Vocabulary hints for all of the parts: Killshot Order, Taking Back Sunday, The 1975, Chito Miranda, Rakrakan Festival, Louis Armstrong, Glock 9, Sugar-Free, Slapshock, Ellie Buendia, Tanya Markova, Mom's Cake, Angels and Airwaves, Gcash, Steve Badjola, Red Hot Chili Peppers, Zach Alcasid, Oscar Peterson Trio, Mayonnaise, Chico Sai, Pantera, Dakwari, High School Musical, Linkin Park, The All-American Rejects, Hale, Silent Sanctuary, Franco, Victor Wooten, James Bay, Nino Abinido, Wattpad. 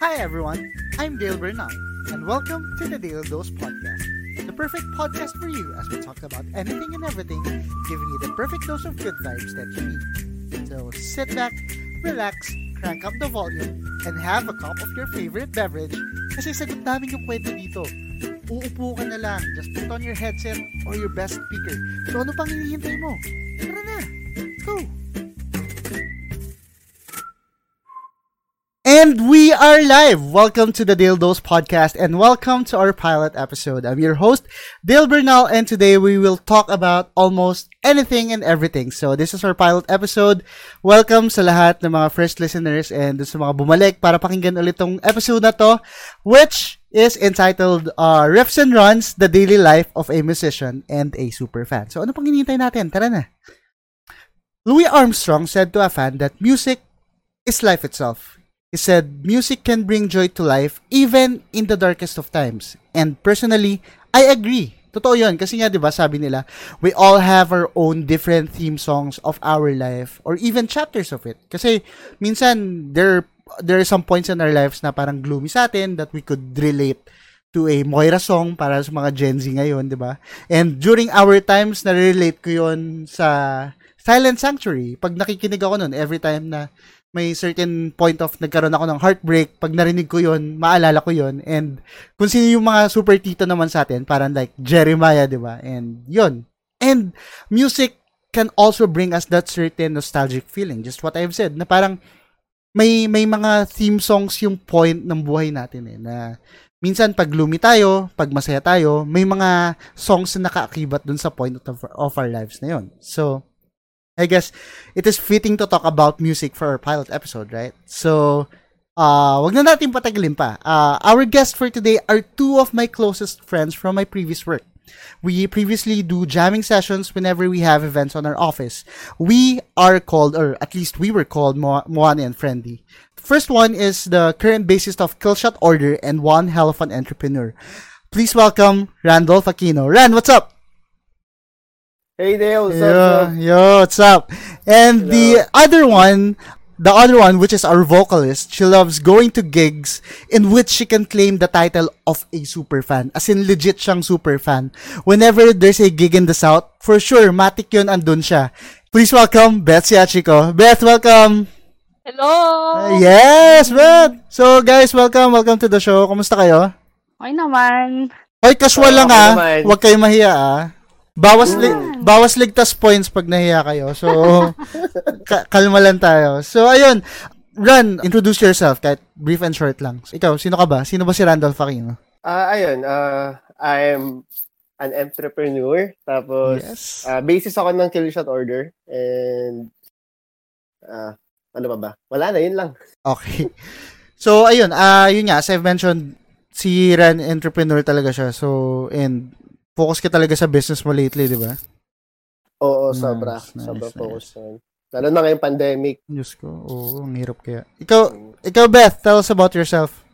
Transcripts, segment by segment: Hi everyone, I'm Dale Bernal, and welcome to the Dale Dose Podcast, the perfect podcast for you as we talk about anything and everything, giving you the perfect dose of good vibes that you need. So sit back, relax, crank up the volume, and have a cup of your favorite beverage kasi sagot namin yung kwento dito. Uupo ka na lang, just put on your headset or your best speaker. So ano pang hinihintay mo? Tara na, go! And we are live! Welcome to the Dale Dose Podcast and welcome to our pilot episode. I'm your host, Dale Bernal, and today we will talk about almost anything and everything. So this is our pilot episode. Welcome sa lahat ng mga first listeners and sa mga bumalik para pakinggan ulit tong episode na to, which is entitled Riffs and Runs, The Daily Life of a Musician and a Superfan. So ano pang hinihintay natin? Tara na! Louis Armstrong said to a fan that music is life itself. He said, music can bring joy to life even in the darkest of times. And personally, I agree. Totoo yun. Kasi nga, diba, sabi nila, we all have our own different theme songs of our life or even chapters of it. Kasi minsan, there are some points in our lives na parang gloomy sa atin that we could relate to a Moira song para sa mga Gen Z ngayon, diba? And during our times, nare-relate ko yun sa Silent Sanctuary. Pag nakikinig ako nun, every time na may certain point of nagkaroon ako ng heartbreak, pag narinig ko yun, maalala ko yun. And kung sino yung mga super tito naman sa atin, parang like Jeremiah, di ba? And yun. And music can also bring us that certain nostalgic feeling. Just what I've said, na parang may mga theme songs yung point ng buhay natin eh, na minsan pag gloomy tayo, pag masaya tayo, may mga songs na nakaakibat dun sa point of our lives na yun. So, I guess it is fitting to talk about music for our pilot episode, right? So, wag na natin patagalin pa. Our guests for today are two of my closest friends from my previous work. We previously do jamming sessions whenever we have events on our office. We are called, or at least we were called, Moana and Friendly. First one is the current bassist of Killshot Order and one hell of an entrepreneur. Please welcome Randolph Aquino. Ran, what's up? Hey Dale, what's up? Yo, what's up? And hello. The other one, which is our vocalist, she loves going to gigs in which she can claim the title of a superfan. As in, legit siyang superfan. Whenever there's a gig in the South, for sure, matik yun, andun siya. Please welcome Beth Siachico. Beth, welcome! Hello! Yes, Beth! So guys, welcome to the show. Kumusta kayo? Okay naman. Hoy, casual lang ha. Huwag kayo mahiya ah. Bawas ligtas points pag nahiya kayo. So, kalma lang tayo. So, ayun. Ran, introduce yourself kahit brief and short lang. So, ikaw, sino ka ba? Sino ba si Randolph Aquino? I am an entrepreneur. Tapos, yes. Basis ako ng Killshot Order. And, ano pa ba? Wala na, yun lang. Okay. So, ayun. Yun nga, as I've mentioned, si Ran, entrepreneur talaga siya. So, and focus ka talaga sa business mo lately, di ba? Oo, sobra focus na. Lalo na ngayong pandemic. Diyos ko, oo, ang hirap kaya. Ikaw Beth, tell us about yourself.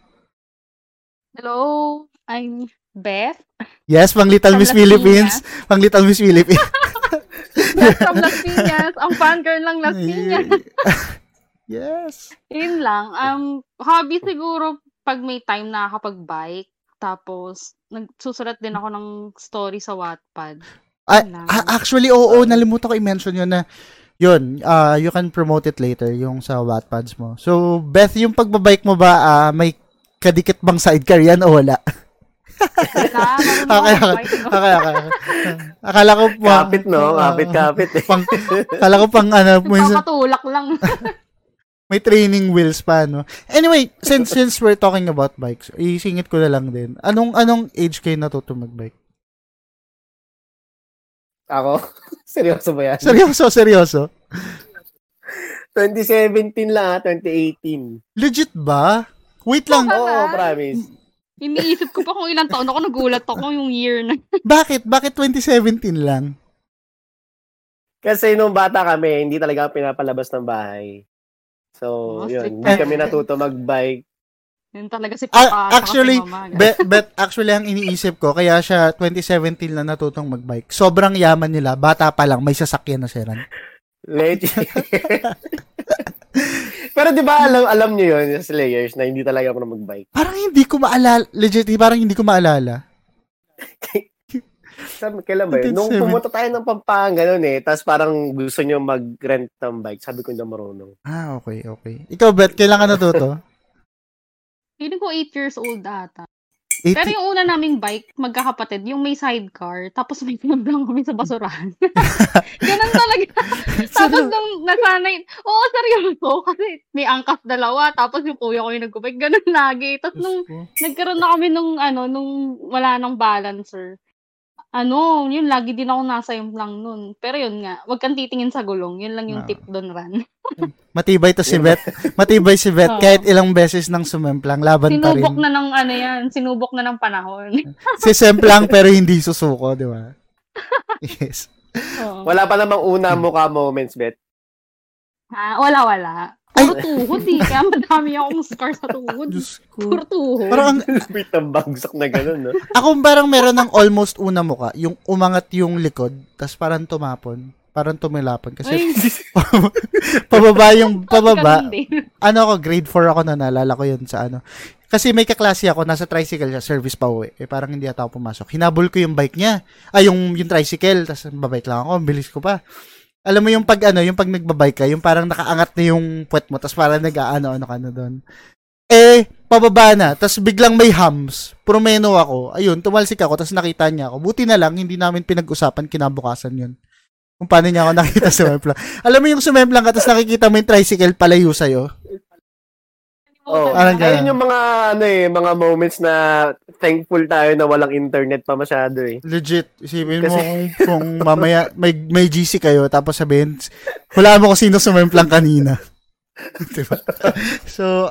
Hello, I'm Beth. Yes, pang Little Miss Philippines. Pang Little Miss Philippines. Yes, from Las Piñas. Ang fan girl lang Las Piñas. Yes. Yun lang. Hobby siguro pag may time na nakakapag-bike. Tapos, nagsusulat din ako ng story sa Wattpad. Actually, oo, nalimutan ko i-mention yun na, yun, you can promote it later, yung sa Wattpads mo. So, Beth, yung pagbabike mo ba, may kadikit bang sidecar yan o wala? Akala ko pa. Kapit, no? Kapit. Akala ko pang, ano, papatulak lang. May training wheels pa, no? Anyway, since we're talking about bikes, isingit ko na lang din. Anong age kayo natuto magbike? Ako? Seryoso ba yan? Seryoso. 2017 lang, 2018. Legit ba? Wait lang. Oo, promise. Iniisip ko pa kung ilang taon ako, nagulat ako yung year na. Bakit 2017 lang? Kasi nung bata kami, hindi talaga pinapalabas ng bahay. So, yun. Hindi kami natuto mag-bike. Yun talaga si Papa. Actually, Beth, actually, ang iniisip ko, kaya siya 2017 na natutong mag-bike. Sobrang yaman nila. Bata pa lang, may sasakyan na siya. Legit. Pero di ba alam niyo yun, Slayers, na hindi talaga ako na mag-bike? Parang hindi ko maalala. Legit, parang hindi ko maalala. Kailan ba yun? Nung pumunta tayo ng Pampanga noon eh, tapos parang gusto niyo mag-rent ng bike. Sabi ko hindi marunong. Ah, okay, okay. Ikaw, Beth, kailan ka natuto? Hindi ko 8 years old ata. Pero yung una naming bike, magkakapatid, yung may sidecar, tapos may pinablang kami sa basurahan. Ganun talaga. Tapos nung nasanay, oo, seryoso, kasi may angkas dalawa, tapos yung kuya ko yung nag-bike, ganun lagi. Tapos nung nagkaroon na kami nung, nung wala nang balancer, yun, lagi din ako nasa yung lang nun. Pero yun nga, wag kang titingin sa gulong. Yun lang yung tip doon, Ran. Matibay to si Beth. Matibay si Beth kahit ilang beses nang sumemplang. Laban pa rin. Sinubok na ng sinubok na ng panahon. Si semplang pero hindi susuko, di ba? Yes. Oh. Wala pa namang una mukha moments, Beth? Wala. Puro tuhod eh. Kaya madami akong scar sa tuhod. Puro tuhod. Parang wait ang bagsak na gano'n, no? Ako parang meron ng almost una mukha. Yung umangat yung likod, tapos parang tumapon. Parang tumilapon. Kasi pababa yung pababa. Ako, grade 4 ako na naalala ko yun sa . Kasi may kaklase ako, nasa tricycle siya, service pa uwi. Parang hindi ata ako pumasok. Hinabol ko yung bike niya. Yung tricycle. Tapos babike lang ako. Bilis ko pa. Alam mo yung pag nagbabike ka, yung parang nakaangat na yung puwet mo, tapos parang nag-ano ka na doon. Pababa na, tapos biglang may hams. Promeno ako. Ayun, tumalsik ako, tapos nakita niya ako. Buti na lang, hindi namin pinag-usapan kinabukasan yun. Kung paano niya ako nakita sumemplang. Alam mo yung sumemplang ka, tapos nakikita mo yung tricycle palayo sa'yo. Ayun yung mga moments na thankful tayo na walang internet pa masyado . Legit, isipin mo kung mamaya may GC kayo tapos sabihin, hulaan mo kung sino sumemplang kanina. Diba? So,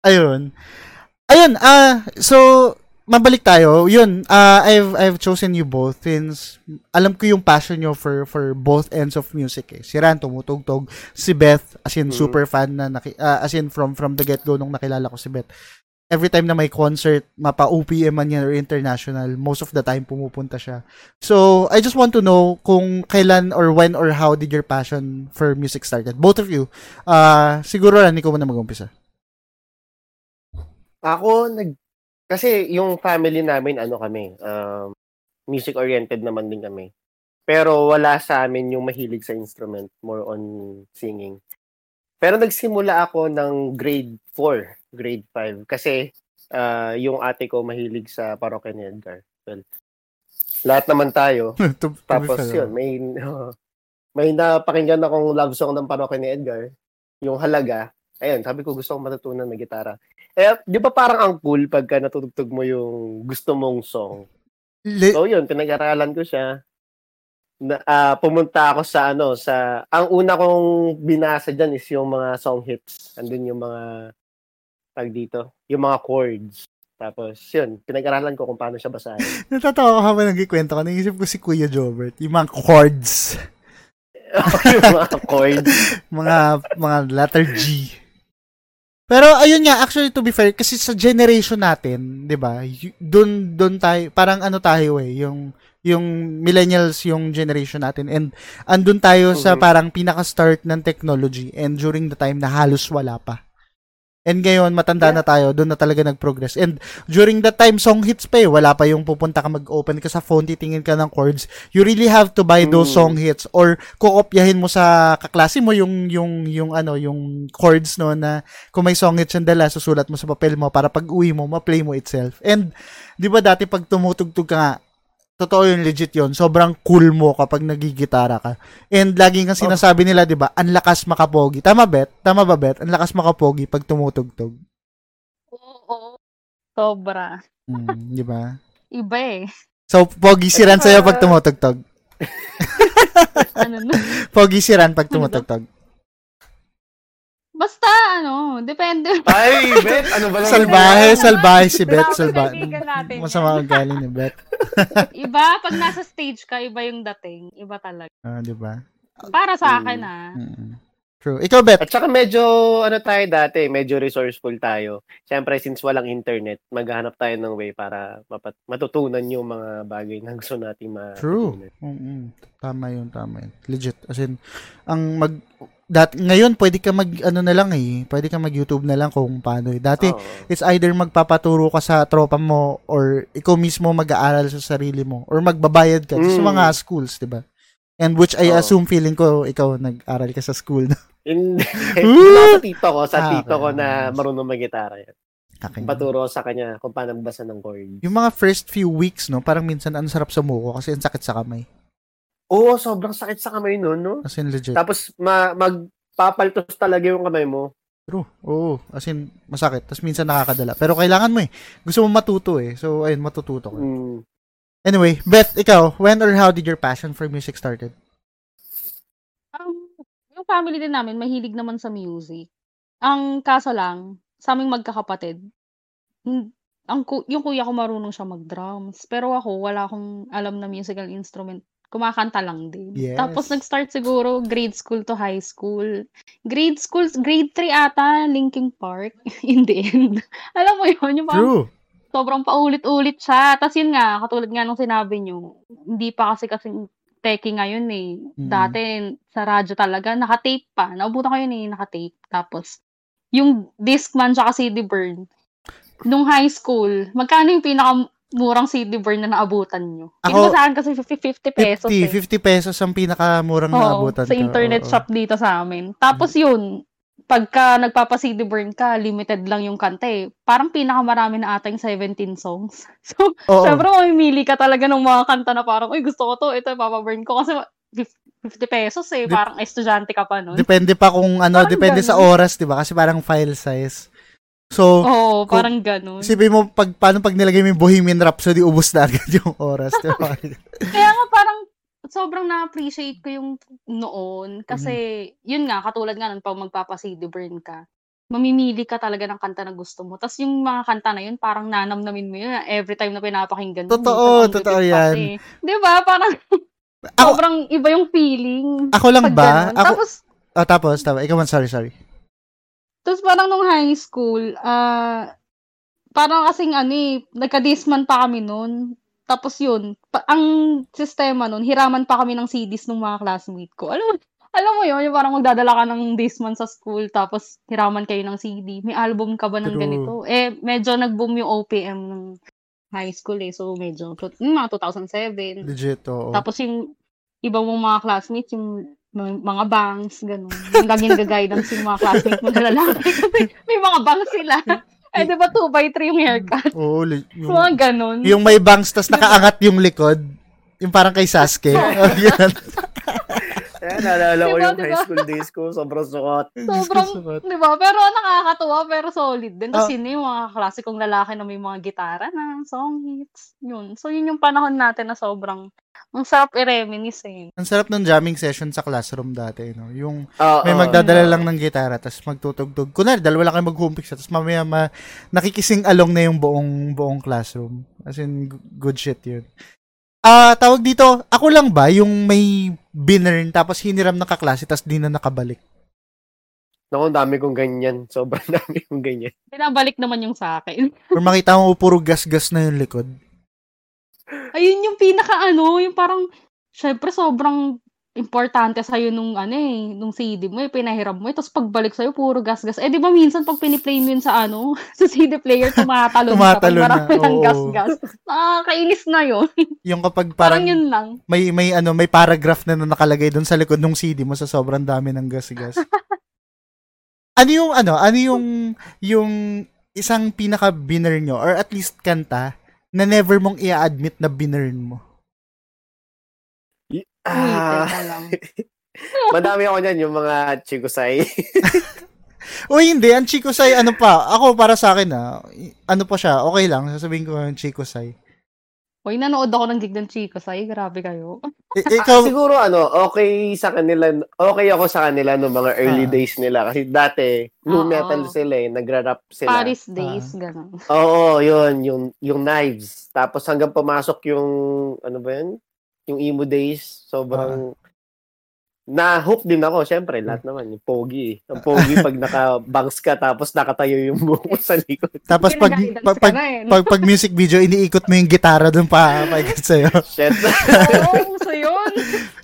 ayun. Ayun, so, mabalik tayo. Yun, I've chosen you both since alam ko yung passion nyo for both ends of music . Si Ran tumutugtog, si Beth as in super fan na as in from the get-go nung nakilala ko si Beth. Every time na may concert, mapa-OPM man yan or international, most of the time pumupunta siya. So, I just want to know kung kailan or when or how did your passion for music started? Both of you. Siguro Ran, ikaw muna mag-umpisa. Ako, kasi yung family namin, kami, music-oriented naman din kami. Pero wala sa amin yung mahilig sa instrument, more on singing. Pero nagsimula ako ng grade 4, grade 5. Kasi yung ate ko mahilig sa Parokya ni Edgar. Well, lahat naman tayo. Tapos yun, may napakinggan akong love song ng Parokya ni Edgar, yung Halaga. Ayun, sabi ko gusto kong matutunan ng gitara. Di ba parang ang cool pagka natutugtog mo yung gusto mong song? So yun, pinag-aralan ko siya. Pumunta ako sa ang una kong binasa dyan is yung mga song hits. Andun yung mga tag dito, yung mga chords. Tapos yun, pinag-aralan ko kung paano siya basahin. Natatawa ko habang nagkikwento ko. Naisip ko si Kuya Jobert, yung mga chords. Yung mga chords. mga letter G. Pero ayun nga, actually to be fair, kasi sa generation natin, 'di ba? Doon tayo, parang yung millennials yung generation natin and andun tayo sa parang pinaka-start ng technology and during the time na halos wala pa. And ngayon matanda na tayo, doon na talaga nag-progress. And during that time song hits pa, wala pa yung pupunta ka mag-open ka sa phone, titingin ka ng chords. You really have to buy those song hits or kokopyahin mo sa kaklase mo yung chords no na kung may song hits ang dala, susulat mo sa papel mo para pag-uwi mo, ma-play mo itself. And 'di ba dati pag tumutugtog ka nga, totoo yun, legit yun. Sobrang cool mo kapag nagigitara ka. And laging ang sinasabi nila, di ba, ang lakas makapogi. Tama, Beth? Tama ba, Beth? Ang lakas makapogi pag tumutugtog. Oo. Sobra. Di ba? Iba eh. So, pogi si Ran sa'yo pag tumutugtog. Pogi si Ran pag tumutugtog. Basta, depende. Ay, Beth, ano ba lang? Salbahe si Beth. Salbahe. Masama ang galing ni Beth. Iba, pag nasa stage ka, iba yung dating. Iba talaga. Diba? Para sa akin, True. Ikaw, Beth? At saka medyo, ano tayo dati, medyo resourceful tayo. Siyempre, since walang internet, maghanap tayo ng way para matutunan yung mga bagay na gusto natin matutunan. True. Tama yun, tama yun. Legit. As in, ang ngayon, pwede ka pwede ka mag-YouTube na lang kung paano eh. Dati, it's either magpapaturo ka sa tropa mo or ikaw mismo mag-aaral sa sarili mo or magbabayad ka sa mga schools, diba? And which I assume feeling ko, ikaw nag-aral ka sa school na. Sa tito ko na marunong mag-gitara yan. Paturo sa kanya kung paano magbasa ng chords. Yung mga first few weeks, no, parang minsan ang sarap sumuko kasi ang sakit sa kamay. Oo, sobrang sakit sa kamay nun, no? As in legit. Tapos magpapaltos talaga yung kamay mo. True. Oo, as in masakit. Tapos minsan nakakadala. Pero kailangan mo eh. Gusto mo matuto eh. So, ayun, matututo ko. Anyway, Beth, ikaw, when or how did your passion for music started? Yung family din namin, mahilig naman sa music. Ang kaso lang, sa aming magkakapatid, yung kuya ko marunong siya mag-drums. Pero ako, wala akong alam na musical instrument. Kumakanta lang din. Yes. Tapos nag-start siguro grade school to high school. Grade school, grade 3 ata, Linkin Park, in the end. Alam mo yun, yung True. Sobrang paulit-ulit siya. Tapos yun nga, katulad nga nung sinabi nyo, hindi pa kasi techie ngayon eh. Dati, sa radyo talaga, nakatape pa. Naubutan ko yun eh, nakatape. Tapos, yung Discman tsaka CD burn. Nung high school, magkano yung pinakamurang CD burn na naabutan nyo? Ako, saan kasi 50 pesos. 50 pesos ang pinakamurang naabutan ko. Sa internet shop dito sa amin. Tapos yun, pagka nagpapa-CD burn ka, limited lang yung kanta eh. Parang pinakamarami na ata yung 17 songs. So, syempre, mamimili ka talaga ng mga kanta na parang, uy, gusto ko to, ito, papaburn ko. Kasi 50 pesos eh, parang estudyante ka pa nun. Depende pa kung ano, parang depende sa oras, diba? Kasi parang file size. So, parang ganun. Isipin mo, paano pag nilagay mo yung Bohemian Rhapsody, ubos na agad yung oras, diba? Kaya nga parang, sobrang na-appreciate ko yung noon kasi, yun nga, katulad nga nun, pag magpapa-CD burn ka, mamimili ka talaga ng kanta na gusto mo. Tapos yung mga kanta na yun, parang nanamnamin mo yun every time na pinapakinggan. Totoo yan. Diba? Parang sobrang iba yung feeling. Ako lang ba? Tapos, ikaw man, sorry. Tapos parang nung high school, parang kasing nagka-disman pa kami nun. Tapos yun, ang sistema nun, hiraman pa kami ng CDs ng mga classmate ko. Alam mo yun, yung parang magdadala ka ng disman sa school, tapos hiraman kayo ng CD. May album ka ba ng ganito? Eh, medyo nag-boom yung OPM ng high school eh. So, medyo, mga 2007. Legit, Tapos yung iba mong mga classmates, yung mga bangs, gano'n. Yung laging gagaydan sa mga classmates mo na lalaki. May mga bangs sila. Eh, di ba 2x3 yung haircut? Oo. Yung mga ganun. Yung may bangs, tas nakaangat yung likod. Yung parang kay Sasuke. Yan. Kaya naalala ko yung high school days ko. Sobrang sukat. Di ba? Pero nakakatuwa, pero solid din. Tapos yun yung mga klasikong lalaki na may mga gitara na, song hits. Yun. So, yun yung panahon natin na sobrang ang sarap i-reminis eh. Ang sarap ng jamming session sa classroom dati, no? Yung may magdadala lang ng gitara tapos magtutugtog. Kunwari, dalawa lang kayo mag-homepix tapos mamaya nakikising along na yung buong classroom. As in, good shit yun. Tawag dito, ako lang ba yung may binern tapos hiniram ng kaklase tapos di na nakabalik? Naku, dami kong ganyan. Sobrang dami kong ganyan. Pinabalik naman yung sa akin. Or makita mo, puro gas-gas na yung likod. Ayun yung yung parang, syempre sobrang importante sa'yo nung CD mo, pinahiram mo, tapos pagbalik sa'yo, puro gas-gas. Eh, di ba minsan pag piniplay mo yun sa sa CD player, tumatalo na. Marami ng gas-gas. Nakakainis na yun. Yung kapag parang yun lang. May paragraph na nakalagay doon sa likod ng CD mo sa sobrang dami ng gas-gas. Ano yung isang pinaka-binner nyo, or at least kanta, na never mong i-admit na binurn mo? Madami ako niyan, yung mga Chico Sai. Uy, hindi. Ang Chico Sai, ano pa? Ako, para sa akin, ano pa siya? Okay lang. Sasabihin ko yung Chico Sai. Uy, nanood ako ng gig ng Chico Sai. Grabe kayo. Siguro, okay sa kanila. Okay ako sa kanila noong mga early days nila. Kasi dati, new metal sila eh. Nagra-rap sila. Paris days, gano'n. Oo, yun. Yung Knives. Tapos hanggang pumasok yung, ano ba yun? Yung emo days. Sobrang Na-hook din ako, syempre, lahat naman, yung pogi. Ang pogi pag naka-bangs ka, tapos nakatayo yung buhok mo sa likod. Tapos pag music video, iniikot mo yung gitara dun pa ikat sa'yo. Shit. Oo, so yun.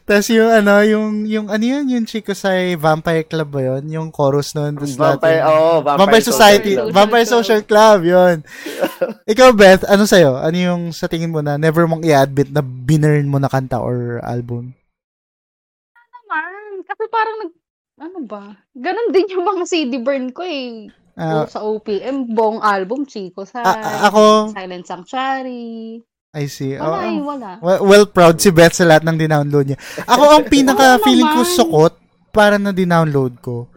Tapos yung Chico Sai Vampire Club ba yun? Yung chorus nun. Vampire Society. Vampire Social Club, yun. Ikaw, Beth, ano sa'yo? Ano yung sa tingin mo na never mong i-admit na binurn mo na kanta or album? Kasi parang ganun din yung mga CD burn ko eh. Sa OPM, buong album, Chico Sai. Ako? Silent Sanctuary. I see. Wala. Well, proud si Beth sa lahat ng dinownload niya. Ako, ang pinaka-feeling ko sukot para na dinownload ko,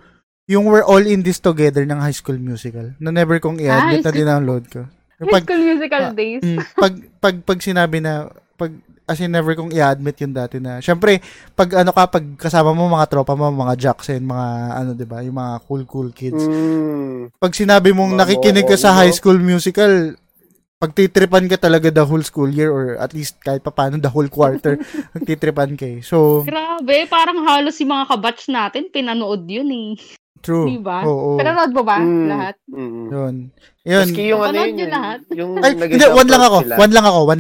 yung We're All In This Together ng High School Musical, na never kong i-admit na dinownload ko. High School Musical days. Pag sinabi na, as in, never kong i-admit yun dati na. Siyempre, pag kasama mo mga tropa mo, mga Jackson, mga diba, yung mga cool kids. Mm. Pag sinabi mong nakikinig ka sa High School Musical, pagtitripan ka talaga the whole school year or at least kahit paano the whole quarter, pagtitripan ka. So, grabe, parang halos si mga kabatch natin, pinanood yun eh. True. Diba? Oo. Pinanood mo ba lahat? Mm. Yun. Maski yung panood yun lahat? Hindi, one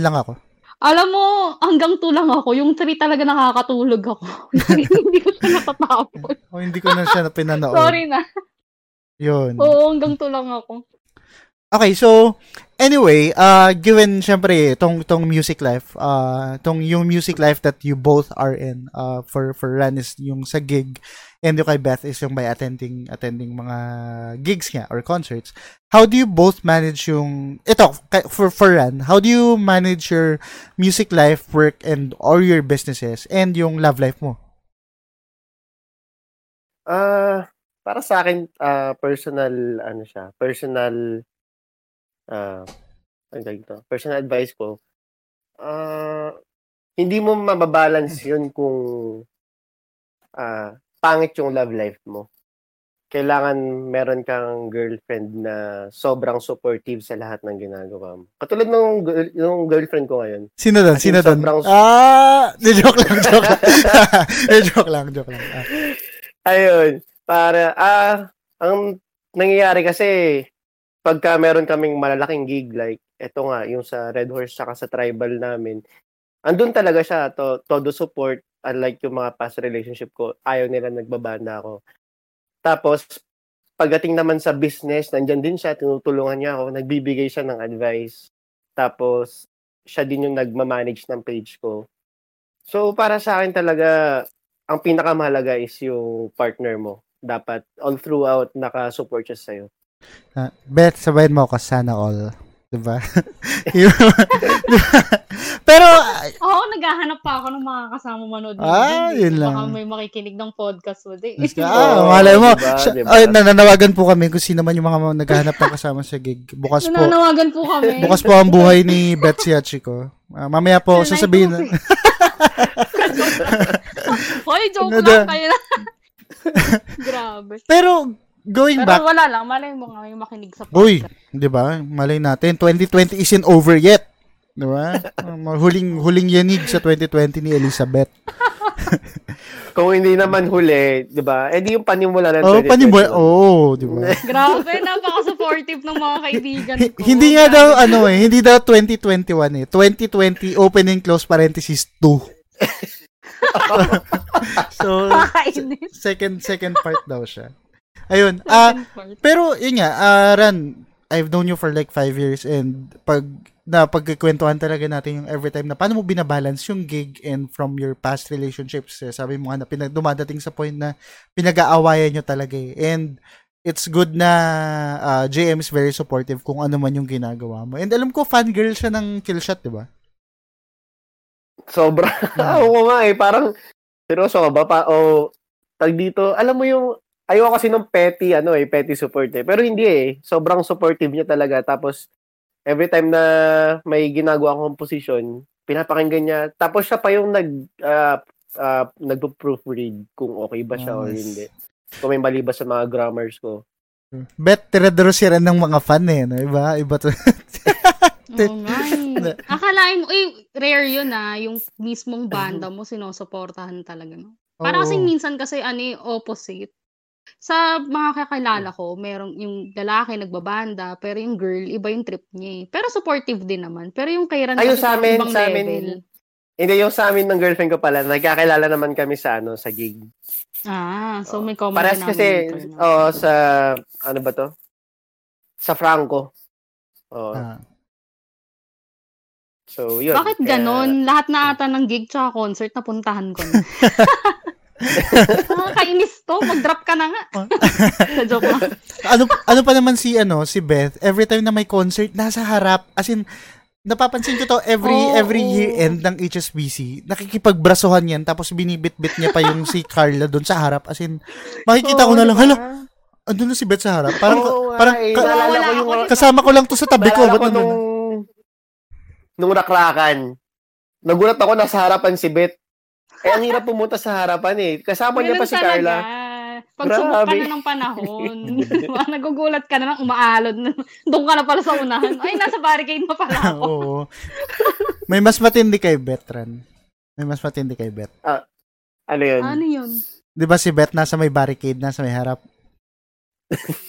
lang ako. Alam mo, hanggang tulang ako. Yung 3 talaga nakakatulog ako. Hindi ko siya natatapos. Hindi ko na siya pinanood. Sorry na. Yun. Oo, hanggang tulang ako. Okay, so, anyway, given, syempre, tong music life, yung music life that you both are in, for Ran is yung sa gig, and yung kay Beth is yung by attending mga gigs niya or concerts. How do you both manage for Ran, how do you manage your music life, work, and all your businesses, and yung love life mo? Para sa akin, personal advice ko, hindi mo mababalance yun kung pangit yung love life mo. Kailangan meron kang girlfriend na sobrang supportive sa lahat ng ginagawa mo. Katulad nung girlfriend ko ngayon. Sino doon? Joke lang. Ayun, para, ang nangyayari kasi, pagka meron kaming malalaking gig, like, eto nga, yung sa Red Horse saka sa Tribal namin, andun talaga siya, todo support, unlike yung mga past relationship ko, ayaw nila nagbabanda ako. Tapos, pagdating naman sa business, nandyan din siya, tinutulungan niya ako, nagbibigay siya ng advice. Tapos, siya din yung nagmamanage ng page ko. So, para sa akin talaga, ang pinakamahalaga is yung partner mo. Dapat, all throughout, nakasupport siya sa'yo. Beth, sabayin mo ako, sana all. Diba? Pero... naghahanap pa ako ng mga kasama manood. Yun lang. Baka may makikinig ng podcast mo din. Malay mo. Diba? Ay, nananawagan po kami kung sino man yung mga naghahanap ng kasama sa gig. Bukas po. Nananawagan po kami. Bukas po ang buhay ni Beth Siachico. Mamaya po, sasabihin na. Hoy, joke lang kayo na. Grabe. Pero... Pero wala lang, malay mo nga yung makinig sa podcast. Uy, di ba? Malay natin, 2020 isn't over yet. Di ba? Huling yanig sa 2020 ni Elizabeth. Kung hindi naman huli, di ba? Eh, di yung panimula ng 2020. Di ba? Grabe, napaka-supportive ng mga kaibigan ko. Hindi daw 2021 eh. 2020, open and close parenthesis 2. So, second part daw siya. Ayun. Pero yun nga, Ran, I've known you for like 5 years and pagkikwentuhan talaga natin yung every time na paano mo binabalance yung gig and from your past relationships. Sabi mo nga na dumadating sa point na pinag-aawayan nyo talaga eh. And it's good na JM is very supportive kung ano man yung ginagawa mo. And alam ko, fangirl siya ng Killshot, di ba? Sobra. Oo nga eh. Parang, seryoso ka ba? Tag dito, alam mo yung ayoko kasi nung petty support eh. Pero hindi eh. Sobrang supportive niya talaga. Tapos, every time na may ginagawa akong posisyon, pinapakinggan niya. Tapos, siya pa yung nagpo-proofread kung okay ba siya or hindi. Kung may mali ba sa mga grammars ko. Bet, tiradoro siya rin ng mga fan eh. No? Iba to. Oo nga eh. Akalain mo, rare yun ah. Yung mismong banda mo, sinusuportahan talaga. No? Para kasing minsan kasi ano opposite. Sa mga kakilala ko, merong yung lalaki nagbabanda, pero yung girl, iba yung trip niya eh. Pero supportive din naman. Pero yung kay Ran kasi ibang level. Hindi, yung sa amin ng girlfriend ko pala, nagkakilala naman kami sa ano sa gig. So may common naman. Parehas kasi, sa, ano ba to? Sa Franco. So, yun. Bakit ganon? Lahat na ata ng gig tsaka concert, napuntahan ko na. Nakakainis to, mag-drop ka na nga. Sa joke lang. Ano pa naman si Beth, every time na may concert, nasa harap, as in, napapansin ko to every year end ng HSBC, nakikipagbrasohan yan, tapos binibitbit niya pa yung si Carla doon sa harap. As in, makikita ko na lang, hala, andun na si Beth sa harap. Parang kasama ko lang to sa tabi ko. Ba't nung Rakrakan, nagulat ako na sa harapan si Beth. Eh, ang hirap pumunta sa harapan eh. Kasama niya pa si Carla. Pag sumukap ka na ng panahon, nagugulat ka na ng umaalod. Doon ka na pala sa unahan. Ay, nasa barricade na pala ako. May mas matindi kay Beth, Ran. May mas matindi kay Beth. Ano yun? Di ba si Beth nasa may barricade, nasa may harap?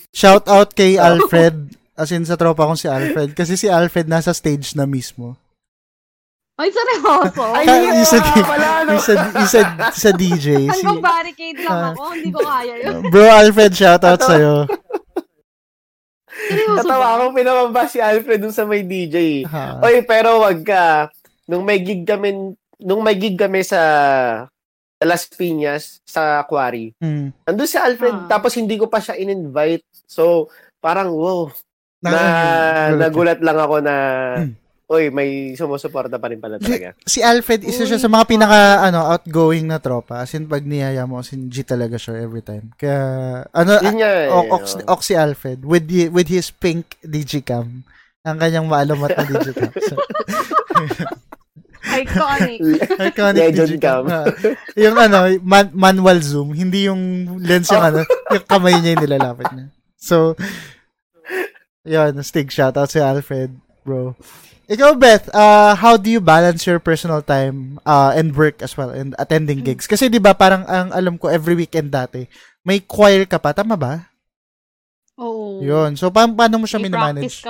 Shout out kay Alfred. As in, sa tropa kong si Alfred. Kasi si Alfred nasa stage na mismo. Ay, seryoso? Ay, isa DJ. Hanggang barricade lang ako. Hindi ko kaya yun. Bro, Alfred, shoutout sa'yo. Seryoso? Natawa akong pinamamba si Alfred dun sa may DJ. Oy, pero wag ka. Nung may gig kami sa Las Piñas, sa Quarry, andun si Alfred, tapos hindi ko pa siya in-invite. So, parang, wow. Nagulat lang ako na... Uy, may sumusuporta pa rin pala talaga. Si Alfred, isa siya sa mga pinaka outgoing na tropa. As in, pag niyaya mo, as in, G talaga siya every time. Kaya, si Alfred, with his pink digicam. Ang kanyang maalamat na digicam. So, Iconic legend cam. Yung manual zoom, hindi yung lens yung yung kamay niya yung nilalapit niya. So, yun, stig shoutout si Alfred, bro. Ikaw, Beth, how do you balance your personal time and work as well and attending gigs? Kasi di ba parang ang alam ko every weekend dati, may choir ka pa, tama ba? Oo. Yun. So, paano mo siya minamanage?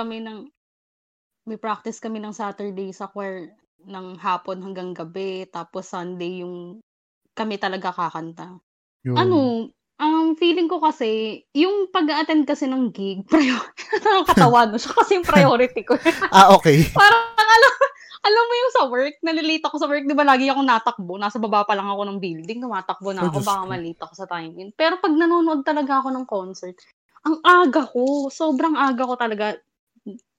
May practice kami ng Saturday sa choir ng hapon hanggang gabi, tapos Sunday yung kami talaga kakanta. Yun. Ang feeling ko kasi, yung pag-attend kasi ng gig, nakakatawa mo siya kasi yung priority ko. Okay. Parang alam mo yung sa work, nalilita ko sa work, di ba lagi akong natakbo, nasa baba pa lang ako ng building, tumatakbo na ako, baka malita ko sa timing. Pero pag nanonood talaga ako ng concert, ang aga ko, sobrang aga ko talaga,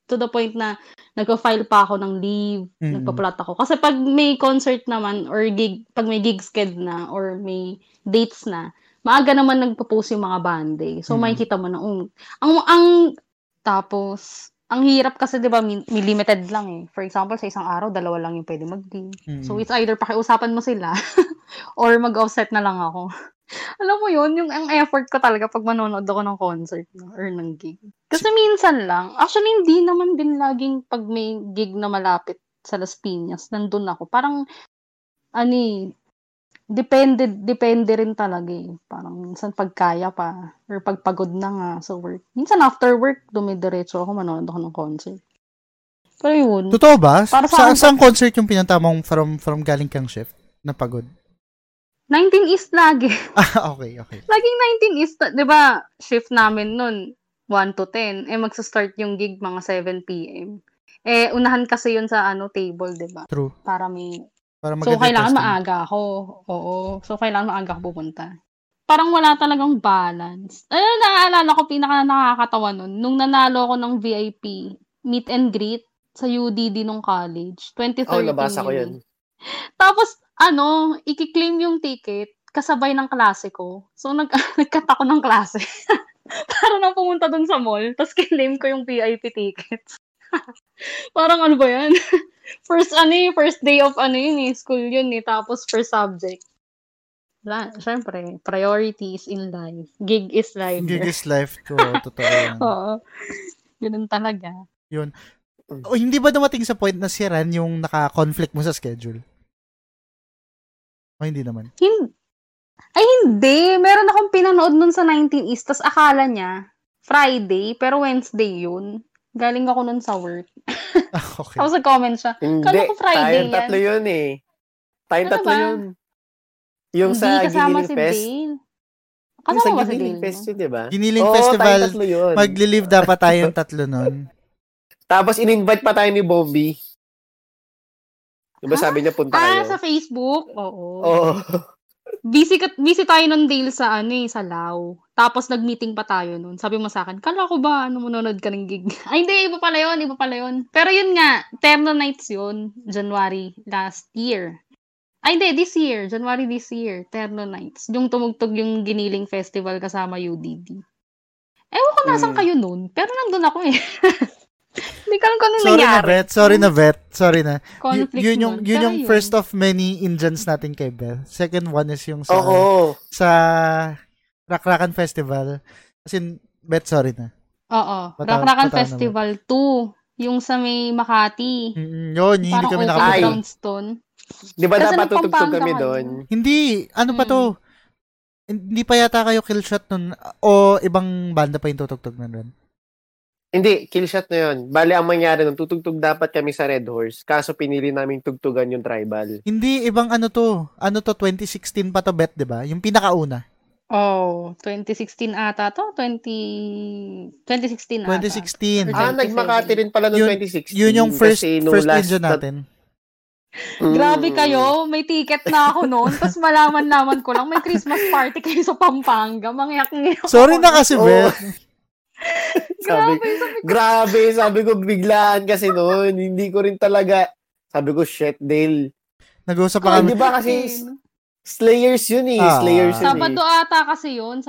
to the point na nagpa-file pa ako ng leave, nagpa-plot ako. Kasi pag may concert naman, or gig, pag may gig schedule na, or may dates na, maaga naman nagpo-post yung mga band eh. So, makikita mo na, tapos, ang hirap kasi, di ba, may limited lang eh. For example, sa isang araw, 2 lang yung pwede mag-gig. So, it's either pakiusapan mo sila, or mag-offset na lang ako. Alam mo yun, ang effort ko talaga pag manonood ako ng concert or ng gig. Kasi minsan lang, actually, hindi naman din laging pag may gig na malapit sa Las Piñas, nandun ako. Parang, depende rin talaga eh. Parang minsan pagkaya pa or pagpagod na nga sa work. Minsan after work, dumidiretso ako, manonood ako ng concert. Pero yun. Totoo ba? Saan concert yung pinunta mong from galing kang shift na pagod? 19 East lagi. Okay. Laging 19 East. Diba, shift namin nun, 1 to 10. Eh, magsastart yung gig mga 7 p.m. Eh, unahan kasi yun sa table, diba? True. So, kailangan maaga ako. Oo. So, kailangan maaga ako pupunta. Parang wala talagang balance. Naaalala ko, pinaka nakakatawa nun. Nung nanalo ko ng VIP, meet and greet sa UDD nung college. 2013. Nabasa ko yun. Tapos, ikiklaim yung ticket kasabay ng klase ko. So, nagkatako ng klase. Para na pumunta dun sa mall. Tapos, kiklaim ko yung VIP tickets. Parang ano ba yan? First day of school yun eh. Tapos first subject. Siyempre, priorities in life. Gig is life. Gig is life to. Totoo yan. Oo. Ganun talaga. Yun. Hindi ba dumating sa point na si Ran yung naka-conflict mo sa schedule? Hindi naman. Hindi. Ay, hindi. Meron akong pinanood nun sa 19 East, tas akala niya Friday, pero Wednesday yun. Galing ako nun sa work. Okay. Tapos nag-comment siya. Hindi, kala ko Friday yan. Tatlo yun eh. Tayong tatlo ba? Yun. Yung hindi, sa Giniling si Fest. Dale. Kasama yung ba si Dale? Fest yun, diba? Giniling Festival, maglilive dapat tayong tatlo nun. Tapos in-invite pa tayo ni Bobby. Diba sabi niya punta kayo? Sa Facebook? Oo. Oo. Busy tayo nun, Dale, sa ano eh, sa Lao. Tapos nag-meeting pa tayo nun. Sabi mo sa akin, kala ko ba, ano, nanonood ka ng gig? Ay, hindi, iba pala yun. Pero yun nga, Terno Nights yun, January last year. Ay, hindi, this year, January this year, Terno Nights. Yung tumugtog yung Giniling Festival kasama UDD. Ewan ko nasan kayo nun, pero nandun ako eh. Hindi ka lang kung anong nangyari. Sorry na, Beth. Yun yung first of many injuns natin kay Beth. Second one is yung sa Rakrakan Festival. As in, Beth, sorry na. Oo. Rakrakan Festival 2. Yung sa may Makati. Yun, hindi kami nakapagod. Di ba dapat tutugtog kami doon? Hindi. Ano pa to? Hindi pa yata kayo Killshot nun o ibang banda pa yung tutugtog na doon? Hindi, Killshot na yun. Bale, ang mangyari nun, tutugtog dapat kami sa Red Horse, kaso pinili naming tugtugan yung tribal. Hindi, ibang ano to, 2016 pa to, Bet, diba? Yung pinakauna. Oh, 2016 ata to, 2016 ata. 2016. Nagmakati rin pala noong 2016. Yun yung first engine natin. Grabe kayo, may ticket na ako noon, tapos malaman ko lang, may Christmas party kayo sa Pampanga, mangyak-ngyak. Sorry na kasi, Bet. Grabe, sabi ko biglaan kasi noon, hindi ko rin talaga, sabi ko, shit, Dale. Nag-uusap pa kami. Di ba kasi, Slayers yun eh. Sabado ata yun.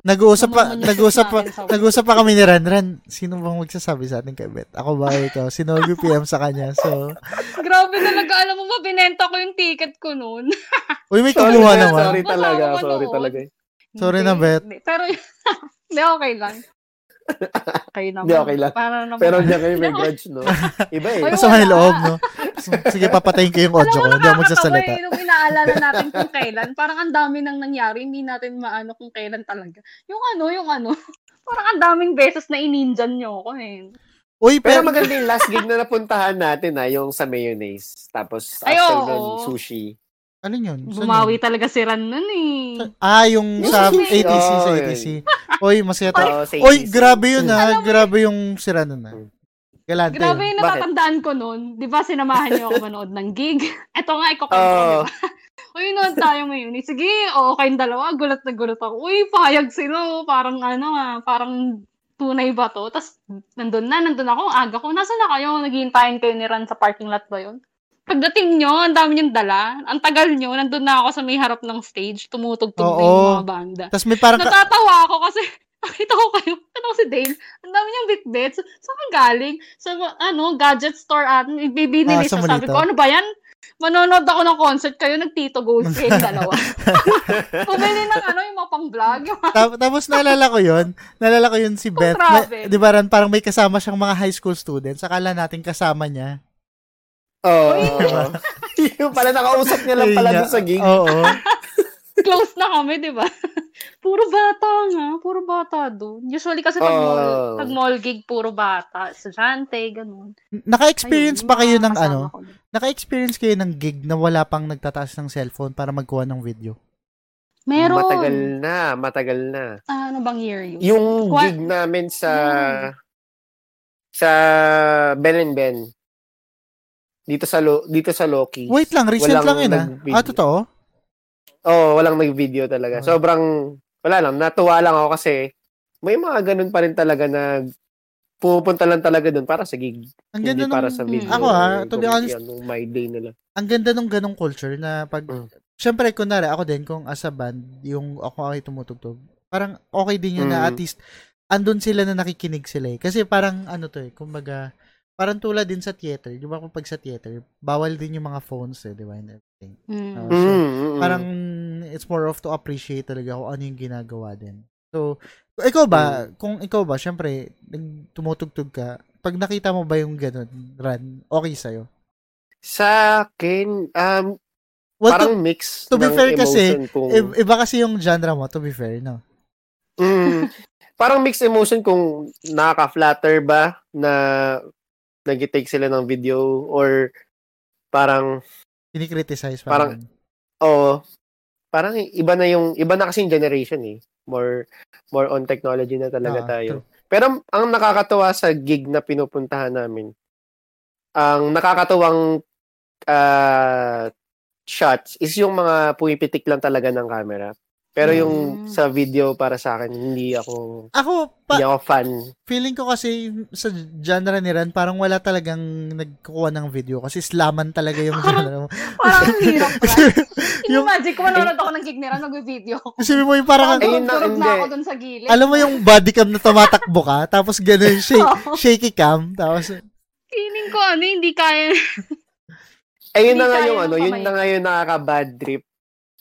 Nag-uusap pa kami ni Ranran. Sino bang magsasabi sa atin kay Beth? Ako ba ikaw? Sino PM sa kanya? So, grabe talaga. Alam mo ba, binenta ko yung ticket ko noon. Uy, may tuluhan naman. Sorry talaga. Sorry na, Beth. Pero, hindi, okay lang. Okay lang. Pero hindi kayo may grudge, no? Iba eh. Masama yung loob, no? Sige, papatayin ko yung audio ko. Hindi ako magsasalita. Yung inaalala natin kung kailan, parang ang dami nang nangyari. Hindi natin maano kung kailan talaga. Yung ano. Parang ang daming beses na ininjan nyo ako, eh. Uy, pero maganda yung last gig na napuntahan natin, ha? Yung sa Mayonnaise. Tapos, after nun, sushi. Ano yun? Bumawi yun? Talaga si Ran nun eh. Yung sa ATC. Sa ATC. Oy, masaya tayo. Oy, grabe yun ha. Grabe yung si Ran nun ha. Galante. Grabe yung natatandaan ko nun. Di ba sinamahan niyo ako manood ng gig? Eto nga, ikokontrol niyo. Uy, noon tayo ngayon. Sige, kayong dalawa. Gulat na gulat ako. Uy, payag sila. Parang ano ha. Parang tunay ba to? Tapos nandun ako. Aga ko. Nasaan na kayo? Naghihintayin kayo ni Ran sa parking lot ba yun? Pagdating nyo, ang dami niyong dala. Ang tagal nyo, nandun na ako sa may harap ng stage, tumutugtog na yung mga banda. Tas may parang natatawa ako kasi, nakita ko kayo, tanong si Dale, ang dami niyang bitbits. Saan galing? Sa gadget store at bibinili siya. Sabi ko, ano ba yan? Manonood ako ng concert kayo, nagtito goals kayo dalawa. Pumili ng yung mga pang-vlog. Tapos naalala ko yun si Beth. Di ba Ran, parang may kasama siyang mga high school students. Akala natin kasama niya. Oo. Yung pala nakausap niya lang pala doon sa gig. Oo. Close na kami, di ba? Puro bata doon. Usually kasi pag mall gig, puro bata. Estudyante, ganun. Naka-experience kayo ng gig na wala pang nagtataas ng cellphone para magkuha ng video? Meron. Matagal na. Ano bang year yun? Yung gig namin sa Ben & Ben. Dito sa Loki. Wait lang, recent walang lang yun nag-video. Totoo? Oo, walang nag-video talaga. Sobrang, wala lang, natuwa lang ako kasi may mga ganun pa rin talaga na pupunta lang talaga dun para sa gig. Ang hindi para sa video. Ako to be honest, my day nila. Ang ganda nung ganung culture na pag, syempre kunwari ako din kung as a band, yung ako ay tumutugtog, parang okay din yun na at least, andun sila na nakikinig sila eh. Kasi parang kumbaga, parang tulad din sa theater. Di ba kung pag sa theater, bawal din yung mga phones eh, di ba? And everything. So, parang it's more of to appreciate talaga kung ano yung ginagawa din. So, kung ikaw ba, syempre, tumutugtog ka, pag nakita mo ba yung ganun, Ran, okay sa'yo? Sa akin, Well, parang mix to be ng fair kasi, kung... iba kasi yung genre mo, to be fair, no? Parang mixed emotion kung nakaka-flatter ba na nag-take sila ng video or parang kinikriticize pa. Parang oh, parang iba na kasi yung generation eh. More on technology na talaga tayo. True. Pero ang nakakatawa sa gig na pinupuntahan namin, ang nakakatawang shots is yung mga pumipitik lang talaga ng camera. Pero yung sa video para sa akin, hindi ako fan. Feeling ko kasi sa genre ni Ran, parang wala talagang nagkukuha ng video kasi slaman talaga yung genre mo. Parang ang hirap ka. Imagine kung manonood ako ng gig ni Ran, mag-video ko. Kasi mo yung parang turog na ako dun sa gilid. Alam mo yung body cam na tumatakbo ka, tapos ganun shaky cam, tapos... Feeling ko hindi kaya... Ayun na nga yung nakaka-bad trip.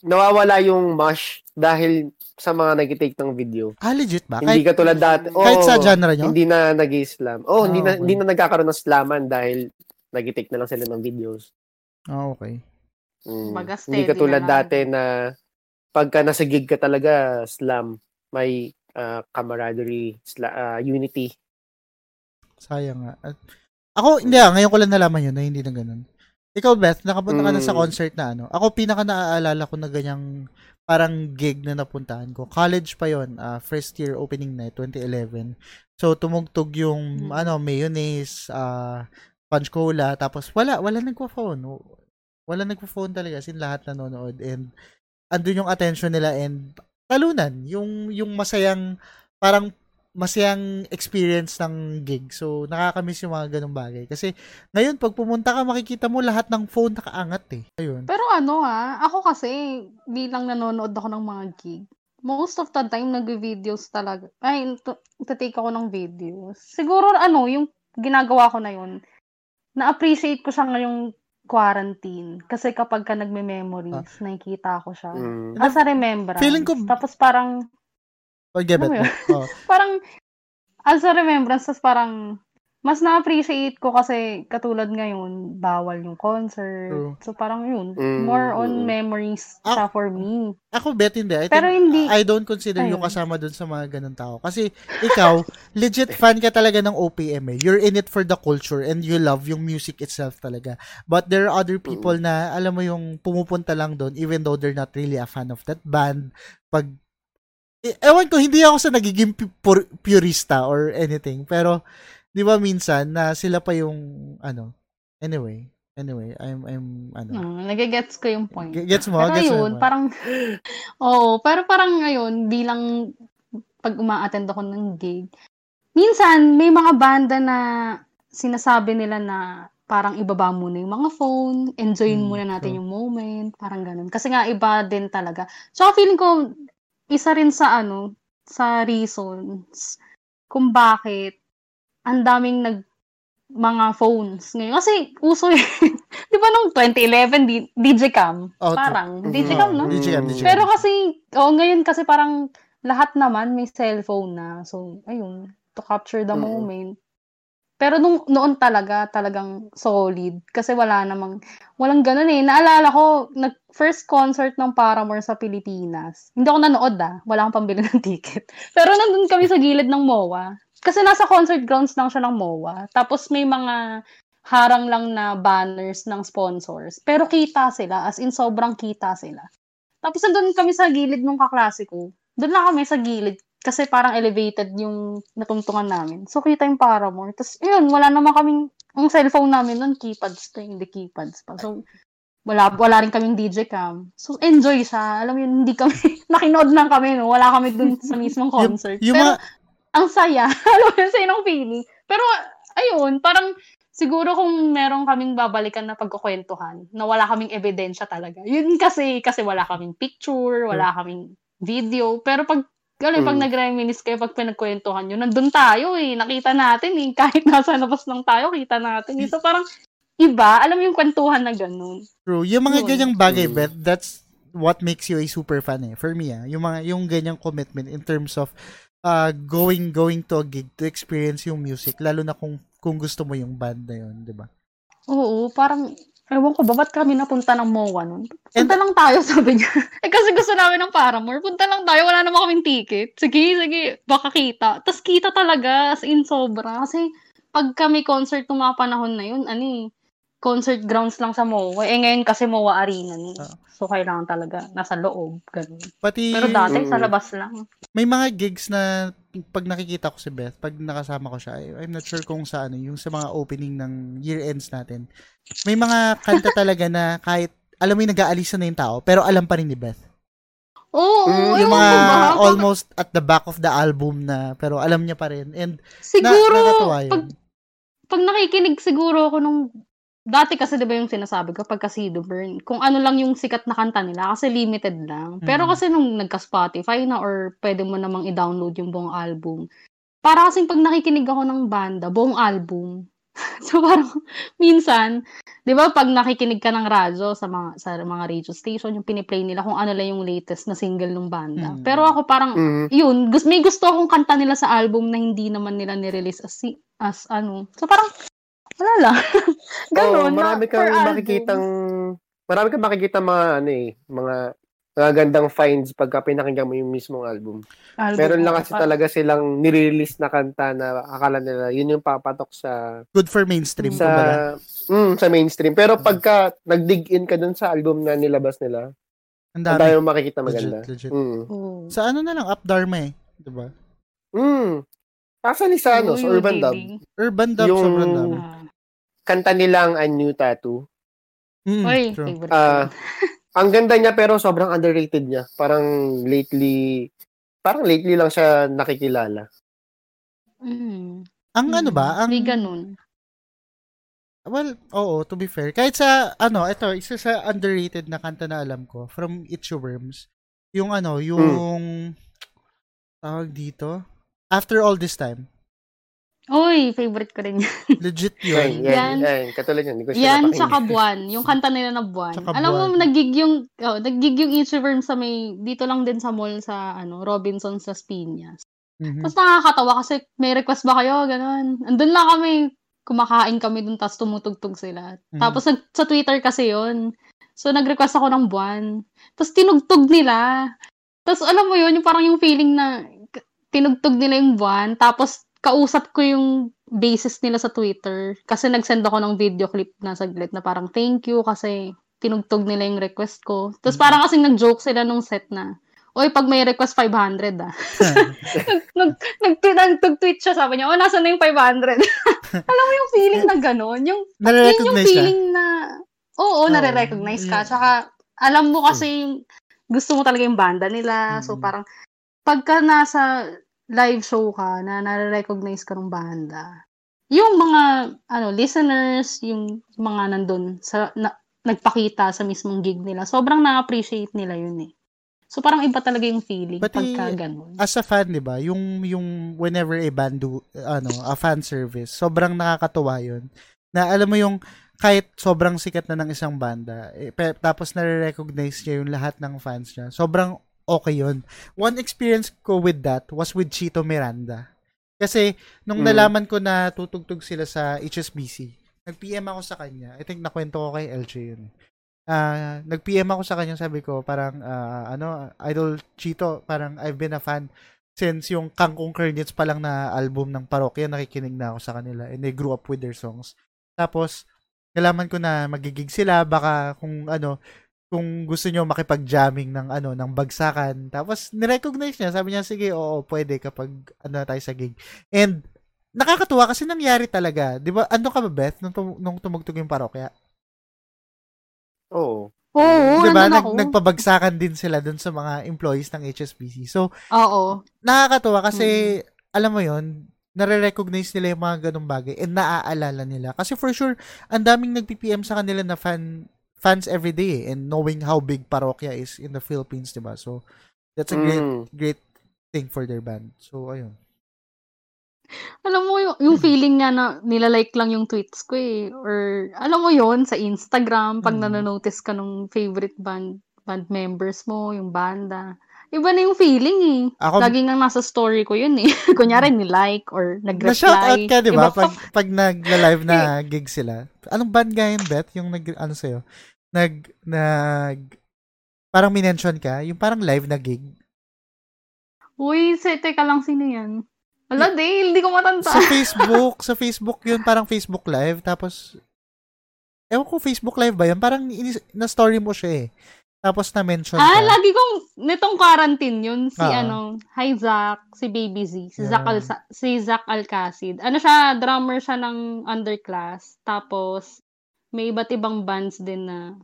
Nawawala yung mush dahil sa mga nag-take ng video. Ah, legit ba? Hindi ka tulad dati. Oh, kahit sa genre nyo? Hindi na nag-i-slam. Oh, hindi na nagkakaroon ng slaman dahil nag-i-take na lang sila ng videos. Ah, okay. Hindi ka tulad dati na pagka nasa gig ka talaga, slam. May camaraderie, unity. Sayang nga. Ako, hindi ngayon ko lang nalaman yun na hindi na ganun. Ikaw, Beth, nakapunta ka na sa concert na ano? Ako, pinaka naaalala ko na ganyang parang gig na napuntahan ko. College pa yun, first year opening night, 2011. So, tumugtog yung, Mayonnaise, Punch Cola, tapos wala nagpa-phone. Wala nagpa-phone talaga, sin lahat nanonood. And, andun yung attention nila and talunan. Yung masayang, parang, masayang experience ng gig. So, nakakamiss yung mga ganung bagay. Kasi, ngayon, pag pumunta ka, makikita mo lahat ng phone nakaangat eh. Ayun. Pero ako kasi, bilang nanonood ako ng mga gig, most of the time, nag-videos talaga. Ay, tatake ako ng videos. Siguro, yung ginagawa ko na yun, na-appreciate ko siya ngayong quarantine. Kasi kapag ka nagme-memories, nakikita ko siya. As a remembrance. Feeling ko... Tapos parang... Parang, as a remembrance, parang, mas na-appreciate ko kasi katulad ngayon, bawal yung concert. True. So, parang yun. More on memories for me. Ako, bet, hindi. I don't consider yung kasama dun sa mga ganun tao. Kasi, ikaw, legit fan ka talaga ng OPM eh. You're in it for the culture and you love yung music itself talaga. But there are other people na, alam mo yung pumupunta lang dun, even though they're not really a fan of that band. Ewan ko, hindi ako sa nagiging purista or anything. Pero, di ba minsan, na sila pa yung, Anyway, I'm nagigets ko yung point. Gets mo? Pero yun, parang, pero parang ngayon, bilang pag uma-attend ako ng gig, minsan, may mga banda na sinasabi nila na parang ibaba muna yung mga phone, enjoyin muna natin yung moment, parang ganun. Kasi nga, iba din talaga. So, feeling ko, isa rin sa sa reasons kung bakit ang daming mga phones ngayon. Kasi uso yun. Di ba nung 2011, DJ Cam? Parang, DJ Cam, no? DJ Cam. Pero kasi, ngayon kasi parang lahat naman may cellphone na. So, ayun, to capture the moment. Pero noon talagang solid. Kasi walang ganun eh. Naalala ko, first concert ng Paramore sa Pilipinas. Hindi ako nanood wala akong pambili ng ticket. Pero nandun kami sa gilid ng MOA. Kasi nasa concert grounds lang siya ng MOA. Tapos may mga harang lang na banners ng sponsors. Pero kita sila. As in, sobrang kita sila. Tapos nandun kami sa gilid ng kaklase ko. Doon lang kami sa gilid. Kasi parang elevated yung natungtungan namin. So, kita yung Paramore. Tapos, yun, wala naman kaming, ang cellphone namin nun, keypads to, hindi keypads pa. So, wala rin kaming DJ Cam. So, enjoy siya. Alam mo yun, hindi kami, nakinood lang kami, no? Wala kami dun sa mismong concert. Pero, ang saya. Alam mo yun, sa inong feeling. Pero, ayun, parang, siguro kung meron kaming babalikan na pagkukwentuhan, na wala kaming ebidensya talaga. Yun kasi wala kaming picture, wala kaming video. Pero, pag nag-reminisce kayo, pag pinagkwentuhan nyo, nandun tayo eh, nakita natin eh, kahit nasa labas lang tayo, kita natin. So parang iba, alam yung kwentuhan na ganun. True, yung mga ganyang bagay, Beth, that's what makes you a super fan eh, for me yung ganyang commitment in terms of going to a gig to experience yung music, lalo na kung gusto mo yung band na yun, di ba? Oo, parang Ewan ko ba, ba't kami napunta ng MOA nun? Punta lang tayo, sabi niya. Eh kasi gusto namin ng Paramore, punta lang tayo, wala naman kaming ticket. Sige, sige, baka kita. Tapos kita talaga, as in sobra. Kasi pagka may concert nung mga panahon na yun, ano eh, concert grounds lang sa MOA. Eh ngayon kasi MOA Arena nun. So kailangan talaga, nasa loob, ganun. Pati, pero dati, sa labas lang. May mga gigs na pag nakikita ko si Beth, pag nakasama ko siya, I'm not sure kung sa ano, yung sa mga opening ng year-ends natin. May mga kanta talaga na kahit, alam mo yung nag-aalisa na yung tao, pero alam pa rin ni Beth. Oo. Yung mga almost at the back of the album na, pero alam niya pa rin. And siguro, nakatuwa yun. Pag nakikinig siguro ako nung, dati kasi diba yung sinasabi ko, pagka Sido Burn, kung ano lang yung sikat na kanta nila, kasi limited lang. Pero kasi nung nagka-Spotify na, or pwede mo namang i-download yung buong album, para kasing pag nakikinig ako ng banda, buong album, so parang minsan, 'di ba pag nakikinig ka ng radyo sa mga radio station, yung pini-play nila kung ano lang yung latest na single ng banda. Pero ako parang yun, may gusto akong kanta nila sa album na hindi naman nila ni-release as ano. So parang wala lang. Ganun. Marami kang makikitang mga ano eh, mga gandang finds pagka pinakinggan mo yung mismong album. Meron lang kasi talaga silang nirelease na kanta na akala nila yun yung papatok sa good for mainstream sa mainstream, pero pagka nagdig in ka dun sa album na nilabas nila, ang dami yung makikita maganda. Legit. Sa ano na lang Up Dharma eh, diba? Kasa ni Sanos, Urban Dub yung sobrang dami. Kanta nilang A New Tattoo. Oy, favorite. Ang ganda niya pero sobrang underrated niya. Parang lately lang siya nakikilala. Ang ano ba? Ang ganun. Well, oo, to be fair. Kahit sa ano, ito isa sa underrated na kanta na alam ko from Itchyworms. Yung ano, yung tawag dito, After All This Time. Oy, favorite ko rin yan. Legit yun. Yan. Katulad yan. Yan, tsaka Buwan. Yung kanta nila na Buwan. Alam mo, nag-gig yung Itchyworms sa may, dito lang din sa mall sa, ano, Robinson's Las Piñas. Tapos nakakatawa kasi, may request ba kayo? Ganon. Andun lang kami, kumakain kami dun, tapos tumutugtog sila. Tapos sa Twitter kasi yun. So, nag-request ako ng Buwan. Tapos tinugtog nila. Tapos alam mo yun, yung parang yung feeling na, tinugtog nila yung Buwan, tapos kausap ko yung basis nila sa Twitter. Kasi nag-send ako ng video clip na saglit na parang thank you kasi tinugtog nila yung request ko. Tapos parang kasing nag-joke sila nung set na, oy, pag may request 500 ah. Nag-tweet siya, sabi niya, oh, nasa na yung 500? Alam mo yung feeling na gano'n? Yung feeling na, oo, nare-recognize ka. Tsaka, alam mo kasi yung, gusto mo talaga yung banda nila. So parang, pagka nasa live show ka, na nare-recognize ka ng banda, yung mga ano listeners, yung mga nandun, nagpakita sa mismong gig nila, sobrang na-appreciate nila yun eh. So parang iba talaga yung feeling pagka ganun. As a fan, di ba, yung whenever a band do, ano, a fan service, sobrang nakakatuwa yun. Na alam mo yung kahit sobrang sikat na ng isang banda, tapos nare-recognize niya yung lahat ng fans niya, sobrang okay yun. One experience ko with that was with Chito Miranda. Kasi, nung nalaman ko na tutugtog sila sa HSBC, nag-PM ako sa kanya. I think nakwento ko kay LJ yun. Nag-PM ako sa kanya, sabi ko, parang, Idol Chito, parang I've been a fan since yung Kangkong Credits pa lang na album ng Parokya, nakikinig na ako sa kanila. And I grew up with their songs. Tapos, nalaman ko na magigig sila, baka kung gusto niyo makipag-jamming ng ng bagsakan. Tapos ni-recognize niya, sabi niya sige, oo, pwede kapag tayo sa gig. And nakakatuwa kasi nangyari talaga. 'Di ba? Ano ka ba, Beth, nung tumugtog yung Parokya? Oo. Oo, diba? Nagpabagsakan din sila dun sa mga employees ng HSBC. So, oo. Nakakatuwa kasi alam mo 'yon, nare-recognize nila yung mga ganung bagay and naaalala nila. Kasi for sure, ang daming nag-PPM sa kanila na fans every day, and knowing how big Parokya is in the Philippines, diba? So, that's a great thing for their band. So, ayun. Alam mo, yung feeling nga na nilalike lang yung tweets ko eh. Or, alam mo yon sa Instagram, pag nanonotice ka ng favorite band members mo, yung banda. Iba na yung feeling eh. Ako, lagi nga nasa story ko yun eh. Kunyari nilike or nag-reply. Na-shoutout ka, di ba? Pag nag-live na gig sila. Anong band nga yun, Beth? Yung nag-ano sa'yo? Parang minention ka? Yung parang live na gig? Uy, teka lang, sino yan? Wala, Dale, hindi ko matanta. Sa Facebook yun, parang Facebook live. Tapos, ewan ko, Facebook live ba yun? Parang na-story mo siya eh. Tapos na-mention ka. Lagi kong, nitong quarantine yun, si Hi Zach, si Baby Z, si Zach Alcasid. Ano siya, drummer siya ng underclass. Tapos, may iba't ibang bands din na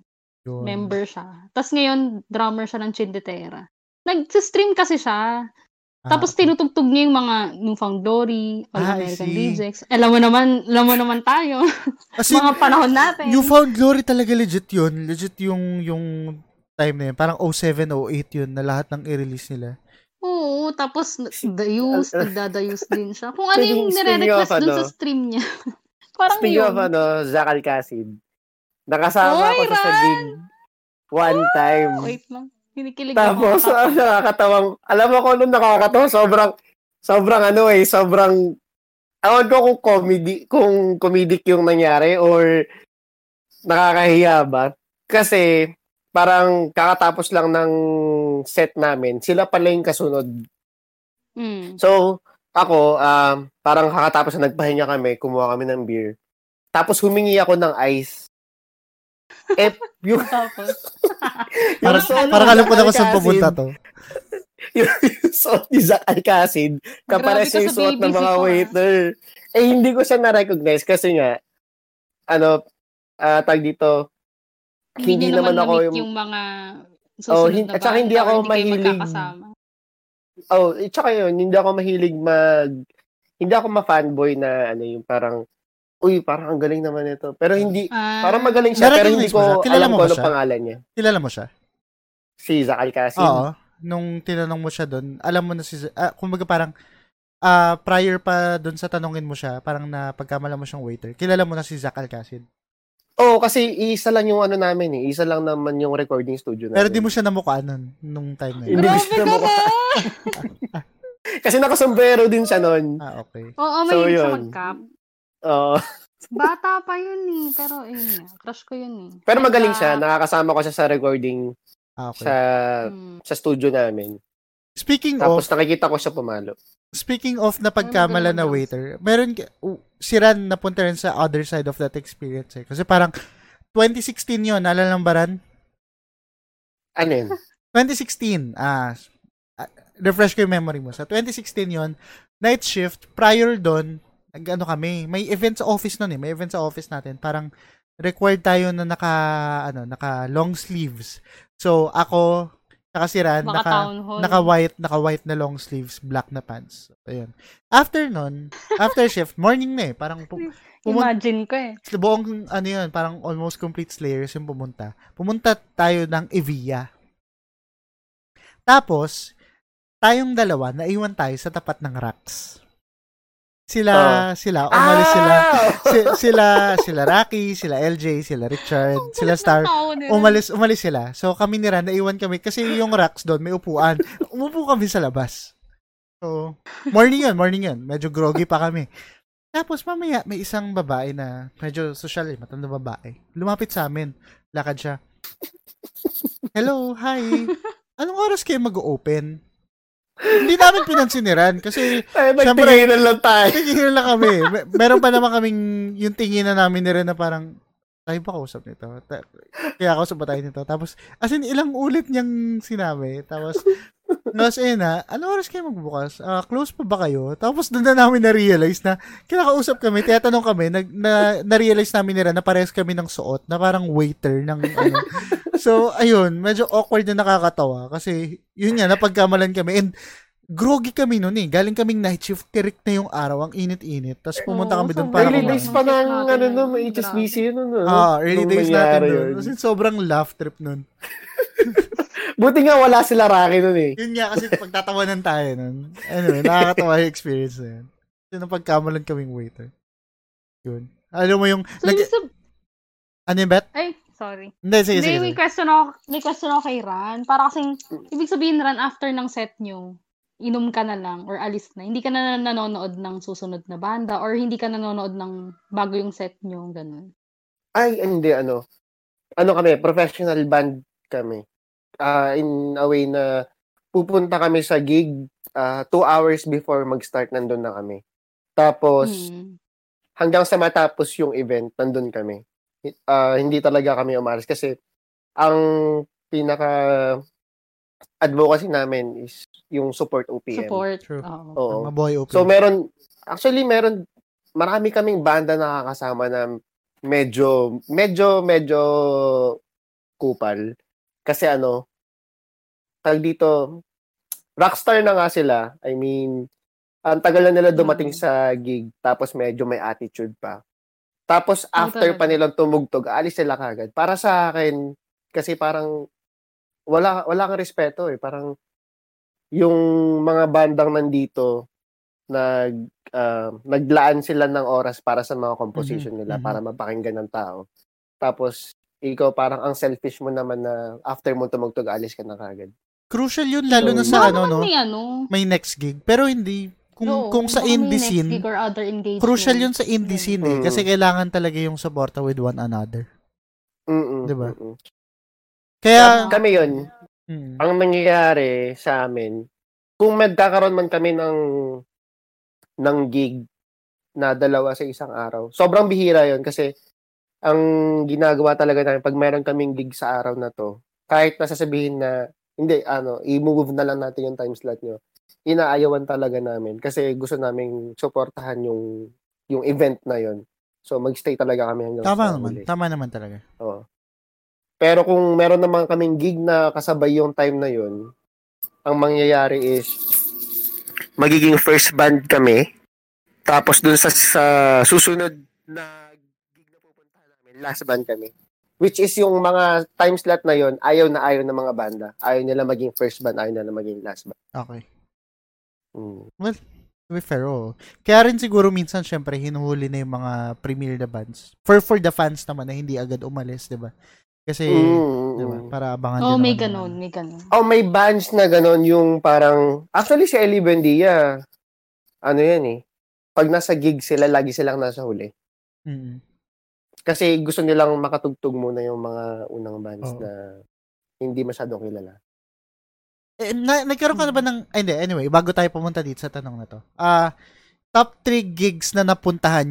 yun. Member siya. Tapos ngayon, drummer siya ng Chindetera. Nag-stream kasi siya. Tapos tinutugtog niya yung mga Newfound Glory, All-American Rejects. Alam mo naman tayo. Kasi, mga panahon natin. Newfound Glory talaga legit yun. Legit yung time na yun. Parang 07, 08 yun na lahat ng i-release nila. Oo, tapos nagdadayus din siya. Kung ano yung nire-request dun sa stream niya. Parang speaking yun. Speaking of Zach Alcasid, nakasama ko sa gig one time. Wait lang. Hinikilig tapos, ako. Tapos, nakakatawang, alam mo ko nung nakakatawa, sobrang, awan ko kung comedic yung nangyari or nakakahiya ba? Kasi, parang kakatapos lang ng set namin. Sila pala yung kasunod. Mm. So, ako, parang kakatapos na nagpahinga kami, kumuha kami ng beer. Tapos humingi ako ng ice. Yung... Tapos? parang alam ko na kung saan pumunta to. yung suot ni Zach Alcasid, kapares yung suot ng mga waiter. Hindi ko siya na-recognize kasi nga, tag dito, hindi naman ako yung mga susunod na ba? At saka hindi ako mahilig. At saka yun, hindi ako mahilig hindi ako ma-fanboy na yung parang uy, parang ang galing naman ito. Pero hindi, parang magaling siya, pero hindi ko alam kung ano pangalan niya. Kilala mo siya? Si Zach Alcasid. Oo. Nung tinanong mo siya doon, alam mo na si Zach, kumbaga parang, prior pa doon sa tanongin mo siya, parang napagkamala mo siyang waiter, kilala mo na si Zach Alcasid. Oo, kasi isa lang yung namin eh. Isa lang naman yung recording studio namin. Pero di mo siya namukha nun, nung time na yun. Grabe ka na! Kasi nakasombrero din siya nun. Okay. Oo, may hindi siya mag-cap. Bata pa yun eh, pero crush ko yun eh. Pero magaling siya, nakakasama ko siya sa recording sa studio namin. Tapos nakikita ko siya pumalo. Speaking of napagkamala na waiter, meron si Ran napunta rin sa other side of that experience eh. Kasi parang 2016 yun, naalala ng Baran? Ano yun? 2016, refresh ko yung memory mo. Sa 2016 yun, night shift, prior doon, kami, may event sa office nun eh. May event sa office natin. Parang required tayo na naka long sleeves. So, ako, nakasiran, naka white na long sleeves, black na pants. Ayun. After nun, after shift, morning na eh. Parang, imagine ko eh. Buong, parang almost complete Slayers yung pumunta. Pumunta tayo ng Evia. Tapos, tayong dalawa, naiwan tayo sa tapat ng racks. Sila, umalis sila. Sila Rocky, sila LJ, sila Richard, sila Star. Umalis sila. So, kami ni Ran, naiwan kami. Kasi yung racks doon, may upuan. Umupo kami sa labas. So, morning yun. Medyo groggy pa kami. Tapos, mamaya, may isang babae na medyo social, matanda babae. Lumapit sa amin. Lakad siya. Hello, hi. Anong oras kayo mag-open? Hindi namin pinansin ni Ran kasi nagtinginan lang tayo. Tinginan lang kami. Meron pa naman kaming yung tinginan namin ni Ran na parang tayo ba kausap nito? Kaya kausap ba tayo nito? Tapos as in ilang ulit niyang sinabi. Tapos ano oras kayo magbukas? Close pa ba kayo? Tapos doon na namin na-realize na kinakausap kami, tinatanong kami, na-realize namin ni Ran na parehas kami ng suot na parang waiter ng . So, ayun, medyo awkward na nakakatawa kasi yun nga, napagkamalan kami and groggy kami noon eh. Galing kaming night shift, tirik na yung araw, ang init-init. Tapos pumunta kami doon para early days pa ng may HSBC noon. Early days natin doon. Kasi sobrang laugh trip noon. Buti nga wala sila Rocky noon eh. Yun nga kasi pagtatawanan tayo noon. Anyway, nakakatawa yung experience na yun. Kasi napagkamalan kaming waiter. Yun. Alam mo yung... Ano yung bet? Ay, Sorry. Hindi, sige. May question ako kay Ran. Para kasing, ibig sabihin, Ran, after ng set nyo, inom ka na lang or alis na. Hindi ka na nanonood ng susunod na banda or hindi ka nanonood ng bago yung set nyo, ganun. Ay, hindi, ano. Ano kami, professional band kami. In a way na pupunta kami sa gig 2 hours before mag-start, nandun na kami. Tapos, hanggang sa matapos yung event, nandun kami. Hindi talaga kami umalis kasi ang pinaka-advocacy namin is yung support OPM. Support. True. Oo. Mabuhay OPM. So, meron, marami kaming banda nakakasama na medyo kupal. Kasi tag dito, rockstar na nga sila. I mean, ang tagal na nila dumating sa gig, tapos medyo may attitude pa. Tapos after pa nilang tumugtog, alis sila kagad. Para sa akin, kasi parang wala kang respeto eh. Parang yung mga bandang nandito, naglaan sila ng oras para sa mga composition nila, para mapakinggan ng tao. Tapos ikaw parang ang selfish mo naman na after mo tumugtog, alis ka na kagad. Crucial yun, lalo na sa may next gig. Pero hindi, kung sa indie scene, crucial yun sa indie scene eh. Kasi kailangan talaga yung suporta with one another. Diba? Kaya kami yun, ang nangyayari sa amin, kung magkakaroon man kami ng gig na 2 sa isang araw, sobrang bihira yun kasi ang ginagawa talaga namin, pag meron kaming gig sa araw na to, kahit nasasabihin na hindi, i-move na lang natin yung time slot nyo. Inaayawan talaga namin kasi gusto naming suportahan yung event na yon. So, mag-stay talaga kami hanggang Tama naman talaga. Oo. Pero kung meron naman kaming gig na kasabay yung time na yon, ang mangyayari is magiging first band kami, tapos dun sa susunod na gig na pupuntahan namin, last band kami. Which is yung mga time slot na yon, ayaw na ayaw ng mga banda. Ayaw nila maging first band, ayaw nila maging last band. Okay. Well, to be fair, oh. Kaya rin siguro minsan, syempre, hinuhuli na yung mga premier na bands. For the fans naman na hindi agad umalis, di ba? Kasi, diba, para abangan din. May ganun. May bands na ganun yung parang, actually si Ellie Buendia, yan eh, pag nasa gig sila, lagi silang nasa huli. Kasi gusto nilang makatugtog muna yung mga unang bands na hindi masyadong kilala. Nagkaroon ka na ba ng... Anyway, bago tayo pumunta dito sa tanong na to. Top 3 gigs na napuntahan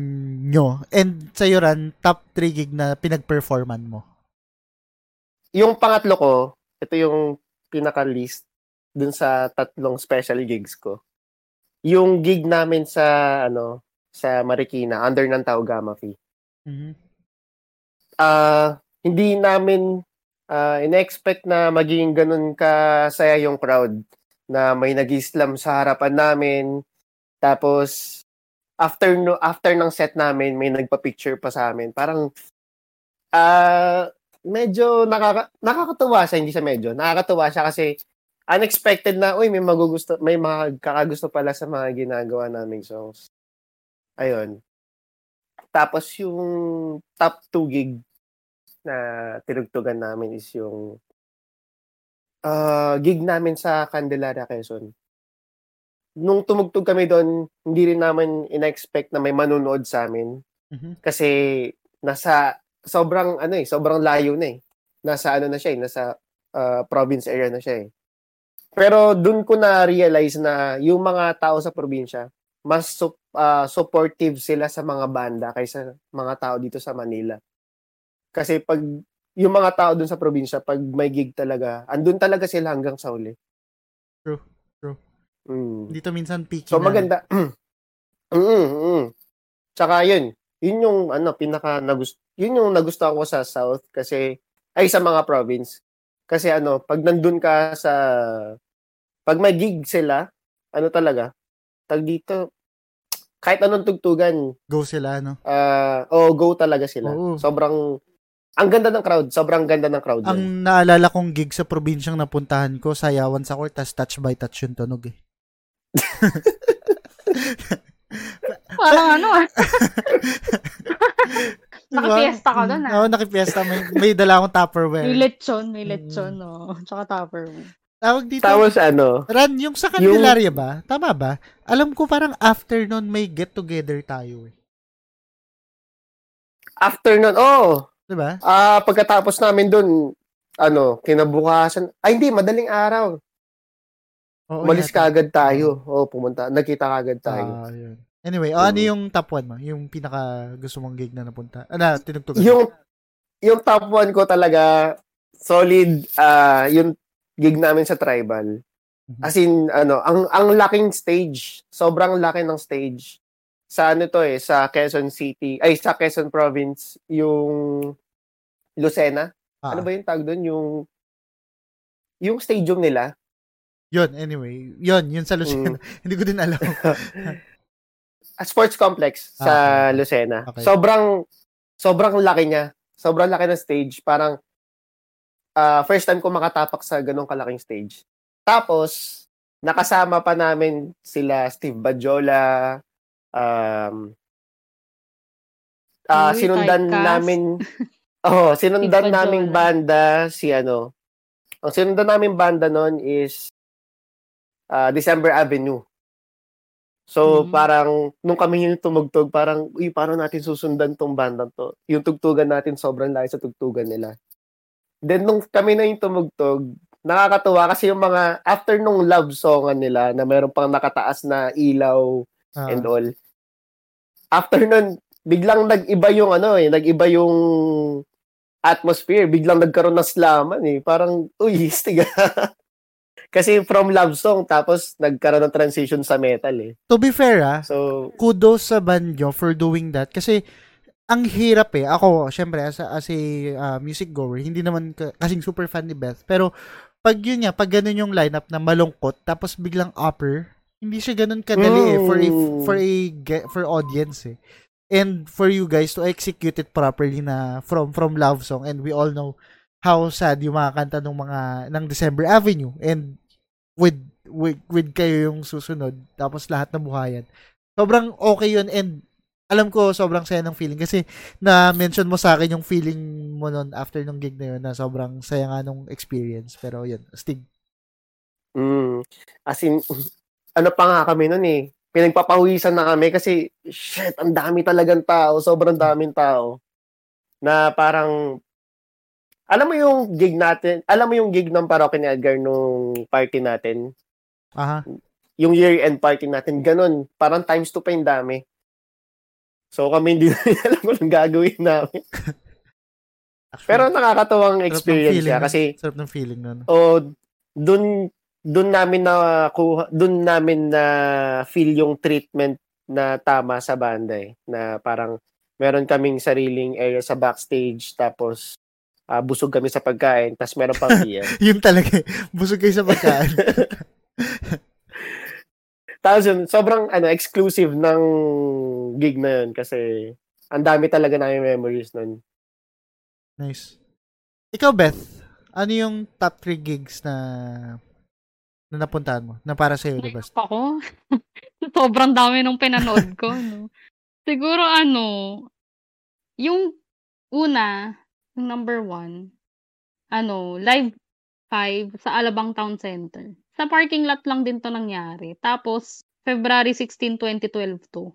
nyo and sa'yo Ran, top 3 gig na pinag-performan mo? Yung pangatlo ko, ito yung pinaka-list dun sa 3 special gigs ko. Yung gig namin sa Marikina, under ng Tau Gamma Phi. Hindi namin in-expect na maging ganun kasaya yung crowd na may nag-islam sa harapan namin. Tapos after ng set namin may nagpa-picture pa sa amin. Parang medyo nakakatuwa siya, hindi siya medyo. Nakakatuwa siya kasi unexpected na may makakagusto pala sa mga ginagawa naming songs. Ayun. Tapos yung top 2 gig na tinugtugan namin is yung gig namin sa Candelaria, Quezon. Nung tumugtog kami doon, hindi rin naman in-expect na may manunood sa amin. Kasi nasa sobrang layo na eh. Nasa province area na siya eh. Pero doon ko na-realize na yung mga tao sa probinsya, mas supportive sila sa mga banda kaysa mga tao dito sa Manila. Kasi pag yung mga tao dun sa probinsya, pag may gig talaga, andun talaga sila hanggang sa huli. True. Dito minsan picky so, na. So maganda. Tsaka yun. Yun yung nagustuhan ko sa South kasi, ay sa mga province. Kasi pag nandun ka pag may gig sila, talaga, tag dito, kahit anong tugtugan. Go sila, no? Go talaga sila. Oo. Ang ganda ng crowd. Sobrang ganda ng crowd. Ang naalala kong gig sa probinsyang napuntahan ko, Sayawan sa Court, tas touch by touch yung tunog eh. Parang Naki-fiesta ka doon, ah. Oo, naki-fiesta. May dala akong Tupperware. May lechon, no? Tsaka Tupperware. Tawag dito. Tapos ano? Ran, yung sa Candelaria yung... ba? Tama ba? Alam ko parang after nun may get-together tayo, eh. After nun, oo. Oh. Diba? Pagkatapos namin doon, ano, kinabukasan. Ay, hindi, madaling araw. Malis ka agad tayo. Oo, pumunta. Nagkita ka agad tayo. Yun. Anyway, ano yung top 1 mo? Yung pinaka gusto mong gig na napunta? Ano, tinugtugan? Yung top 1 ko talaga, solid, yung gig namin sa Tribal. As in, ano, ang laking stage. Sobrang laki ng stage. Sa ano to eh, sa Quezon City, ay sa Quezon Province, yung Lucena. Ah. Ano ba yung tag doon? Yung stadium nila. Yun, anyway. Yun sa Lucena. Hindi ko din alam. A sports complex sa Lucena. Okay. Sobrang laki niya. Sobrang laki ng stage. Parang first time ko makatapak sa ganong kalaking stage. Tapos, nakasama pa namin sila Steve Badjola, sinundan naming banda si ano. Ang sinundan naming banda noon is December Avenue. So, parang, nung kami yung tumugtog, parang, uy, paano natin susundan tong bandang to? Yung tugtugan natin, sobrang laki sa tugtugan nila. Then, nung kami na yung tumugtog, nakakatuwa kasi yung mga, after nung love songan nila, na meron pang nakataas na ilaw and all, after nun, biglang nag-iba yung atmosphere, biglang nagkaroon ng slaman eh. Parang, uy, istiga. Kasi from love song, tapos nagkaroon ng transition sa metal eh. To be fair so, kudos sa band nyo for doing that. Kasi ang hirap eh. Ako, syempre, as a music goer, hindi naman kasing super fan ni Beth. Pero pag yun nga, pag ganun yung lineup na malungkot, tapos biglang upper, hindi siya ganun kadali eh for audience eh. And for you guys to execute it properly na from love song. And we all know how sad yung mga kanta ng December Avenue. And with kayo yung susunod tapos lahat na buhayan. Sobrang okay yun and alam ko sobrang saya ng feeling kasi na-mention mo sa akin yung feeling mo nun after nung gig na yun na sobrang saya nga nung experience pero yun, Stig. As in, ano pa nga kami nun eh. Pinagpapawisan na kami kasi shit, ang dami talagang tao. Sobrang daming tao na parang alam mo yung gig ng Parokya ni Edgar nung party natin? Aha. Yung year-end party natin, ganun. Parang times 2 pa yung dami. So kami hindi alam kung anong gagawin namin. Actually, pero nakakatawang experience siya kasi... Sarap ng feeling nun. Oh, dun namin na feel yung treatment na tama sa banda eh. Na parang meron kaming sariling area sa backstage tapos... busog kami sa pagkain, tas meron pang beer. Yun talaga, busog kayo sa pagkain. Tapos yun, sobrang exclusive ng gig na yun kasi ang dami talaga namin memories nun. Nice. Ikaw, Beth, ano yung top 3 gigs na napuntahan mo? Na para sa'yo, di ba? Ako? Sobrang dami nung pinanood ko. No? Siguro yung una... Yung number 1, Live 5 sa Alabang Town Center. Sa parking lot lang din to nangyari. Tapos, February 16, 2012 to.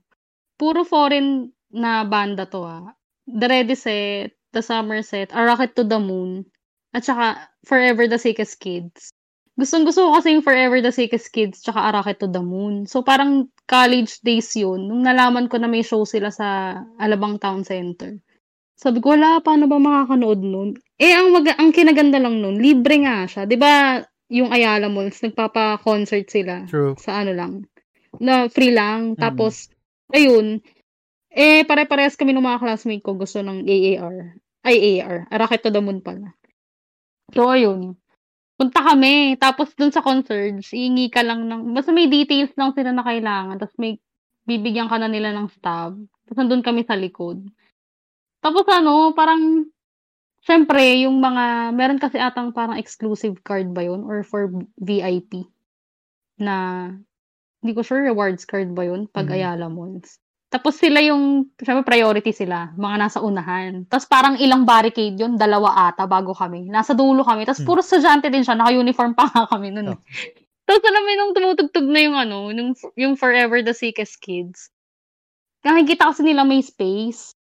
Puro foreign na banda to The Ready Set, The Summer Set, A Rocket to the Moon, at saka Forever the Sickest Kids. Gustong-gusto ko kasi yung Forever the Sickest Kids tsaka A Rocket to the Moon. So, parang college days yun. Nung nalaman ko na may show sila sa Alabang Town Center. Sabi ko, wala, paano ba makakanood nun? Ang kinaganda lang nun, libre nga siya. Diba, yung Ayala Malls, nagpapa-concert sila. True. Sa lang. Na free lang. Tapos, ayun. Pare-parehas kami ng mga classmate ko. Gusto ng AAR. Ay, AAR. Rocket to the Moon pala. So, ayun. Punta kami. Tapos, dun sa concert, iingi ka lang ng... Basta may details lang sila na kailangan. Tapos, may bibigyan ka na nila ng stab. Tapos, nandun kami sa likod. Tapos parang, syempre, yung mga, meron kasi atang parang exclusive card ba yun? Or for VIP? Na, hindi ko sure rewards card ba yun? Pag Ayala Malls. Tapos sila yung, syempre priority sila, mga nasa unahan. Tapos parang ilang barricade yun, dalawa ata bago kami. Nasa dulo kami. Tapos puro sadyante din siya, naka-uniform pa nga kami nun. Oh. Tapos alam mo nung tumutugtog na yung ano, yung Forever the Sickest Kids. Nakikita kasi nila may space.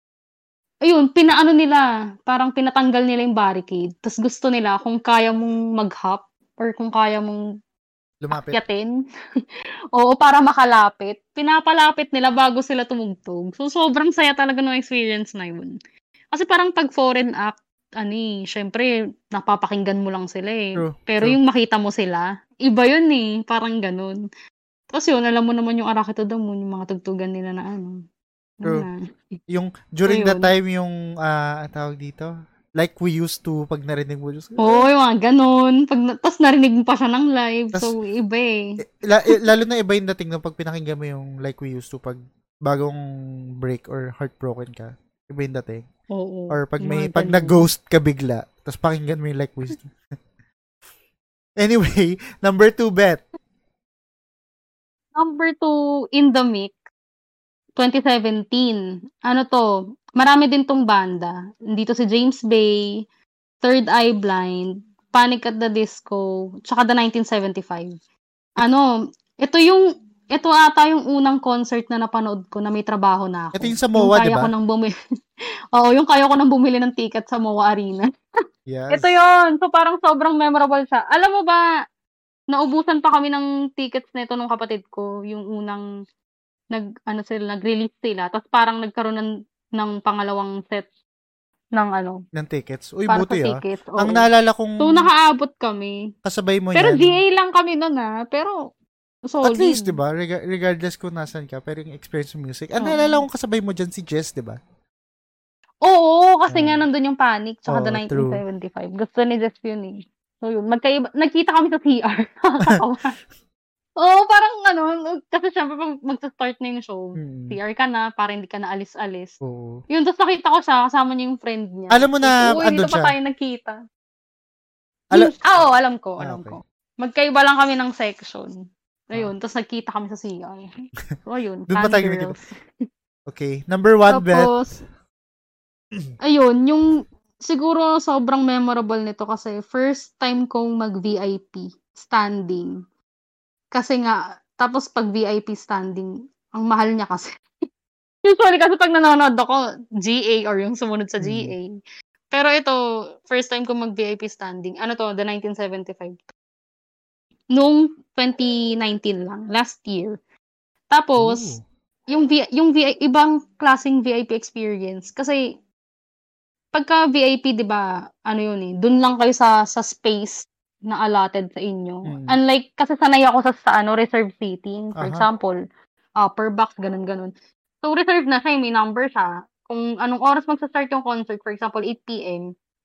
Ayun, pinaano nila, parang pinatanggal nila yung barricade. Tapos gusto nila kung kaya mong mag-hop or kung kaya mong lumapit. Akyatin. Oo, para makalapit. Pinapalapit nila bago sila tumugtog. So, sobrang saya talaga ng experience na yun. Kasi parang pag foreign act, syempre, napapakinggan mo lang sila eh. True. Pero yung makita mo sila, iba yun eh. Parang ganun. Tapos yun, alam mo naman yung Arakatodam mo, yung mga tugtugan nila na ano. True. Yung, during that time, yung, tawag dito, like we used to, pag narinig mo just yung mga ganun. Tapos narinig mo pa siya ng live. Tas, so, iba eh. Lalo na iba yung dating nung pag pinakinggan mo yung like we used to, pag bagong break or heartbroken ka. Iba yung dating. Oo. Or pag may, pag na-ghost ka bigla, tapos pakinggan mo yung like we used to. Anyway, number 2, Beth. Number 2, in the mix. 2017. Ano to? Marami din tong banda. Dito si James Bay, Third Eye Blind, Panic at the Disco, tsaka The 1975. Ano, ito ata yung unang concert na napanood ko na may trabaho na ako. Ito yung sa MOA, di ba? Oo, yung kaya ko nang bumili ng ticket sa MOA Arena. Yes. Ito yun. So, parang sobrang memorable siya. Alam mo ba, naubusan pa kami ng tickets nito nung kapatid ko, yung unang nag-release sila. Tapos parang nagkaroon ng pangalawang set ng ng tickets. Uy, buti ah. Ang naalala kong so, nakaabot kami. Kasabay mo pero yan. Pero DA lang kami nun ah. Pero solid. At least, diba? Regardless kung nasan ka, pero yung experience ng music. Ang naalala kong kasabay mo dyan si Jess, diba? Oo, kasi nga nandun yung Panic tsaka The 1975. True. Gusto ni Jess yun eh. So yun, nagkita kami sa CR. Oo, parang kasi syempre pag magsa-start na yung show, CR ka na, para hindi ka na alis-alis. Oh. Yun, tapos nakita ko siya, kasama niya yung friend niya. Alam mo na, dito siya? Pa tayo nagkita. Alam ko. Magkaiba lang kami ng section. Ayun, tapos nagkita kami sa CR. So, ayun, doon pa tayo nagkita. Okay, number 1, Beth. Tapos, ayun, yung siguro sobrang memorable nito kasi first time kong mag-VIP standing. Kasi nga, tapos pag VIP standing, ang mahal niya kasi. Usually kasi pag nanonood ako, GA or yung sumunod sa GA. Pero ito, first time ko mag-VIP standing. Ano to, The 1975. Noong 2019 lang, last year. Tapos, yung ibang klaseng VIP experience. Kasi, pagka VIP, di ba, dun lang kayo sa space na allotted sa inyo. Unlike, kasi sanay ako sa reserve seating. For example, per box, ganun-ganun. So, reserve na siya, may number siya. Kung anong oras magsa-start yung concert, for example, 8 p.m,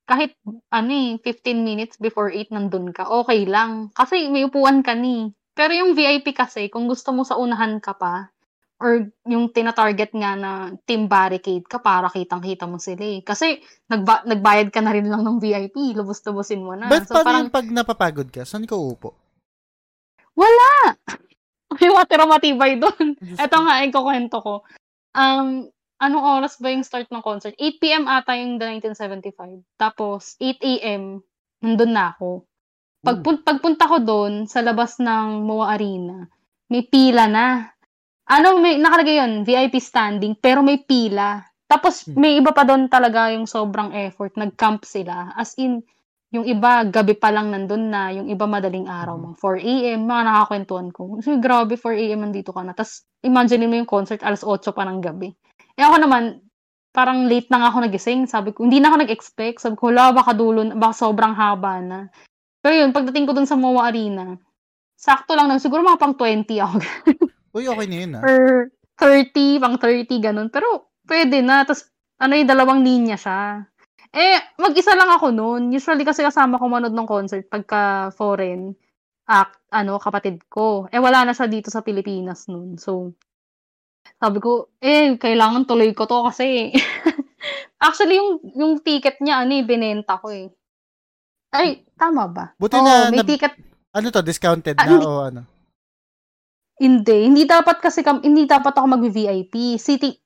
kahit, 15 minutes before 8 nandun ka, okay lang. Kasi may upuan ka ni. Pero yung VIP kasi, kung gusto mo sa unahan ka pa, or yung tina-target nga na team barricade ka para kitang-kita mo sila eh. Kasi nagbayad ka na rin lang ng VIP, lubos-lubosin mo na. But so, parang pag napapagod ka, saan ka uupo? Wala! May watero matibay doon. Ito nga, ikukwento ko. Anong oras ba yung start ng concert? 8 p.m. ata yung The 1975. Tapos, 8 a.m, nandun na ako. Pagpunta ko doon, sa labas ng MOA Arena, may pila na. May nakalagay yun, VIP standing, pero may pila. Tapos, may iba pa doon talaga yung sobrang effort. Nag-camp sila. As in, yung iba, gabi pa lang nandun na. Yung iba, madaling araw. 4 a.m, mga nakakwentuhan ko. So, grabe, 4 a.m, nandito ka na. Tapos, imagine mo yung concert, alas 8 pa ng gabi. Ako naman, parang late na nga ako nagising. Sabi ko, hindi na ako nag-expect. Sabi ko, baka dulo, baka sobrang haba na. Pero yun, pagdating ko doon sa MOA Arena, sakto lang na. Siguro mga pang 20 ako. Uy, okay na yun, or 30, pang 30, ganun. Pero, pwede na. Tapos, yung dalawang linya siya. Mag-isa lang ako noon. Usually kasi kasama ko manood ng concert pagka foreign act, kapatid ko. Wala na siya dito sa Pilipinas noon. So, sabi ko, kailangan tuloy ko to kasi. Actually, yung ticket niya, binenta ko eh. Ay, tama ba? Buti na, may ticket. Discounted na o ano? Hindi. Hindi dapat ako mag-VIP. Seating,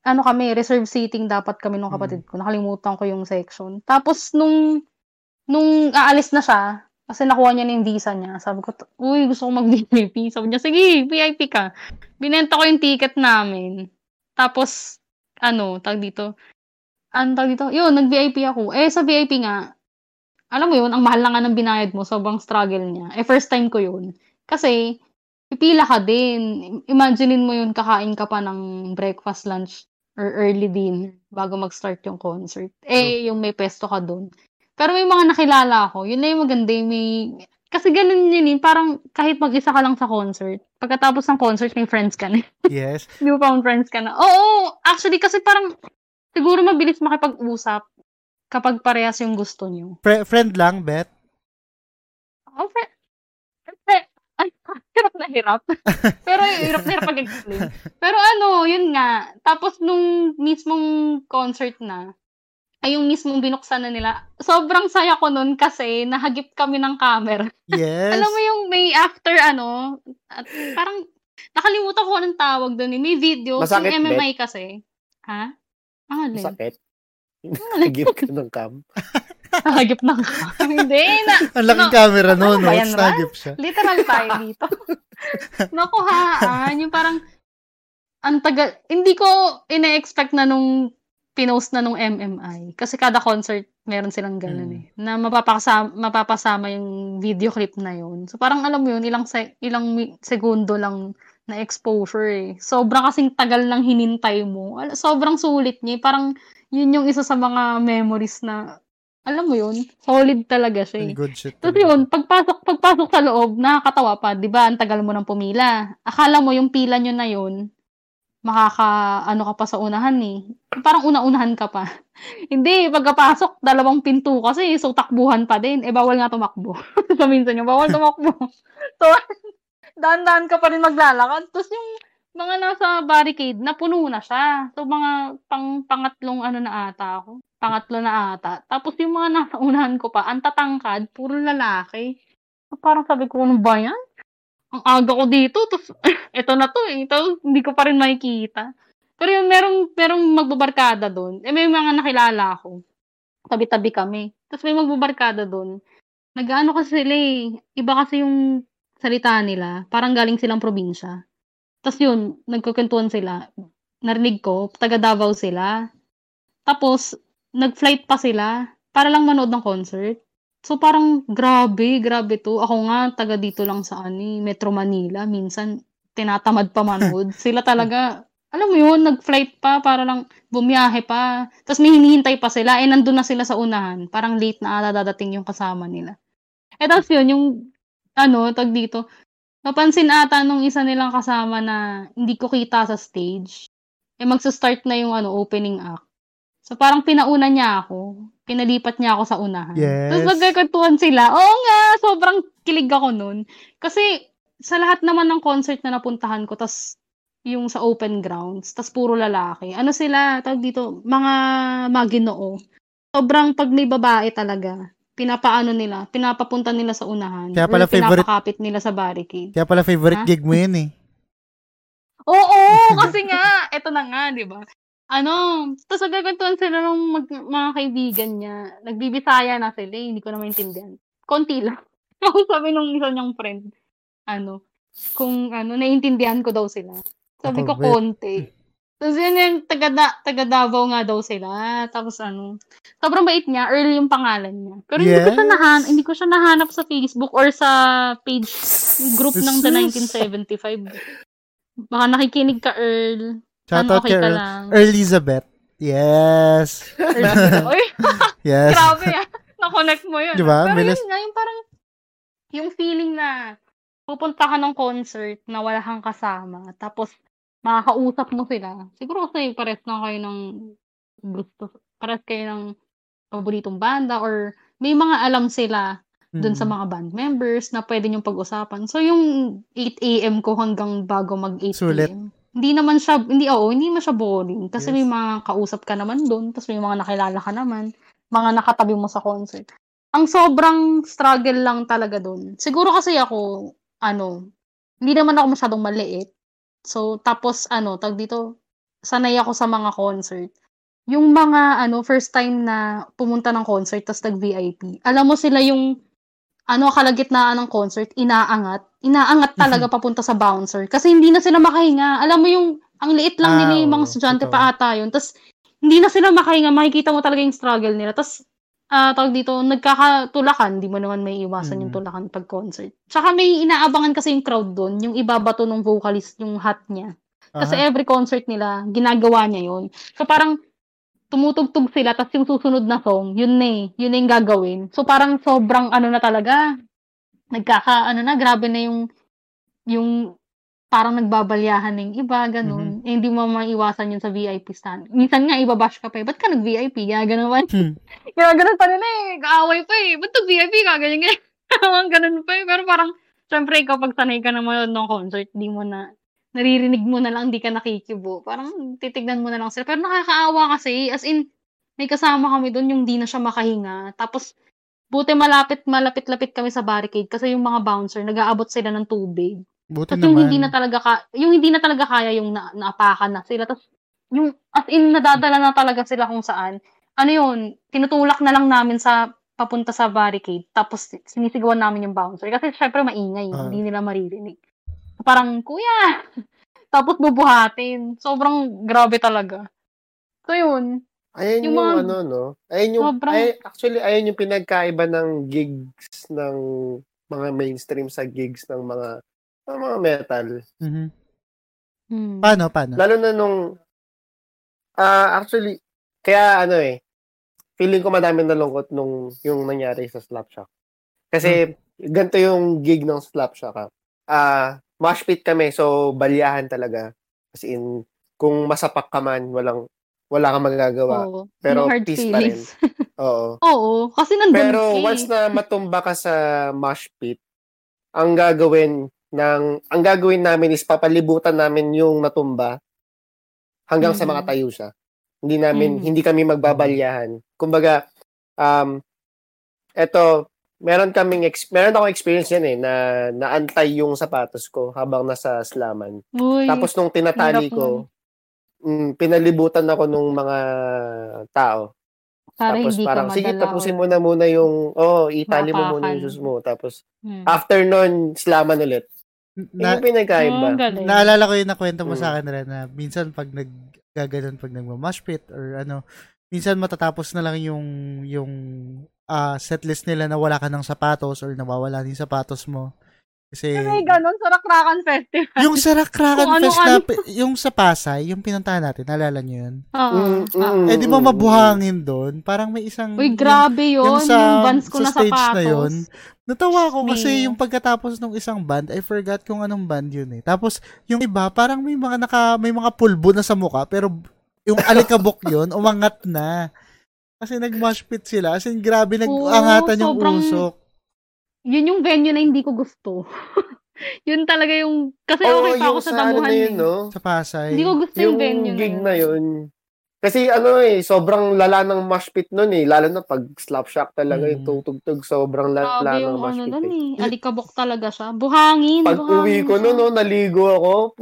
reserve seating dapat kami nung kapatid ko. Nakalimutan ko yung section. Tapos, nung aalis na siya, kasi nakuha niya na yung visa niya, sabi ko, uy, gusto ko mag-VIP. Sabi niya, sige, VIP ka. Binenta ko yung ticket namin. Tapos, tag dito? Yun, nag-VIP ako. Eh, sa VIP nga, alam mo yun, ang mahal lang nga ng binayad mo, sobrang struggle niya. Eh, first time ko yun. Kasi, pipila ka din. Imaginein mo yun, kakain ka pa ng breakfast, lunch, or early dinner bago mag-start yung concert. Eh, yung may pesto ka dun. Pero may mga nakilala ako. Yun na yung maganda. Kasi ganun yun, parang kahit mag-isa ka lang sa concert, pagkatapos ng concert, may friends ka na. Yes. Newfound friends ka na. Oo, actually, kasi parang siguro mabilis makipag-usap kapag parehas yung gusto nyo. Friend lang, Beth? Oo, friend. Hirap na hirap. Pero hirap na hirap pag-explain. Pero yun nga. Tapos nung mismong concert na, ay yung mismong binuksan na nila, sobrang saya ko nun kasi nahagip kami ng camera. Yes. Alam mo yung may after at parang nakalimutan ko ng tawag doon. May video. Masakit, yung MMI Bet? Kasi. Ha? Masakit? Nahagip ka ng cam? Nahagip ng cam. Hindi. Ang laking camera noon. Nahagip siya. Literal tayo dito. Nakuhaan. Yung parang, ang tagal. Hindi ko ina-expect na nung pinost na nung MMI. Kasi kada concert, meron silang ganun na mapapasama yung video clip na yun. So parang alam mo yun, ilang segundo lang na exposure eh. Sobrang kasing tagal ng hinintay mo. Sobrang sulit niya. Parang yun yung isa sa mga memories na alam mo yun, solid talaga siya. Good shit. Tapos yun, pagpasok sa loob, nakakatawa pa, di ba? Ang tagal mo ng pumila. Akala mo yung pila nyo na yun, ka pa sa unahan eh. Parang una-unahan ka pa. Hindi, pagkapasok, dalawang pinto kasi, so takbuhan pa din. Eh, bawal nga tumakbo. So, minsan yung bawal tumakbo. So, daan-daan ka pa rin maglalakad. Tapos yung mga nasa barricade, napuno na siya. So, mga pangatlong na ata ako. Pangatlo na ata. Tapos yung mga naunahan ko pa, ang tatangkad, puro lalaki. So, parang sabi ko, ano ba yan? Ang aga ko dito. Tapos, eto na to eh. Ito, hindi ko pa rin makikita. Pero yung merong magbabarkada doon. Eh, may mga nakilala ako. Tabi-tabi kami. Tapos may magbabarkada doon. Nag-ano kasi sila eh. Iba kasi yung salita nila. Parang galing silang probinsya. Tapos yun, nagkukuntuan sila. Narinig ko, taga Davao sila. Tapos, nag-flight pa sila para lang manood ng concert. So parang grabe to. Ako nga taga dito lang sa Metro Manila, minsan tinatamad pa manood. Sila talaga, alam mo yun, nag-flight pa para lang bumiyahe pa. Tapos may hinihintay pa sila, nandun na sila sa unahan. Parang late na ata dadating yung kasama nila. Tapos yun, yung tag dito. Napansin ata nung isa nilang kasama na hindi ko kita sa stage. Magsa-start na yung opening act. So, parang pinauna niya ako. Pinalipat niya ako sa unahan. Yes. Tapos magkakantuhan sila. Oo nga, sobrang kilig ako nun. Kasi, sa lahat naman ng concert na napuntahan ko, tas yung sa open grounds, tas puro lalaki. Sila, tawag dito, mga maginoo. Sobrang pag may babae talaga, pinapapunta nila sa unahan. Kaya pala pinapakapit nila sa barricade. Kaya pala favorite gig mo yun eh. Oo, kasi nga, eto na nga, di ba? Tapos nagkakantuan sila ng mga kaibigan niya. Nagbibisaya na sila, hindi ko na maintindihan. Konti lang. Sabi nung isa niyang friend, kung naiintindihan ko daw sila. Sabi ko, konti. Tapos yun, taga Davao nga daw sila. Tapos sobrang bait niya, Earl yung pangalan niya. Pero yes. Hindi ko siya nahanap sa Facebook or sa page, group ng The 1975. Baka nakikinig ka, Earl. Shoutout kay Earl Elizabeth. Yes. Yes. Grabe yan. Na-connect mo yun. Diba? Pero yun nga, yung parang, yung feeling na pupunta ka ng concert na wala kang kasama, tapos makakausap mo sila. Siguro kasi pares na kayo ng gusto. Pares kayo ng paboritong banda or may mga alam sila dun sa mga band members na pwede niyong pag-usapan. So yung 8 a.m. ko hanggang bago mag-8 a.m. Sulit. Hindi naman siya boring. Kasi yes. May mga kausap ka naman doon, tapos may mga nakilala ka naman, mga nakatabi mo sa concert. Ang sobrang struggle lang talaga doon. Siguro kasi ako, hindi naman ako masyadong maliit, So, tapos, tag dito, sanay ako sa mga concert. Yung mga, first time na pumunta ng concert, tas nag-VIP. Alam mo sila yung, kalagitnaan ng concert, inaangat. Inaangat talaga papunta sa bouncer. Kasi hindi na sila makahinga. Alam mo yung, ang liit lang nila yung mga estudyante pa ata yun. Tas, hindi na sila makahinga. Makikita mo talaga yung struggle nila. Tas, tawag dito, nagkakatulakan, di mo naman may iwasan yung tulakan pag concert. Tsaka may inaabangan kasi yung crowd doon, yung ibabato ng vocalist, yung hat niya. Kasi every concert nila, ginagawa niya yun. So parang, tumutugtog sila, tapos yung susunod na song, yun na eh, yun na yung gagawin. So parang sobrang na talaga, grabe na yung parang nagbabalyahan na yung iba, ganun. Eh, hindi mo maiwasan yun sa VIP stand. Minsan nga, ibabash ka pa eh. Ba't ka nag-VIP? Gano'n pa. Gano'n pa nila eh. Kaaway pa eh. Ba't nag-VIP ka? Gano'n pa eh. Pero parang, syempre, kapag sanay ka naman ng concert, di mo na, naririnig mo na lang, di ka nakikibo. Parang, titignan mo na lang sila. Pero nakakaawa kasi, as in, may kasama kami doon yung di na siya makahinga. Tapos, buti malapit-lapit kami sa barricade kasi yung mga bouncer, nag-aabot sila ng tubig. Buti naman. Yung hindi na talaga kaya yung naapakan na sila. Tapos, yung as in, nadadala na talaga sila kung saan. Tinutulak na lang namin sa papunta sa barricade. Tapos, sinisigawan namin yung bouncer. Kasi, syempre, maingay. Hindi nila maririnig. Parang, kuya! Tapos, bubuhatin. Sobrang grabe talaga. So, yun. Ayan yung mga, no? Ayan yung pinagkaiba ng gigs ng mga mainstream sa gigs ng mga metal. Mm-hmm. Paano? Lalo na nung, kaya feeling ko madami nalungkot nung yung nangyari sa Slapshock. Kasi, ganito yung gig ng Slapshock. Mosh pit kami, so balyahan talaga. As in, kung masapak ka man, wala kang magagawa. Oo, pero peace pa rin. Oo, kasi nandun. Pero once na matumba ka sa mosh pit, ang gagawin namin is papalibutan namin yung natumba hanggang sa makatayo siya. Hindi kami magbabalyahan. Kumbaga, eto, meron akong experience yan na naantay yung sapatos ko habang nasa slaman. Uy, tapos nung tinatali ko, pinalibutan ako nung mga tao. Tapos parang, sige, tapusin mo na muna yung, itali mo muna yung shoes mo. Tapos, after nun, slaman ulit. Yung pinagkaiba. Naalala ko yung nakwento mo sa akin rin na minsan pag naggaganon, pag nagmamash pit or minsan matatapos na lang yung setlist nila na wala ka ng sapatos or nawawala ng sapatos mo. Kasi, may ganon, Sarakrakan Festival. Yung Sarakrakan Festival, yung sa Pasay, yung pinuntahan natin, naalala nyo yun? Di ba mabuhangin doon? Parang may isang... Uy, grabe yun, yung bands ko na sapatos. Stage na yun. Natawa ko kasi yung pagkatapos ng isang band, I forgot kung anong band yun eh. Tapos, yung iba, parang may mga pulbo na sa mukha, pero yung alikabok yun, umangat na. Kasi nag-mosh pit sila. As in, grabe, nag-angatan yung usok. Yun yung venue na hindi ko gusto. Yun talaga yung... Kasi okay pa ako sa damuhan yun, no? Sa Pasay. Hindi ko gusto yung venue na yun. Yung gig na yun. Kasi sobrang lala ng mosh pit nun eh. Lalo na pag Slapshock talaga yung tutugtog. Sobrang lala ng mosh pit. Alikabok talaga siya. Buhangin. Pag-uwi ko nun, naligo ako.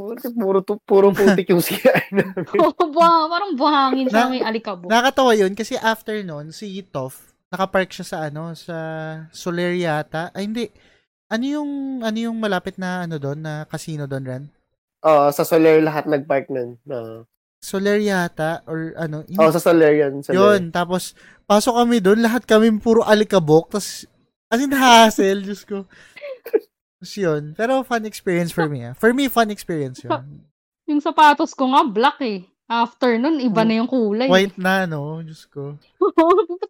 Puro putik yung siya. Parang buhangin siya, may alikabok. Nakatawa yun kasi after nun, si Toff, nakapark siya sa sa Soleria ata. Ay, hindi. Ano yung malapit na doon, na casino doon, Ran? Oo, sa Soler lahat nagpark nun. Soleria ata, or sa Solerian. Yun, tapos, pasok kami doon, lahat kami puro alikabok, tapos, as in, hassle, Diyos ko. Tapos yun. Pero fun experience for me. For me, fun experience yun. Yung sapatos ko nga, black eh. After nun, iba na yung kulay. White na, no? Diyos ko.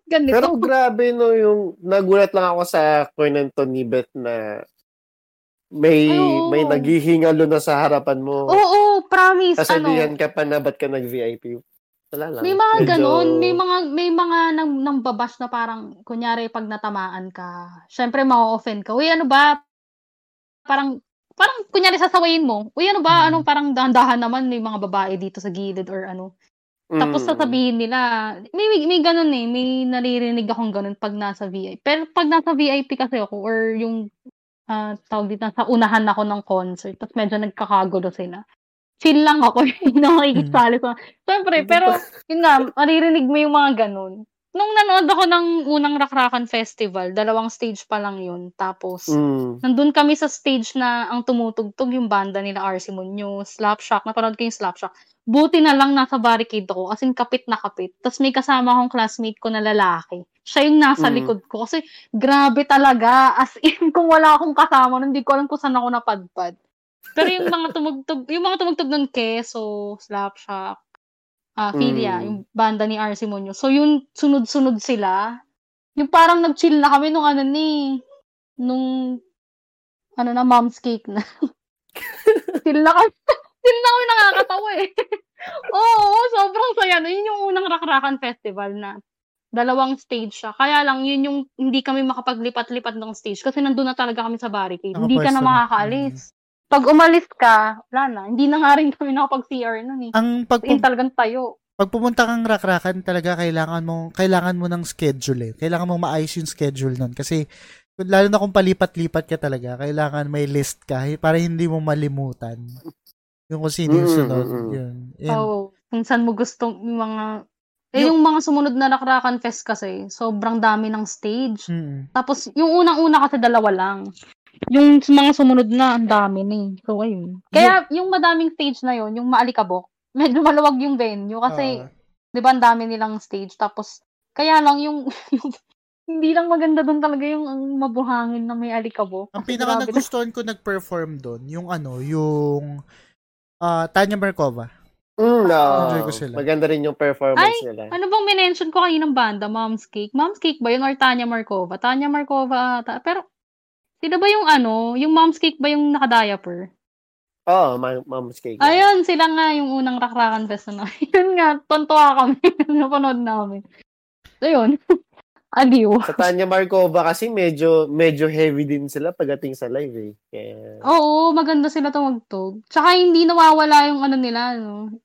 Ganito. Pero grabe, no? Yung nagulat lang ako sa kwento ni Beth na may naghihingalo na sa harapan mo. Oo, promise. Kasabihan ka pa na, ba't ka nag-VIP? Wala lang. May mga ganun. May mga nang babash na parang, kunyari, pag natamaan ka, syempre, ma-offend ka. Uy, ano ba? Parang, kunyari, sasawayin mo. Uy, ano ba? Anong parang dahan-dahan naman may mga babae dito sa gilid or ano. Tapos sasabihin nila, may ganun eh. May naririnig akong ganun pag nasa VIP. Pero pag nasa VIP kasi ako or yung tawag dito, sa unahan ako ng concert, tapos medyo nagkakagulo sila. chill lang ako. Hindi na makikisali ko. Siyempre, pero yun nga, maririnig mo yung mga ganun. Nung nanood ako ng unang Rakrakan Festival, 2 stage pa lang yun. Tapos, nandun kami sa stage na ang tumutugtog yung banda nila RC Munoz, Slapshock. Napanood ko yung Slapshock. Buti na lang nasa barricade ako, as in kapit na kapit. Tapos may kasama akong classmate ko na lalaki. Siya yung nasa likod ko. Kasi grabe talaga. As in, kung wala akong kasama, hindi ko alam kung saan ako napadpad. Pero yung mga tumugtog ng Keso, Slapshock, Filia, yung banda ni RC Munoz. So, yung sunod-sunod sila, yung parang nag-chill na kami nung Mom's Cake na. chill na kami nakakatawa eh. Oo, sobrang saya. Yun yung unang Rakrakan Festival na 2 stage siya. Kaya lang, yun yung hindi kami makapaglipat-lipat ng stage kasi nandun na talaga kami sa barricade. Hindi ka na makakaalis. Pag umalis ka, wala na. Hindi na nga rin kami nakapag-CR nun eh. Talagang tayo. Pag pumunta kang Rakrakan, talaga kailangan mo ng schedule eh. Kailangan mo maayos yung schedule nun. Kasi, lalo na kung palipat-lipat ka talaga, kailangan may list ka para hindi mo malimutan. Yung kung sino yung sunod. Kung saan mo gustong yung mga... yung mga sumunod na Rakrakan Fest kasi, sobrang dami ng stage. Tapos, yung unang-una kasi 2 lang. Yung mga sumunod na, ang dami na eh. So, ayun. Kaya, yung madaming stage na yon, yung maalikabok, medyo maluwag yung venue kasi, di ba, ang dami nilang stage. Tapos, kaya lang yung hindi lang maganda doon talaga yung mabuhangin na may alikabok. Ang pinaka nagustuhan ko nag-perform doon, yung Tanya Markova. Enjoy ko sila. Maganda rin yung performance nila. Ano bang minention ko kayo ng banda? Mom's Cake? Mom's Cake ba yun? Or Tanya Markova? Tanya Markova. Pero, sila ba yung yung Mom's Cake ba yung naka-diaper? Oo, Mom's Cake. Ayun, sila nga yung unang Rakrakan Fest na. Yun nga, tontuwa kami. Napanood namin. So, yun. Adiyo. Sa Tanya Markova kasi medyo heavy din sila pagdating sa live eh. Kaya... Oo, maganda sila tumugtog. Tsaka hindi nawawala yung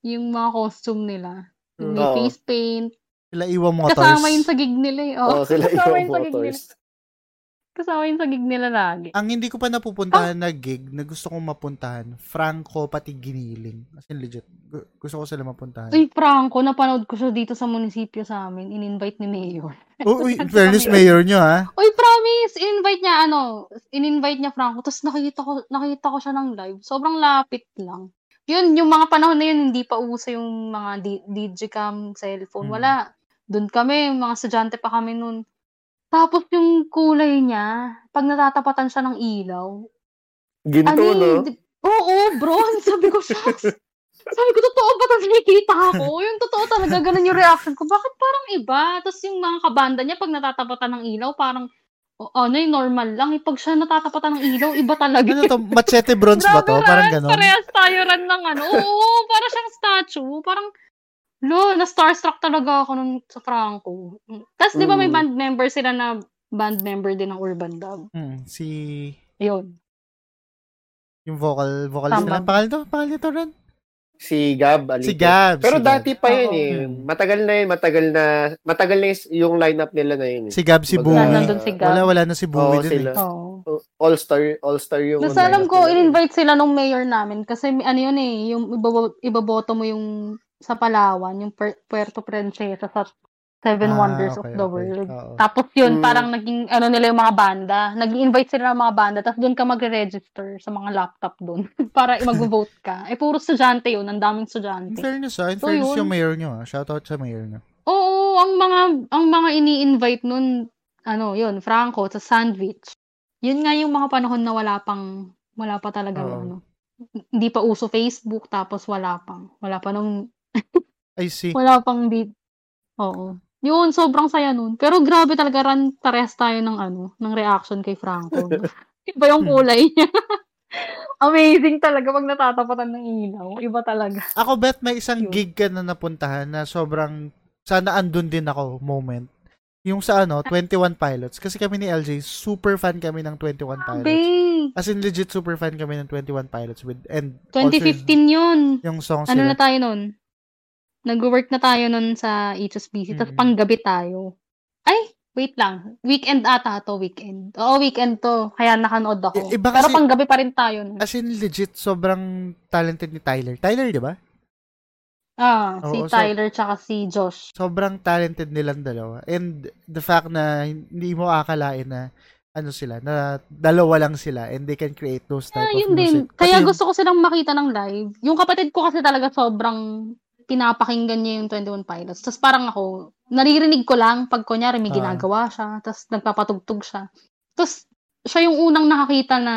yung mga costume nila. Yung face paint. Sila Iwa Motors. Kasama yun sa gig nila eh. Oo, sila Iwa Motors. Kasama yun sa gig nila lagi. Ang hindi ko pa napupuntahan na gig na gusto kong mapuntahan, Franco pati Giniling. As in legit, gusto ko sila mapuntahan. Uy, Franco, napanood ko siya dito sa munisipyo sa amin. In-invite ni Mayor. Uy, fairness Mayor nyo ha? Uy, promise! In-invite niya Franco. Tapos nakita ko siya ng live. Sobrang lapit lang. Yun, yung mga panahon na yun, hindi pa uso yung mga digicam, cellphone. Wala. Doon kami, mga estudyante pa kami noon. Tapos yung kulay niya, pag natatapatan siya ng ilaw. Ginto, no? Oo, bro. Sabi ko, shucks. Sabi ko, totoo ba? Tapos nakikita ako. Yung totoo talaga, ganun yung reaction ko. Bakit parang iba? Tapos yung mga kabanda niya, pag natatapatan ng ilaw, parang, normal lang. Pag siya natatapatan ng ilaw, iba talaga. Ano to? Machete bronze ba to? Parang ganun. Parehas tayo rin ng Oo, para siyang statue. Parang, na-starstruck talaga ako nun sa Franco. Tapos, di ba may band member sila na band member din ng Urban Dub? Yun. Yung vocalist na lang. Pakal nito rin. Si Gab. Alito. Pero dati pa yun eh. Matagal na yung lineup nila na yun. Si Gab, si Bowie. Wala na si Bowie din eh. All-star yung... Nasa alam ko, in-invite sila nung mayor namin. Kasi yun eh, yung ibaboto mo yung... sa Palawan, yung Puerto Princesa sa Seven Wonders of the World. Oo. Tapos yun, parang naging, nila yung mga banda. Nag-invite sila ng mga banda, tapos doon ka magre-register sa mga laptop doon para mag-vote ka. Puro estudyante yun. Ang daming estudyante. In fairness yung mayor nyo. Shoutout sa mayor nyo. Oo, ang mga ini-invite nun, Franco, sa Sandwich. Yun nga yung mga panahon na wala pa talaga Hindi pa uso Facebook, tapos wala pa nung I see. Wala pang beat. Oo. Yun, sobrang saya nun. Pero grabe talaga ran, parehas tayo ng reaction kay Franco. Iba yung kulay niya. Amazing talaga pag natatapatan ng ilaw. Iba talaga. Ako, Beth, may isang gig ka na napuntahan na sobrang, sana andun din ako moment. Yung sa 21 Pilots. Kasi kami ni LJ, super fan kami ng 21 Pilots. As in, legit super fan kami ng 21 Pilots. And 2015 yun. Yung songs na tayo nun? Nag-work na tayo nun sa HSBC. Tapos panggabi tayo. Ay, Wait lang. Weekend ata to, weekend. Oo, weekend to. Kaya nakanood ako. Iba kasi, pero panggabi pa rin tayo. No? As in, legit, sobrang talented ni Tyler. Tyler, di ba? Ah, oo, si Tyler tsaka si Josh. Sobrang talented nilang dalawa. And the fact na hindi mo akalain na ano sila, na dalawa lang sila and they can create those type of music. Din. Kaya kasi gusto ko silang makita ng live. Yung kapatid ko kasi talaga sobrang pinapakinggan niya yung 21 Pilots. Tapos parang ako, naririnig ko lang pag kunyari may ginagawa siya, tapos nagpapatugtog siya. Tapos siya yung unang nakakita na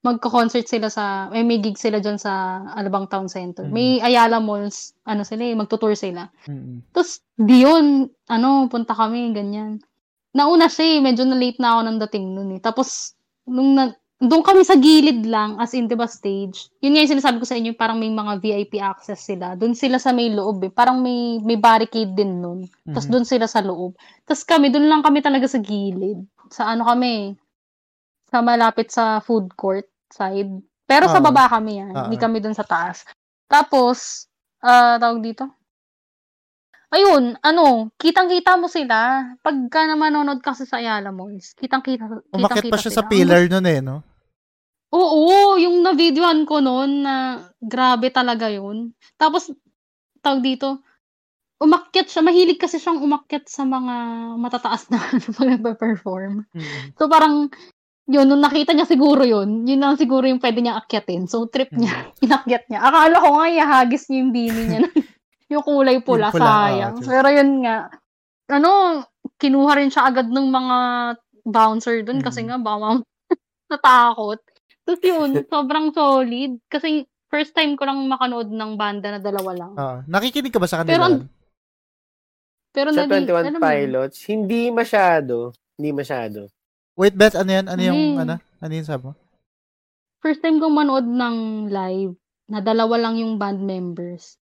magko-concert sila sa, may gig sila dyan sa Alabang Town Center. Mm-hmm. May Ayala Malls, ano sila, magtutour sila. Mm-hmm. Tapos di yun, ano, punta kami, ganyan. Nauna siya eh, medyo na-late na ako ng dating nun eh. Tapos, doon kami sa gilid lang, as in, diba, stage. Yun nga yung sinasabi ko sa inyo, parang may mga VIP access sila. Doon sila sa may loob eh. Parang may barricade din nun. Mm-hmm. Tapos doon sila sa loob. Tapos kami, doon lang kami talaga sa gilid. Sa ano kami, sa malapit sa food court side. Pero sa baba kami yan. Hindi kami doon sa taas. Tapos, tawag dito? Ayun, ano, kitang-kita mo sila. Pagka naman nanonood kasi sa Ayala Malls, kitang-kita sila. Umakit pa siya sila. Sa pillar nun eh, no? Oo, yung na-videoan ko nun, na grabe talaga yun. Tapos, tawag dito, umakyat siya. Mahilig kasi siyang umakyat sa mga matataas na mag-perform. Mm-hmm. So parang, yun, nung nakita niya siguro yun, yun lang siguro yung pwede niya akyatin. So trip niya, inakyat niya. Akala ko nga, ihagis niya yung bini niya na. Yung kulay pula, sayang. Pero yun nga, ano, kinuha rin siya agad ng mga bouncer dun kasi nga, baka natakot. Tapos yun, sobrang solid. Kasi first time ko lang makanood ng banda na dalawa lang. Nakikinig ka ba sa kanila? Pero sa 21 Pilots, hindi masyado. Hindi masyado. Wait, Beth, ano yan? Ano yung, ano? Ano yung sabi mo? First time kong manood ng live na dalawa lang yung band members.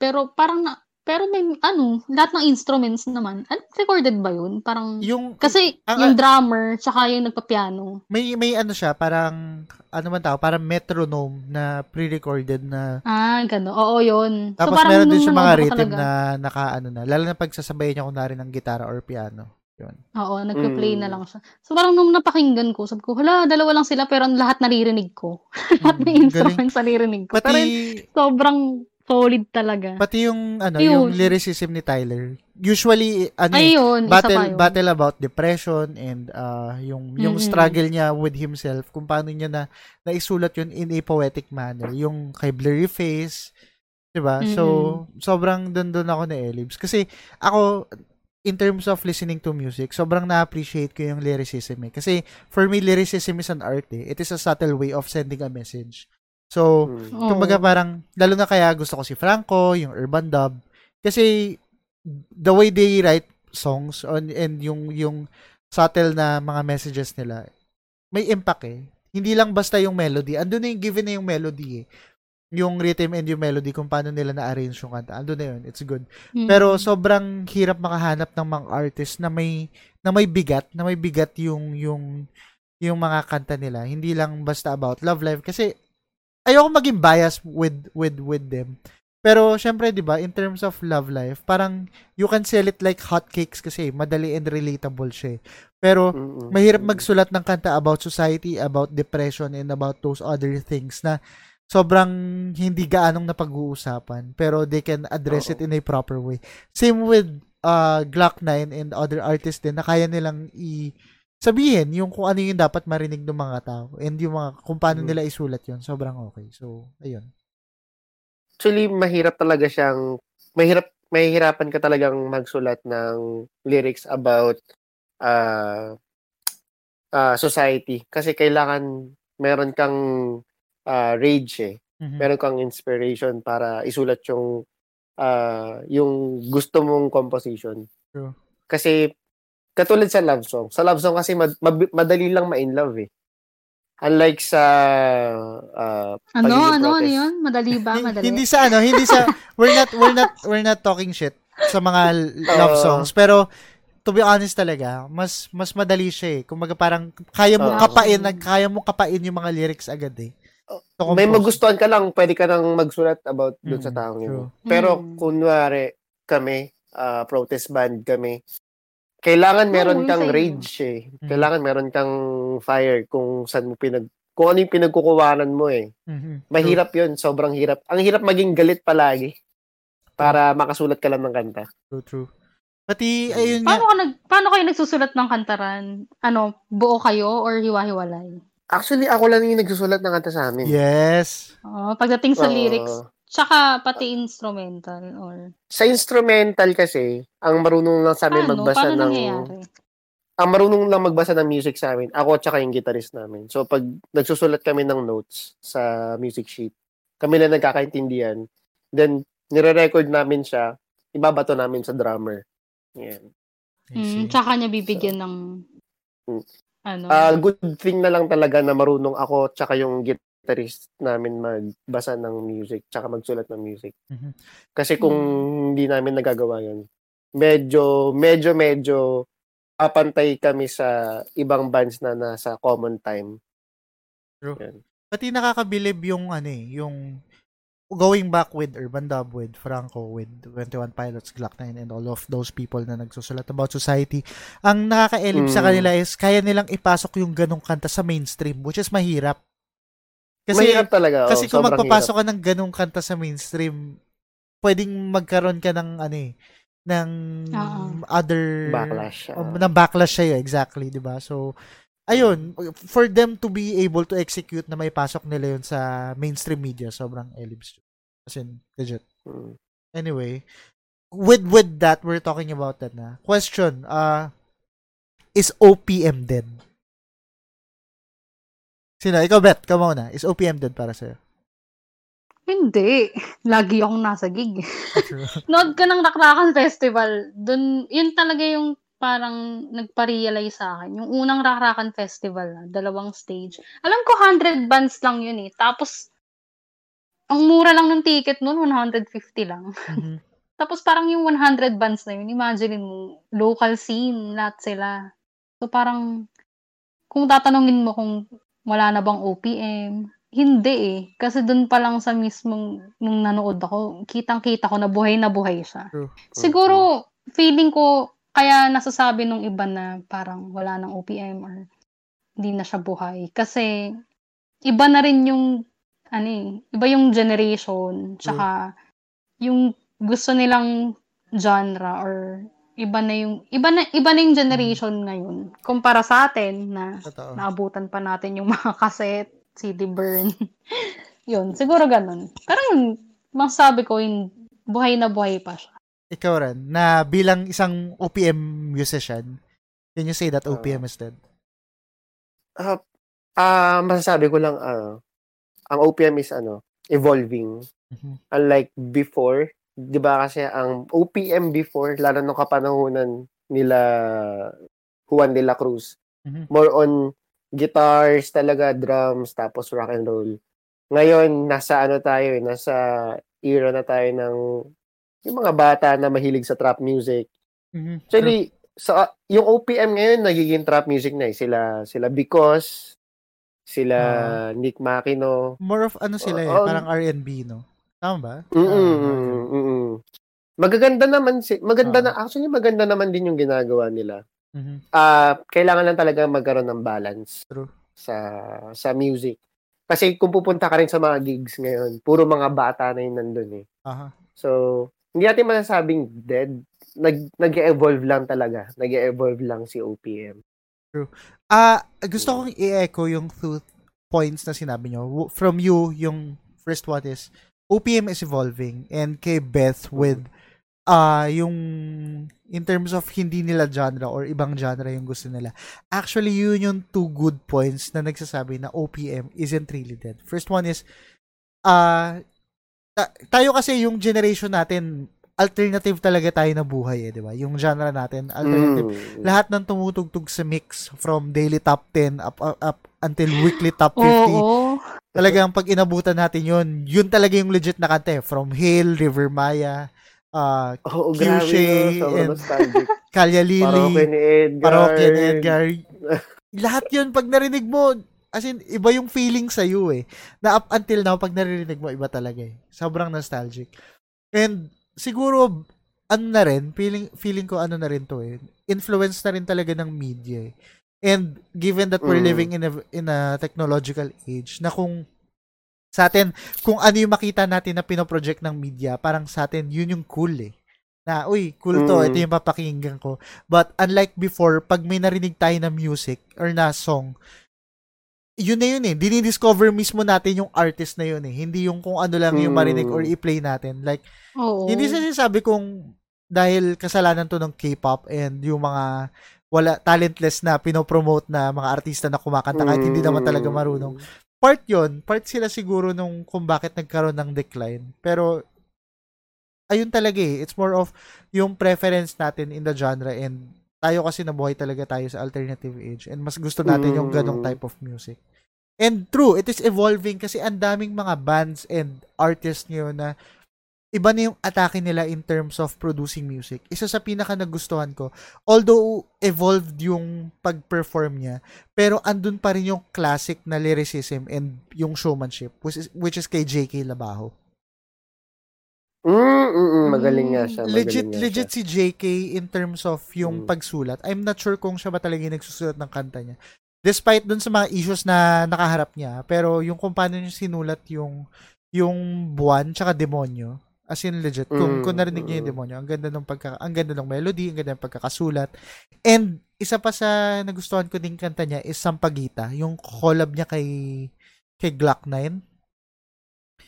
Pero parang pero may ano, lahat ng instruments naman. Ano, recorded ba 'yun? Parang yung, kasi yung drummer tsaka yung nagpa-piano. May ano siya, parang ano man tawag, parang metronome na pre-recorded na. Ah, gano. Oo, 'yun. Tapos so, meron din siya mga rhythm na nakaano na. Lalo na pag sasabayan niya kunwari ng gitara or piano. 'Yun. Oo, nagpe-play na lang siya. So parang nung napakinggan ko, sabi ko, "Hala, dalawa lang sila pero ang lahat naririnig ko." Lahat ng instruments naririnig ko. Pero sobrang solid talaga. Pati yung ano, yung lyricism ni Tyler. Usually ano, ayun, battle about depression and yung struggle niya with himself, kung paano niya na isulat yun in a poetic manner. Yung kay Blurry Face, 'di ba? Mm-hmm. So sobrang doon ako na elibs kasi ako in terms of listening to music, sobrang na-appreciate ko yung lyricism eh. Kasi for me, lyricism is an art eh. It is a subtle way of sending a message. So, kumbaga parang, lalo na kaya gusto ko si Franco, yung Urban Dub, kasi the way they write songs and yung subtle na mga messages nila, may impact eh. Hindi lang basta yung melody. Andun na yung given na yung melody eh. Yung rhythm and yung melody, kung paano nila na-arrange yung kanta. Andun na yun. It's good. Mm-hmm. Pero sobrang hirap makahanap ng mga artist na may bigat yung mga kanta nila. Hindi lang basta about love life. Kasi, ayoko maging biased with them. Pero, syempre, di ba, in terms of love life, parang, you can sell it like hotcakes kasi, madali and relatable siya. Pero, mahirap magsulat ng kanta about society, about depression, and about those other things na sobrang hindi gaanong napag-uusapan. Pero, they can address it in a proper way. Same with Glock 9 and other artists din na kaya nilang sabihin yung kung ano yung dapat marinig ng mga tao and yung mga kung paano nila isulat yun, sobrang okay. So, ayun. Actually, mahirapan ka talagang magsulat ng lyrics about society kasi kailangan meron kang rage eh. Mm-hmm. Meron kang inspiration para isulat yung gusto mong composition. True. Kasi katulad sa love song. Sa love song kasi madali lang ma-inlove eh. Unlike sa ano yun? Madali ba? Madali. hindi sa we're not talking shit sa mga love songs, pero to be honest talaga, mas madali siya eh. Kumbaga parang kaya mo kapain yung mga lyrics agad eh. So, may magustuhan ka lang, pwede ka nang magsulat about doon sa taong yun. Pero kunwari kami, protest band kami, Kailangan meron kang rage eh. Kailangan meron kang fire kung saan mo kung ano yung pinagkukuwanan mo eh. Mahirap yun. Sobrang hirap. Ang hirap maging galit palagi para makasulat ka lang ng kanta. True. Pati, ayun nga. Paano kayo nagsusulat ng kantaran? Ano, buo kayo or hiwa-hiwalay? Actually, ako lang yung nagsusulat ng kanta sa amin. Yes. Oh, pagdating sa lyrics, tsaka pati instrumental or... Sa instrumental kasi, ang marunong lang sa amin magbasa ng... Ang marunong lang magbasa ng music sa amin, ako tsaka yung guitarist namin. So, pag nagsusulat kami ng notes sa music sheet, kami lang nagkakaintindihan. Then, nire-record namin siya, ibabato namin sa drummer. Yan. Tsaka niya bibigyan ng... good thing na lang talaga na marunong ako tsaka yung guitarist namin magbasa ng music tsaka magsulat ng music. Kasi kung hindi namin nagagawa yun, medyo apantay kami sa ibang bands na nasa common time. True. Pati nakakabilib yung yung going back with Urban Dub, with Franco, with 21 Pilots, Glock 9, and all of those people na nagsusulat about society. Ang nakakaelib sa kanila is kaya nilang ipasok yung ganong kanta sa mainstream, which is mahirap. Kasi, mahirap talaga. Kasi kung magpapasok ka ng ganong kanta sa mainstream, pwedeng magkaroon ka ng other backlash. Ng backlash siya, exactly, 'di ba? So ayun, for them to be able to execute na may pasok nila yun sa mainstream media, sobrang elibs. As in, legit. Anyway, with that, we're talking about that na. Question, is OPM dead? Sino? Ikaw, Beth, ka muna. Is OPM dead para sa'yo? Hindi. Lagi akong nasa gig. Nood ka ng Rakrakan Festival. Dun, yun talaga yung parang nagpa-realize sa akin. Yung unang Rakrakan Festival, dalawang stage. Alam ko, 100 bands lang yun eh. Tapos, ang mura lang ng ticket noon, 150 lang. Tapos parang yung 100 bands na yun, imagine mo, local scene, lahat sila. So parang, kung tatanungin mo kung wala na bang OPM, hindi eh. Kasi dun pa lang sa mismong nung nanood ako, kitang-kita ko na buhay siya. Siguro, feeling ko, kaya nasasabi nung iba na parang wala ng OPM or hindi na siya buhay. Kasi, iba na rin yung, iba yung generation, tsaka yung gusto nilang genre or iba na yung generation ngayon. Kumpara sa atin na naabutan pa natin yung mga kaset, CD burn. Yun, siguro ganun. Pero masabi ko, buhay na buhay pa siya. Ikaw rin, na bilang isang OPM musician, can you say that OPM is dead? Masasabi ko lang, ang OPM is evolving. Unlike before, di ba kasi ang OPM before, lalo nung kapanahunan nila Juan de la Cruz, more on guitars talaga, drums, tapos rock and roll. Ngayon, nasa era na tayo ng yung mga bata na mahilig sa trap music. Actually, yung OPM ngayon, nagiging trap music na eh. Sila Because, sila Nick Makino. More of sila eh, parang R&B, no? Tama ba? Magaganda naman, maganda naman din yung ginagawa nila. Kailangan lang talaga magkaroon ng balance sa music. Kasi kung pupunta ka rin sa mga gigs ngayon, puro mga bata na yun nandun eh. So, hindi natin masasabing dead. Nag-evolve lang talaga. Nag-evolve lang si OPM. True. Gusto kong i-echo yung two points na sinabi nyo. From you, yung first one is, OPM is evolving. And kay Beth with yung in terms of hindi nila genre or ibang genre yung gusto nila. Actually, yun yung two good points na nagsasabi na OPM isn't really dead. First one is, tayo kasi yung generation natin, alternative talaga tayo na buhay eh, di ba? Yung genre natin, alternative. Lahat ng tumutugtog sa mix from daily top 10 up until weekly top 50. Talagang pag inabutan natin yun talaga yung legit na kanta eh. From Hale, River Maya, Kyushe, and Kalyalili, Parokya ni Edgar. Lahat yun, pag narinig mo, as in, iba yung feeling sa'yo eh. Na up until now, pag naririnig mo, iba talaga eh. Sobrang nostalgic. And siguro, feeling ko na rin to eh. influence na rin talaga ng media. And given that we're living in a technological age, na kung sa atin, kung ano yung makita natin na pinoproject ng media, parang sa atin, yun yung cool eh. Na, uy, cool to, ito yung papakinggan ko. But unlike before, pag may narinig tayo na music or na song, yun na yun eh. Dinidiscover mismo natin yung artist na yun eh. Hindi yung kung ano lang yung marinig or i-play natin. Like, hindi sinasabi kong dahil kasalanan to ng K-pop and yung mga talentless na pinopromote na mga artista na kumakanta kahit hindi naman talaga marunong. Part yun, part sila siguro nung kung bakit nagkaroon ng decline. Pero, ayun talaga eh. It's more of yung preference natin in the genre, and tayo kasi nabuhay talaga tayo sa alternative age, and mas gusto natin yung ganong type of music. And true, it is evolving kasi ang daming mga bands and artists ngayon na iba na yung atake nila in terms of producing music. Isa sa pinaka nagustuhan ko, although evolved yung pag-perform niya, pero andun pa rin yung classic na lyricism and yung showmanship, which is kay JK Labajo. Magaling nga siya. Legit si JK in terms of yung pagsulat. I'm not sure kung siya ba talaga yung nagsusulat ng kanta niya. Despite dun sa mga issues na nakaharap niya, pero yung kung paano niya sinulat yung buwan tsaka demonyo, as in legit. Kung narinig niya yung demonyo, ang ganda ng melody, ang ganda ng pagkakasulat. And isa pa sa nagustuhan ko din kanta niya is Sampaguita, yung collab niya kay Glock 9.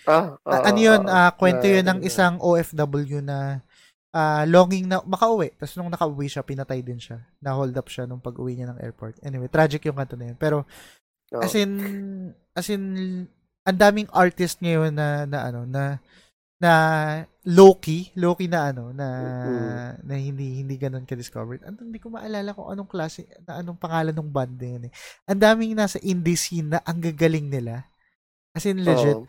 Ano yun? Kwento yun ng isang OFW na longing na makauwi. Tapos nung nakauwi siya, pinatay din siya. Na-hold up siya nung pag-uwi niya ng airport. Anyway, tragic yung kanto na yun. Pero, as in, ang daming artist ngayon na low-key na na hindi ganun ka-discovered. Hindi ko maalala kung anong klase, anong pangalan ng band na yun eh. Ang daming nasa indie scene na ang gagaling nila. As in, legit.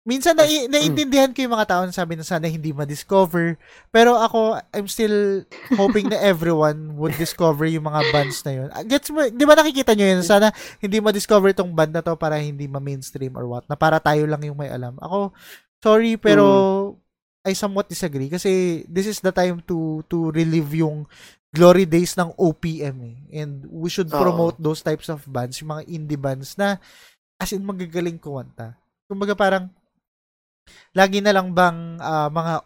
Minsan naiintindihan ko yung mga tao na sabi na sana hindi ma-discover. Pero ako, I'm still hoping na everyone would discover yung mga bands na yun. Gets mo? Di ba nakikita nyo yun? Sana hindi ma-discover tong band na to para hindi ma-mainstream or what. Na para tayo lang yung may alam. Ako, sorry, pero I somewhat disagree. Kasi this is the time to relive yung glory days ng OPM eh. And we should promote those types of bands. Yung mga indie bands na as in magagaling kumanta. Kumbaga parang lagi na lang bang mga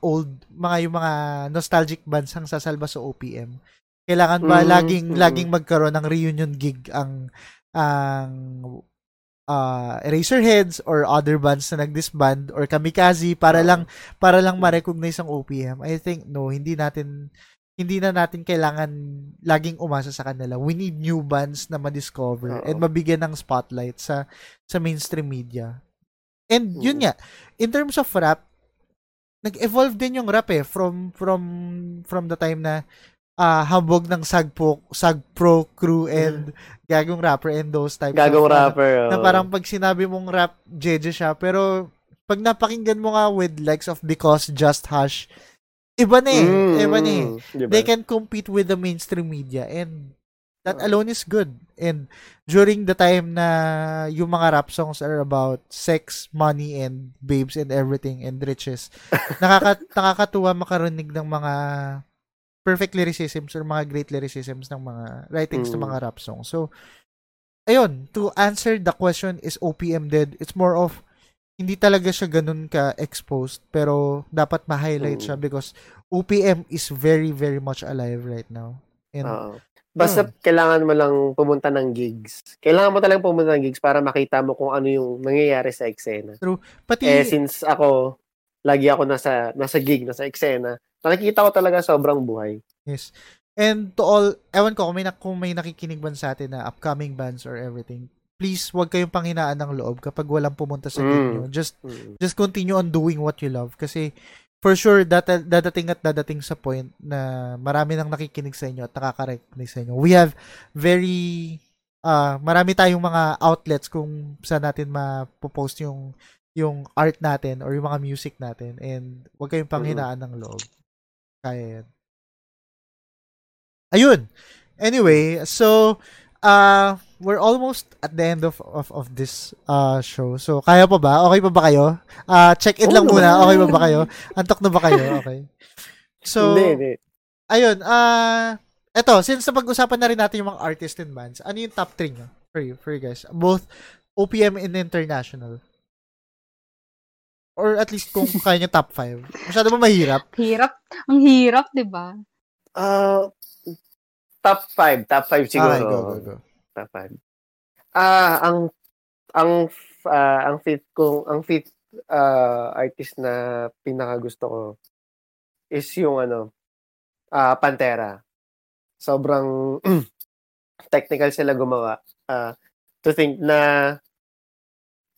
nostalgic bands ang sasalba sa OPM? Kailangan ba laging magkaroon ng reunion gig ang Eraserheads or other bands na nag-disband or Kamikaze para lang ma-recognize ang OPM? I think no, hindi na natin kailangan laging umasa sa kanila. We need new bands na ma-discover and mabigyan ng spotlight sa mainstream media. And yun nga, in terms of rap, nag-evolve din yung rap eh from the time na hambog ng Sagpro crew and gagong rapper and those types gagong rapper na parang pag sinabi mong rap, jeje siya, pero pag napakinggan mo nga with likes of Because, Just Hush, iba na eh. Diba? They can compete with the mainstream media, and that alone is good. And during the time na yung mga rap songs are about sex, money, and babes, and everything, and riches, nakakatuwa makarinig ng mga perfect lyricisms or mga great lyricisms ng mga writings ng mga rap songs. So, ayun, to answer the question, is OPM dead? It's more of, hindi talaga siya ganun ka-exposed, pero dapat ma-highlight siya because OPM is very, very much alive right now. And, basta kailangan mo lang pumunta ng gigs. Kailangan mo talagang pumunta ng gigs para makita mo kung ano yung nangyayari sa eksena. True. Pati since ako, lagi ako nasa gig, nasa eksena, nakikita ko talaga sobrang buhay. Yes. And to all, ewan ko kung may nakikinig ba sa atin na upcoming bands or everything, please huwag kayong panghinaan ng loob kapag walang pumunta sa gig nyo. Just continue on doing what you love kasi for sure, dadating sa point na marami nang nakikinig sa inyo at nakaka-recognize sa inyo. We have marami tayong mga outlets kung saan natin ma-post yung art natin or yung mga music natin, and huwag kayong panghinaan ng loob. Kaya yan. Ayun! Anyway, so we're almost at the end of this show. So, kaya pa ba? Okay pa ba kayo? Check-in lang muna. Okay pa ba kayo? Antok na ba kayo? Okay. So, ayun. Eto, since napag-usapan na rin natin yung mga artists and bands, ano yung top 3 nyo for you guys? Both OPM and international. Or at least kung kaya nyo top 5. Masyado ba mahirap? Hirap. Ang hirap, diba? Top 5. Top 5 siguro. Okay, go. Top 5. Ang fifth artist na pinakagusto ko is yung Pantera. Sobrang technical sila gumawa. To think na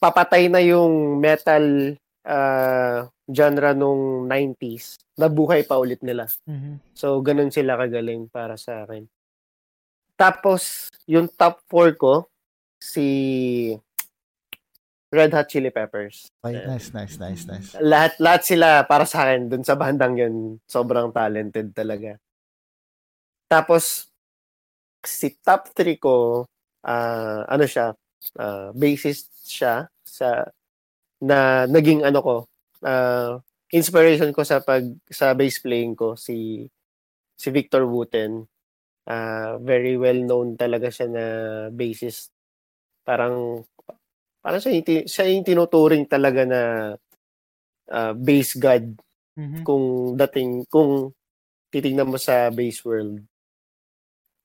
papatay na yung metal genre nung 90s, nabuhay pa ulit nila. Mm-hmm. So, ganun sila kagaling para sa akin. Tapos, yung top 4 ko, si Red Hot Chili Peppers. Ay, nice. Lahat sila para sa akin dun sa bandang yun, sobrang talented talaga. Tapos si top 3 ko, bassist siya sa na naging inspiration ko sa bass playing ko, si Victor Wooten. Very well known talaga siya na bassist. Parang siya yung tinuturing talaga na bass god. Mm-hmm. Kung titingnan mo sa bass world.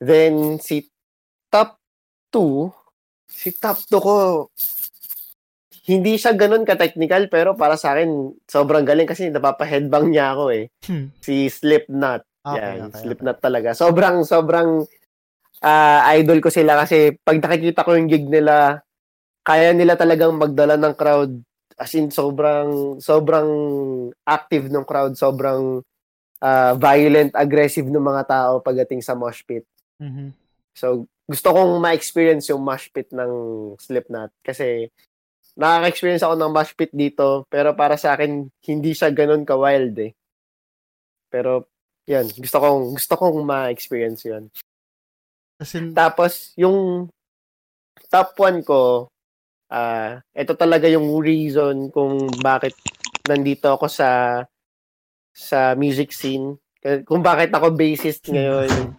Then, si top 2 ko, hindi siya ganun ka-technical, pero para sa akin, sobrang galing kasi napapa-headbang niya ako eh. Hmm. Si Slipknot. Okay. Slipknot talaga. Sobrang idol ko sila kasi pag nakikita ko yung gig nila, kaya nila talagang magdala ng crowd. As in, sobrang active ng crowd. Sobrang violent, aggressive ng mga tao pagdating sa mosh pit. Mm-hmm. So, gusto kong ma-experience yung mosh pit ng Slipknot. Kasi, nakaka-experience ako ng mosh pit dito. Pero para sa akin, hindi siya ganun ka-wild eh. Pero, yan. Gusto kong ma-experience yun. Tapos, yung top 1 ko, ito talaga yung reason kung bakit nandito ako sa music scene. Kung bakit ako bassist ngayon.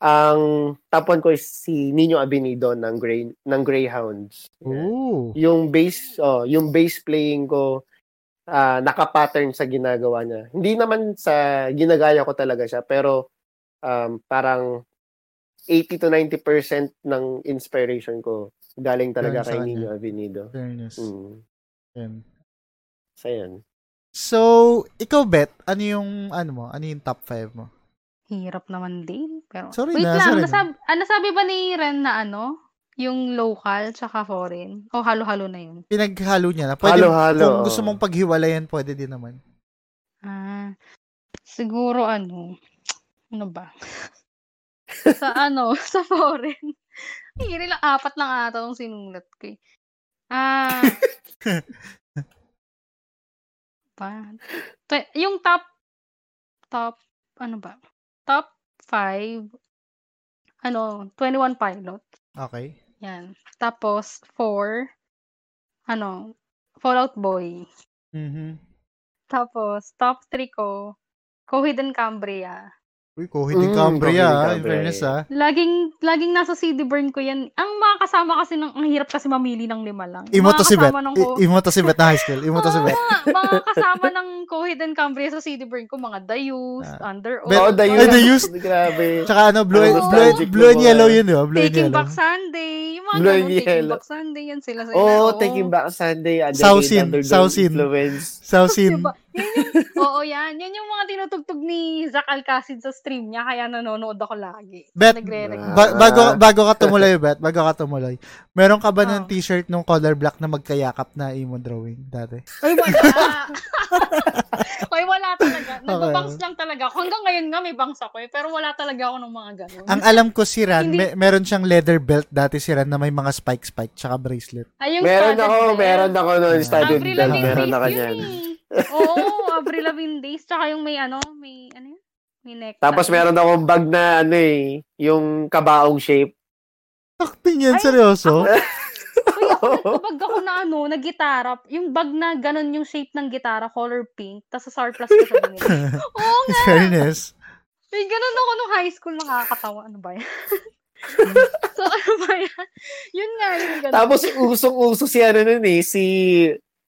Ang top 1 ko is si Nino Abinido ng Greyhounds. Ooh. Yung bass playing ko naka-pattern sa ginagawa niya. Hindi naman sa ginagaya ko talaga siya, pero parang 80 to 90% ng inspiration ko galing talaga kay Nino Abinido. Fairness. Mm. Sayan. So, ikaw, Beth, ano yung top 5 mo? Hirap naman din. Pero, nasabi ba ni Ren na yung local tsaka foreign? O halo-halo na yun? Pinaghalo niya na. Pwede, halo-halo. Kung gusto mong paghiwalayan, pwede din naman. Siguro ano ba? Sa foreign. Hindi lang, 4 lang ata yung sinulat ko eh. Yung top 5, 21 Pilots. Okay. Yan. Tapos, 4, Fall Out Boy. Mm-hmm. Tapos, top 3 ko, Coheed and Cambria. Uy, Coheed and Cambria. In fairness, ah. Laging nasa CD burn ko yan. Ang makakasama kasi, ang hirap kasi mamili ng 5 lang. Imo to si Beth na high school. Imo to si Beth. Mga kasama ng Coheed and Cambria sa CD burn ko, mga Dayus, Under Oath. Oh, Dayus. Grabe. Tsaka Blue and Yellow yun, no? Taking Back Sunday. Yung mga Taking Back Sunday, yan sila. Oh, Taking Back Sunday. Sausin. Sausin. Oo, yan. Yan yung mga tinutugtog ni Zach Alcasid sa stream niya, kaya nanonood ako lagi. Beth, bago ka tumuloy, meron ka ba ng t-shirt nung color black na magkayakap na emo drawing dati? Ay, wala. Ay, wala talaga. Nagbabangs lang talaga. Hanggang ngayon nga may bangs ako eh, pero wala talaga ako ng mga ganun. Ang alam ko si Ran, meron siyang leather belt dati si Ran na may mga spike tsaka bracelet. Meron ako noon studded belt. Meron na kanyan. Oo, Avril Lavigne Days, tsaka yung may necktie. Tapos meron akong bag na yung kabaong shape. Acting yan, seryoso? Bag ako na gitara, yung bag na ganun yung shape ng gitara, color pink, tapos sa sarplas ko siya binili. Oo nga! In fairness. May ganun ako nung high school, nakakatawa. Ano ba yan? So, ano ba yan? Yun nga, yun ganun. Tapos, usong-uso si ano nun eh, si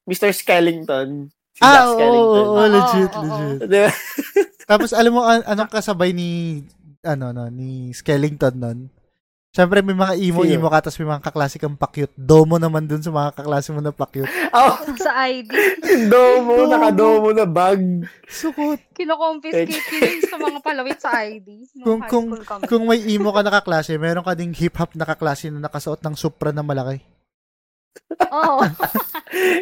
Mr. Skellington. Si Jack Skellington. Oh, legit, legit. Diba? Tapos, alam mo, anong kasabay ni, ano, no, ni Skellington nun? Siyempre, may mga emo-emo ka, tapos may mga kaklase kang pa-cute. Domo naman dun sa mga kaklase mo na pa-cute. Oh. Sa ID. Domo, naka-domo na bag. Sukot. Kinoconfiscate sa mga palawit sa ID. Kung may emo ka na kaklase, meron ka ding hip-hop na kaklase na nakasuot ng Supra na malaki. Oo.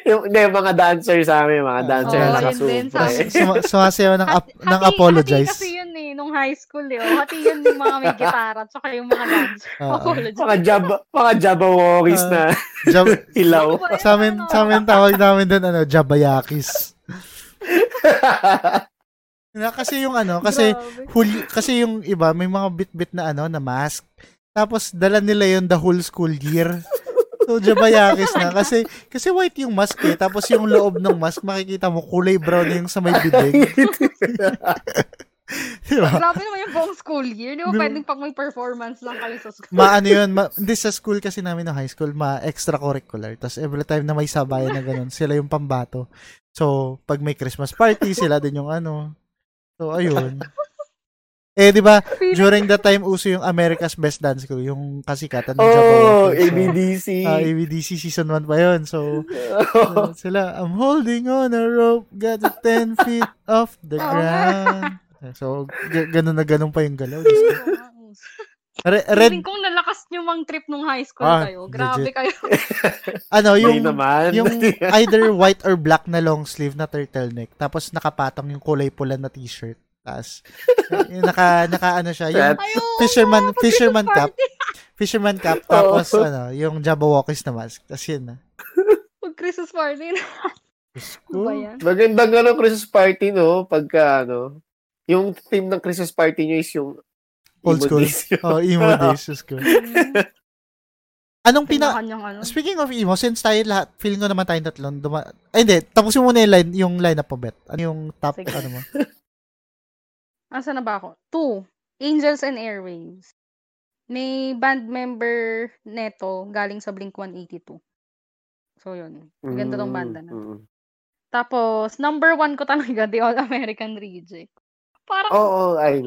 Yung mga dancer sa amin, mga dancer na naka-Supra. Sumasayaw ng apologize. Hati kasi yun eh, nung high school eh. Hati yun yung mga may gitara at saka yung mga dancer. Apologize. Mga jabawokis na ilaw. Sa amin tawag namin doon, ano, jabayakis. Kasi yung ano, kasi yung iba, may mga bit-bit na ano, na mask. Tapos dala nila yung the whole school year. So, jabayakis na. Kasi white yung mask eh. Tapos yung loob ng mask, makikita mo, kulay brown yung sa may bibig. Diba? Grabe naman yung buong school year. Di ba pwedeng pag may performance lang kayo sa school? Maano yun. Hindi, sa school kasi namin ng high school, ma-extracurricular. Tapos every time na may sabayan na ganun, sila yung pambato. So, pag may Christmas party, sila din yung ano. So, ayun. Eh, di ba, during that time, uso yung America's Best Dance ko, yung kasikatan ng Japan. ABDC. ABDC season 1 pa yun. So, sila, I'm holding on a rope, got 10 feet off the ground. So, ganun na ganun pa yung galaw. Red. Kung nalakas nyo mang trip nung high school kayo, grabe legit. Kayo. Ano, yung either white or black na long sleeve na turtleneck, tapos nakapatong yung kulay pula na t-shirt. Tas naka siya yung fisherman cap tapos ano yung jabawokis na mask tas yun na pag Christmas party na magandang ano Christmas party no pagka ano yung theme ng Christmas party nyo is yung old school emo days is good. Anong Speaking of emo, since tayo lahat, feeling ko naman tayo tatlong hindi, tapusin muna yung line up mo, Bet. Ano yung top, ano mo? Asa na ba ako? 2, Angels and Airwaves. May band member neto galing sa Blink-182. So, yun. Maganda tong banda na. Tapos, number 1 ko talaga, The All-American Rejects. Parang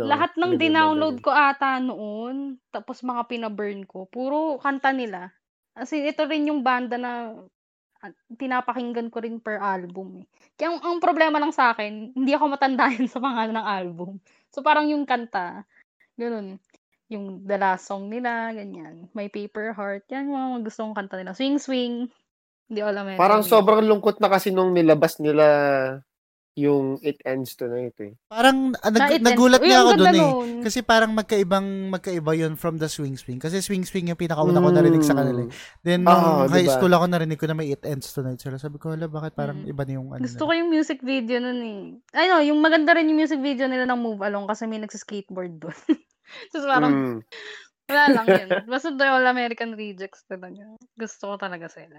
lahat ng dinownload ko ata noon, tapos mga pinaburn ko, puro kanta nila. Kasi ito rin yung banda na pinapakinggan ko rin per album eh. Kaya ang problema lang sa akin, hindi ako matandaan sa pangalan ng album. So parang yung kanta, ganun, yung the last song nila, ganyan. My Paper Heart, yan mga gusto kong kanta nila. Swing Swing, hindi ko alam. Parang sobrang lungkot na kasi nung nilabas nila yung It Ends Tonight eh. Parang nagulat na ako doon eh. Kasi parang magkaiba yun from the Swing Swing. Kasi Swing Swing yung pinakauna ko narinig sa kanila eh. Then high school ako narinig ko na may It Ends Tonight. So sabi ko, hala, bakit parang iba na yung ano. Gusto ko yung music video nun eh. I know, yung maganda rin yung music video nila ng Move Along kasi may nagsiskateboard doon. So parang wala lang yun. Basta The All-American Rejects talaga. Gusto ko talaga sila.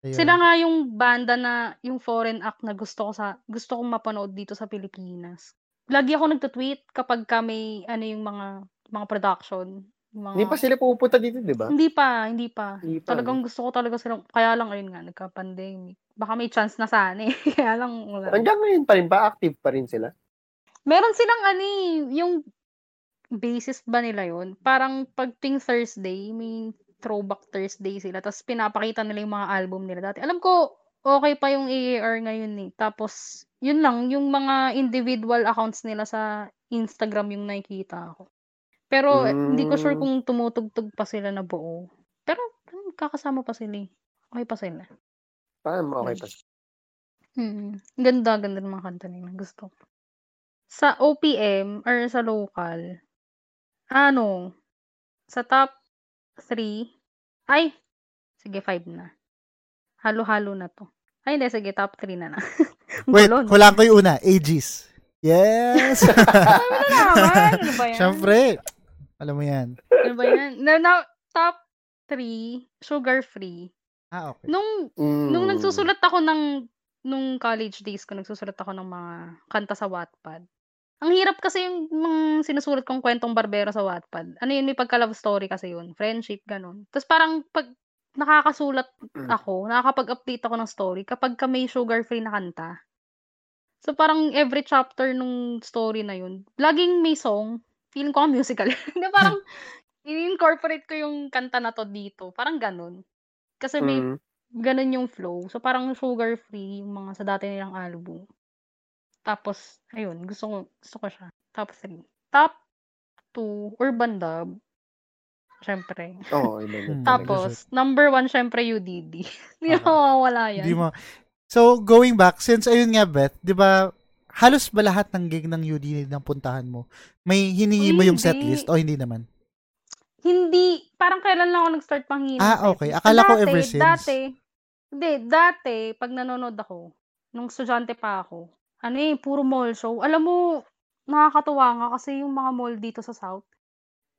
Ayun. Sila nga yung banda na yung foreign act na gusto kong mapanood dito sa Pilipinas. Lagi ako nagtutweet kapag kami ano yung mga production. Hindi pa sila pupunta dito, di ba? Hindi pa. Talagang gusto ko talaga sila. Kaya lang ayun nga, nagka-pandemic. Baka may chance na sana eh. Kaya lang wala. Hanggang ngayon pa rin ba? Active pa rin sila? Meron silang yung basis ba nila yun? Parang pag Pink Thursday, may Throwback Thursday sila. Tapos pinapakita nila yung mga album nila dati. Alam ko, okay pa yung AAR ngayon eh. Tapos, yun lang, yung mga individual accounts nila sa Instagram yung nakikita ako. Pero, hindi ko sure kung tumutugtog pa sila na buo. Pero, kakasama pa sila eh. Okay pa sila. Okay pa sila. Ganda ng mga kanta nila. Gusto ko. Sa OPM, or sa local, sa top 3. Ay, sige, 5 na. Halo-halo na to. Ay, hindi, sige, top 3 na na. Wait, hulaan ko yung una. Aegis. Yes! Ano ba yan? Siyempre. Alam mo yan. Ano ba yan? Now, top 3, Sugar-Free. Okay. Nung nagsusulat ako nung college days ko, nagsusulat ako ng mga kanta sa Wattpad. Ang hirap kasi yung sinusulat kong kwentong barbero sa Wattpad. Ano yun, may pagka-love story kasi yun. Friendship, ganun. Tapos parang pag nakakasulat ako, nakakapag-update ako ng story kapag ka may sugar-free na kanta. So parang every chapter nung story na yun, laging may song, feeling ko musical. Parang in-incorporate ko yung kanta na to dito. Parang ganun. Kasi may ganun yung flow. So, parang sugar-free yung mga sa dati nilang album. Tapos, ayun, gusto ko siya. Top 3. Top 2, Urban Dub. Siyempre. Oo, yun. Tapos, number 1, siyempre, UDD. Hindi mawawala yan. So, going back, since, ayun nga, Beth, di ba, halos ba lahat ng gig ng UDD ng puntahan mo? May hiningi mo yung setlist o hindi naman? Hindi, parang kailan lang ako nag-start panghingi. Ah, okay. Akala ko ever since. Dati, pag nanonood ako, nung estudyante pa ako, puro mall show. Alam mo, nakakatuwa nga kasi yung mga mall dito sa South,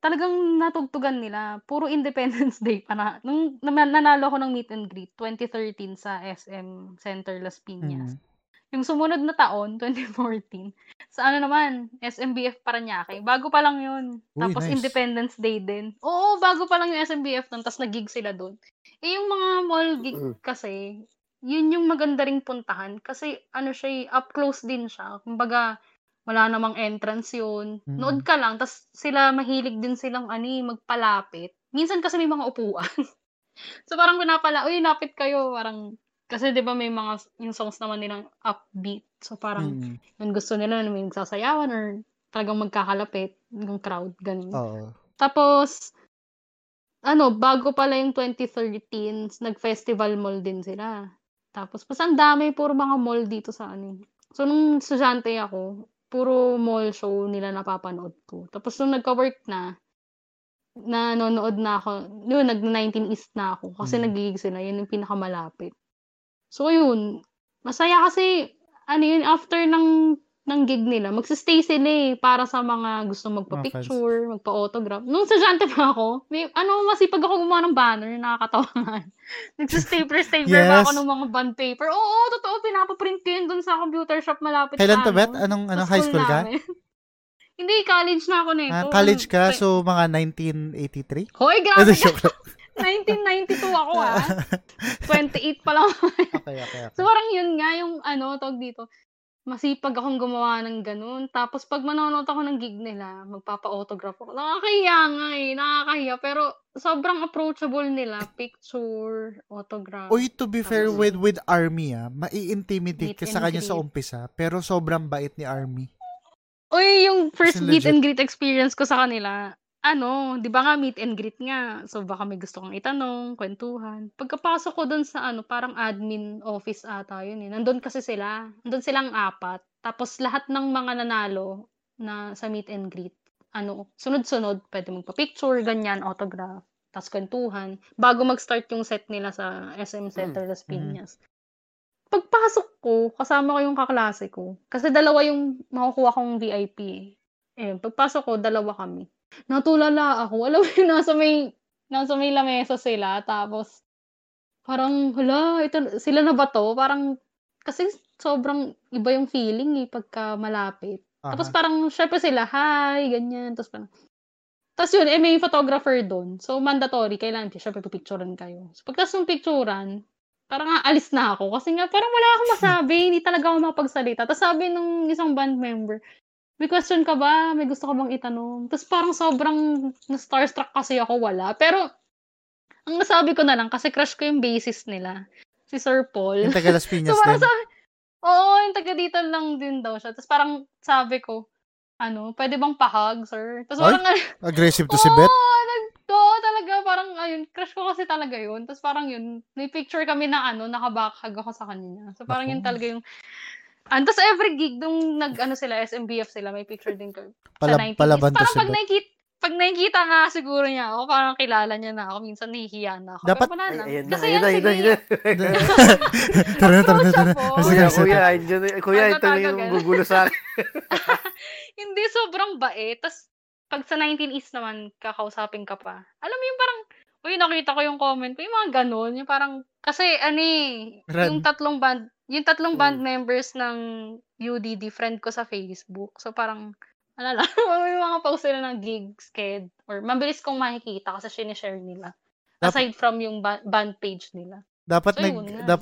talagang natugtugan nila. Puro Independence Day pa na. Nung nanalo ako ng meet and greet, 2013 sa SM Center Las Piñas. Mm-hmm. Yung sumunod na taon, 2014, sa SMBF Parañaque. Bago pa lang yun. Tapos nice. Independence Day din. Oo, bago pa lang yung SMBF nun, tapos nag-gig sila dun. Eh, yung mga mall gig kasi, yun yung maganda ring puntahan. Kasi, siya, up close din siya. Kumbaga, wala namang entrance yun. Nood ka lang, tapos sila, mahilig din silang, magpalapit. Minsan kasi may mga upuan. So, parang pinapala, uy, lapit kayo, parang, kasi 'di ba may mga yung songs naman nilang upbeat. So parang yung gusto nila na may nagsasayawan or talagang magkakalapit ng crowd ganun. Tapos bago pala yung 2013, nag-festival mall din sila. Tapos ang dami puro mga mall dito sa . So nung estudyante ako, puro mall show nila napapanood ko. Tapos nung nagka-work na, nanonood na ako. Noon nag-19 East na ako kasi nagigig sila. Yun yung pinakamalapit. So, yun. Masaya kasi, after ng gig nila, magsistay sila para sa mga gusto magpa-picture, magpa-autograph. Nung sadyante pa ako, masipag ako gumawa ng banner, nakakatawa nga. Nagsistapler yes. Ba ako ng mga bond paper. Oo, totoo, pinapaprint ko yun dun sa computer shop malapit. Kailan to, Beth? Anong high school ka? Hindi, college na ako nito. College ka, so mga 1983? Hoy, grabe ka! 1992 ako 28 pa lang. Okay. So parang yun nga yung tawag dito. Masipag akong gumawa ng ganun. Tapos pag manonood ako ng gig nila, magpapa-autograph ako. Nakakahiya. Pero sobrang approachable nila. Picture, autograph. Oy, to be fair with Army, mai-intimidate ka sa kanya sa umpisa. Pero sobrang bait ni Army. Oy, yung first meet and greet experience ko sa kanila, 'di ba nga meet and greet nga. So baka may gusto kang itanong, kwentuhan. Pagkapasok ko doon sa parang admin office ata 'yun eh. Nandoon kasi sila. Nandoon silang apat. Tapos lahat ng mga nanalo na sa meet and greet, sunod-sunod, pwede magpa-picture, ganyan, autograph, tapos kwentuhan bago mag-start yung set nila sa SM Center Las Piñas. Pagpasok ko, kasama ko yung kaklase ko. Kasi dalawa yung makukuha kong VIP. Pagpasok ko, dalawa kami. Natulala ako. Alam mo, nasa may lamesa sila. Tapos, parang, sila na ba to? Parang, kasi sobrang iba yung feeling pagka malapit. Uh-huh. Tapos parang, syempre sila, hi, ganyan. Tapos yun, may photographer doon. So, mandatory, kailangan siya, syempre pipicturan kayo. So, pagtas ng picturan, parang aalis na ako. Kasi nga, parang wala akong masabi. Hindi talaga ako mapagsalita. Tapos sabi nung isang band member, may question ka ba? May gusto ka bang itanong? Tapos parang sobrang na-starstruck kasi ako, wala. Pero, ang nasabi ko na lang, kasi crush ko yung bassist nila. Si Sir Paul. Yung taga Las Piñas din. Oo, yung taga dito lang din daw siya. Tapos parang sabi ko, pwede bang pahug, sir? Tapos parang, aggressive to si Beth? Oo, talaga. Parang, crush ko kasi talaga yun. Tapos parang yun, may picture kami na nakabackhug ako sa kanya. So parang yun talaga yung, antas every gig nung sila SMBF sila, may picture din ko sa 90s. Parang pag nakikita nga siguro niya ako, parang kilala niya na ako, minsan nahihiya na ako. Dapat wala na. Kasi yan. Tara. Kuya, ito na yung gugulo sa akin. Hindi, sobrang bait. Tapos pag sa 19s naman, kakausapin ka pa. Alam mo yung parang, nakita ko yung comment ko, yung mga ganun, yung parang, kasi yung tatlong band members ng UDD friend ko sa Facebook. So parang, alala, may mga post sila ng gigs, kid, or mabilis kong makikita kasi sinishare nila. Aside from yung band page nila. Dapat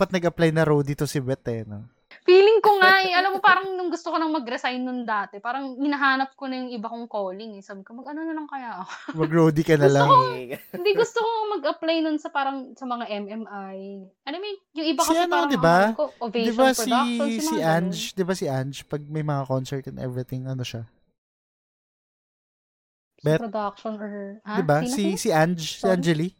so, nag-apply na roadie to si Beth eh, no? Feeling ko nga eh, alam mo parang nung gusto ko nang mag-resign nun dati, parang hinahanap ko na yung iba kong calling eh. Sabi ko, mag-ano na lang kaya ako? Mag-roadie ka na lang. Hindi, gusto ko mag-apply nun sa parang sa mga MMI. Ano may, yung iba kasi si ano, parang diba? Ako, Ovation diba Production. Si Ange, di ba si Ange, pag may mga concert and everything, ano siya? Beth? Production or... Ha? Diba? Si Ange, si Angeli.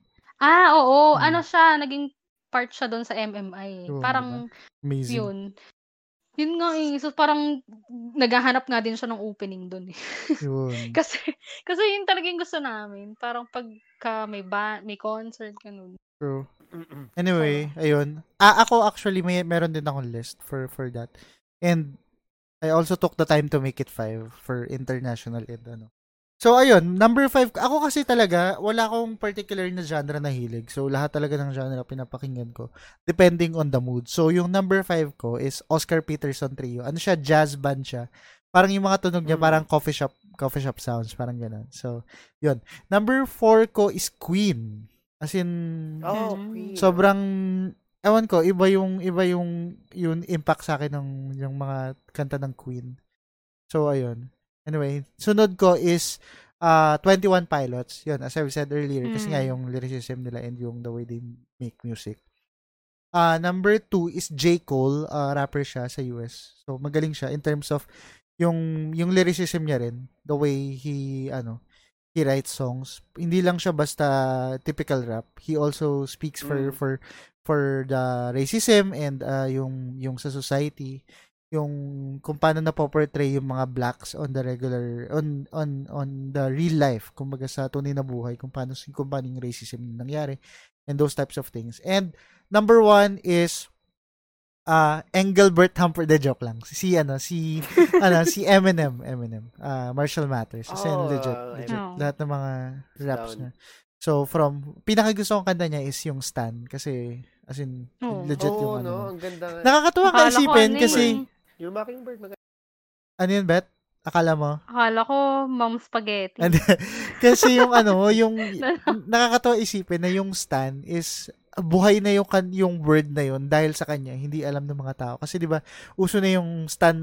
Ah, oo. Ano siya, naging part siya doon sa MMI. Oh, parang, amazing. Yun nga eh. So, parang, naghahanap nga din siya ng opening doon eh. Kasi yun talagang gusto namin. Parang pagka may concert, ganun. True. Anyway, ayun. Ako actually, meron din akong list for that. And, I also took the time to make it 5 for international and ano. So, ayun, number 5. Ako kasi talaga, wala akong particular na genre na hilig. So, lahat talaga ng genre pinapakinggan ko. Depending on the mood. So, yung number 5 ko is Oscar Peterson Trio. Ano siya? Jazz band siya. Parang yung mga tunog niya, parang coffee shop sounds. Parang ganun. So, yun. Number 4 ko is Queen. As in, Queen. Sobrang, ewan ko, iba yung impact sa akin ng yung mga kanta ng Queen. So, ayun. Anyway, sunod ko is 21 Pilots. Yun, as I've said earlier, kasi nga yung lyricism nila and yung the way they make music. Number 2 is J. Cole. Rapper siya sa US. So, magaling siya in terms of yung lyricism niya rin. The way he writes songs. Hindi lang siya basta typical rap. He also speaks for the racism and yung sa society. Yung kung paano na po-portray yung mga blacks on the regular on the real life, kumbaga sa tunay na buhay, kung paano yung racism nangyari and those types of things. And number 1 is Engelbert Humperdinck, joke lang. Si Eminem, Marshall Mathers. Kasi legit lahat ng mga raps niya. So from pinaka gusto kong kanta niya is yung Stan, kasi as in legit yung ang ganda. Nakakatuwa ka isipin kasi yung Mockingbird, ano yun, Beth? Akala mo? Akala ko, Mom Spaghetti. Kasi yung nakakatawa isipin na yung Stan is buhay na yung word na yun dahil sa kanya, hindi alam ng mga tao. Kasi diba, uso na yung Stan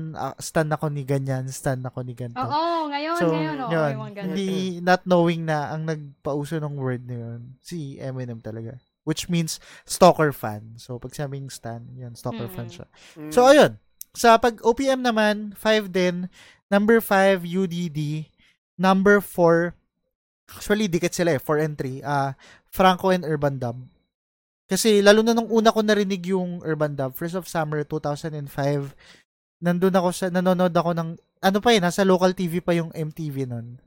ako ni ganyan, Stan ako ni ganito. Oo, ngayon. Hindi, not knowing na ang nagpauso ng word na yun, si Eminem talaga. Which means, stalker fan. So, pag sabing Stan, yun, stalker fan siya. So, ayun. Sa pag-OPM naman, 5 din. Number 5, UDD. Number 4, actually, dikit sila eh, 4 and 3. Franco and Urban Dub. Kasi, lalo na nung una ko narinig yung Urban Dub, first of summer 2005, nanonood ako ng, ano pa eh, nasa local TV pa yung MTV nun.